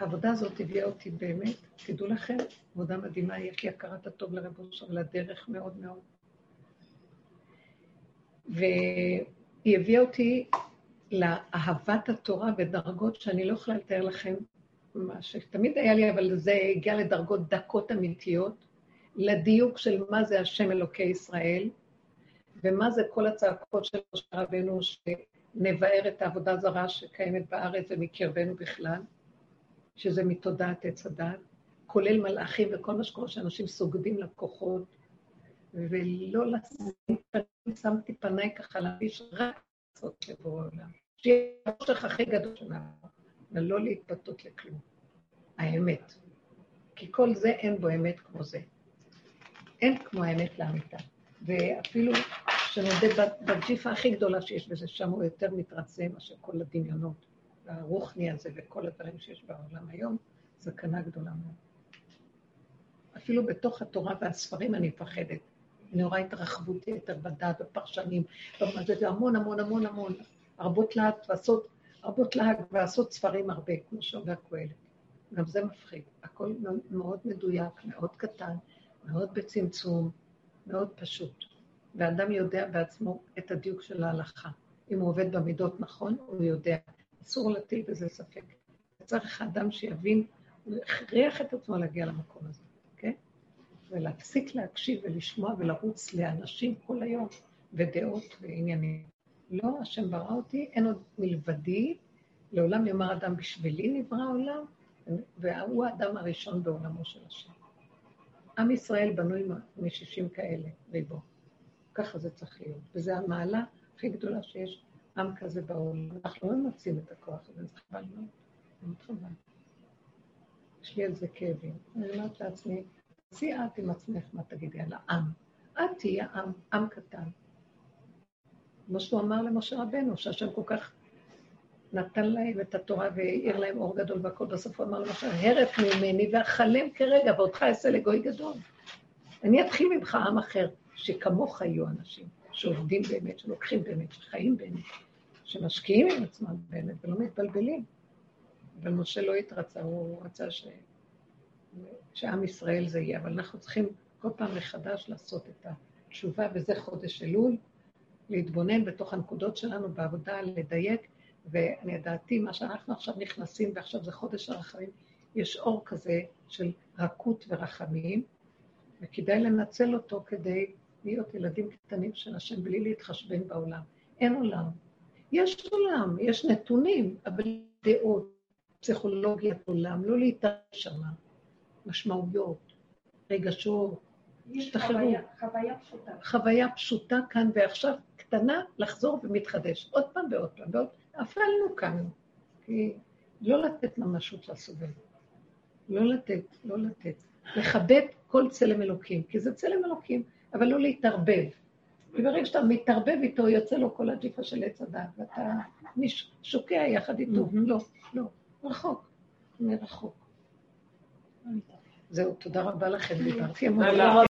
העבודה הזאת הביאה אותי באמת, תדעו לכם, עבודה מדהימה, יש לי הכרת הטוב לרבו שלו, לדרך מאוד מאוד. והיא הביאה אותי לאהבת התורה בדרגות שאני לא יכולה לתאר לכם מה שתמיד היה לי, אבל זה הגיע לדרגות דקות אמיתיות, לדיוק של מה זה השם אלוקי ישראל, ומה זה כל הצעקות של רבנו שנבאר את העבודה זרה שקיימת בארץ ומקרבנו בכלל, שזה מתודעת עץ הדת, כולל מלאכים וכל מה שקורה שאנשים סוגדים לכוחות, ולא לשים פנים, שמתי פניי ככה להביש רק לעשות לבוא העולם. שיהיה המושך הכי גדול שלנו, ולא להתפתות לכלום. האמת. כי כל זה אין בו אמת כמו זה. אין כמו האמת לאמיתה. ואפילו שנודה בג'יפה הכי גדולה שיש בזה, שם הוא יותר מתרצה מאשר כל הדמיונות. הרוחני הזה וכל הדברים שיש בעולם היום, סכנה גדולה מאוד. אפילו בתוך התורה והספרים אני מפחדת. אני רואה התרחבות יתר בדעת ופרשנים, זה המון המון המון המון, הרבות להג ועשות ספרים הרבה, כמו שאומר קהלת. גם זה מפחיד. הכל מאוד מדויק, מאוד קטן, מאוד בצמצום, מאוד פשוט. ואדם יודע בעצמו את הדיוק של ההלכה. אם הוא עובד במידות נכון, הוא יודע. אסור לטיל בזה ספק. צריך האדם שיבין, להכריח את עצמו להגיע למקום הזה, אוקיי? ולהפסיק להקשיב ולשמוע ולרוץ לאנשים כל היום, ודעות ועניינים. לא, השם ברא אותי, אין עוד מלבדי, לעולם יאמר אדם בשבילי נברא עולם, והוא האדם הראשון בעולמו של השם. עם ישראל בנוי מ-60 כאלה, ריבו. ככה זה צריך להיות. וזו המעלה הכי גדולה שיש עם כזה בעולם. אנחנו לא ממצים את הכוח הזה, זה חבל מאוד. זה מתחבל. יש לי על זה כאבים. אני אומרת לעצמי, תעשי את עם עצמך מה תגידי על העם. את תהיה עם, עם קטן. כמו שהוא אמר למשה רבנו, שהשם כל כך נתן להם את התורה והאיר להם אור גדול והכל, בסוף הוא אמר למשה, הרף ממני ואכלם כרגע, ואותך אעשה לגוי גדול. אני אתחיל ממך עם אחר, שכמוך היו אנשים, שעובדים באמת, שלוקחים באמת, שחיים באמת, שמשקיעים עם עצמם באמת, ולא מתבלבלים. אבל משה לא התרצה, הוא רצה שעם ישראל זה יהיה, אבל אנחנו צריכים כל פעם מחדש לעשות את התשובה, וזה חודש אלול, להתבונן בתוך הנקודות שלנו בעבודה, לדייק, ואני דעתי מה שאנחנו עכשיו נכנסים, ועכשיו זה חודש הרחמים, יש אור כזה של רכות ורחמים, וכדאי לנצל אותו כדי להיות ילדים קטנים של השם, בלי להתחשבן בעולם. אין עולם. יש עולם, יש נתונים, אבל דעות, פסיכולוגיית עולם, לא להתאר שם, משמעויות, רגשות, השתחררו. חוויה פשוטה כאן ועכשיו קטנה לחזור ומתחדש. עוד פעם ועוד פעם ועוד. אפלנו כאן. כי לא לתת ממשות לסובב. לא לתת. לכבד כל צלם אלוקים. כי זה צלם אלוקים, אבל לא להתערבב. כי ברגע שאתה מתערבב איתו, יוצא לו כל הג'יפה של עץ הדעת. ואתה שוקע יחד איתו. לא. רחוק. מרחוק. זהו, תודה רבה לכם. דיברתי.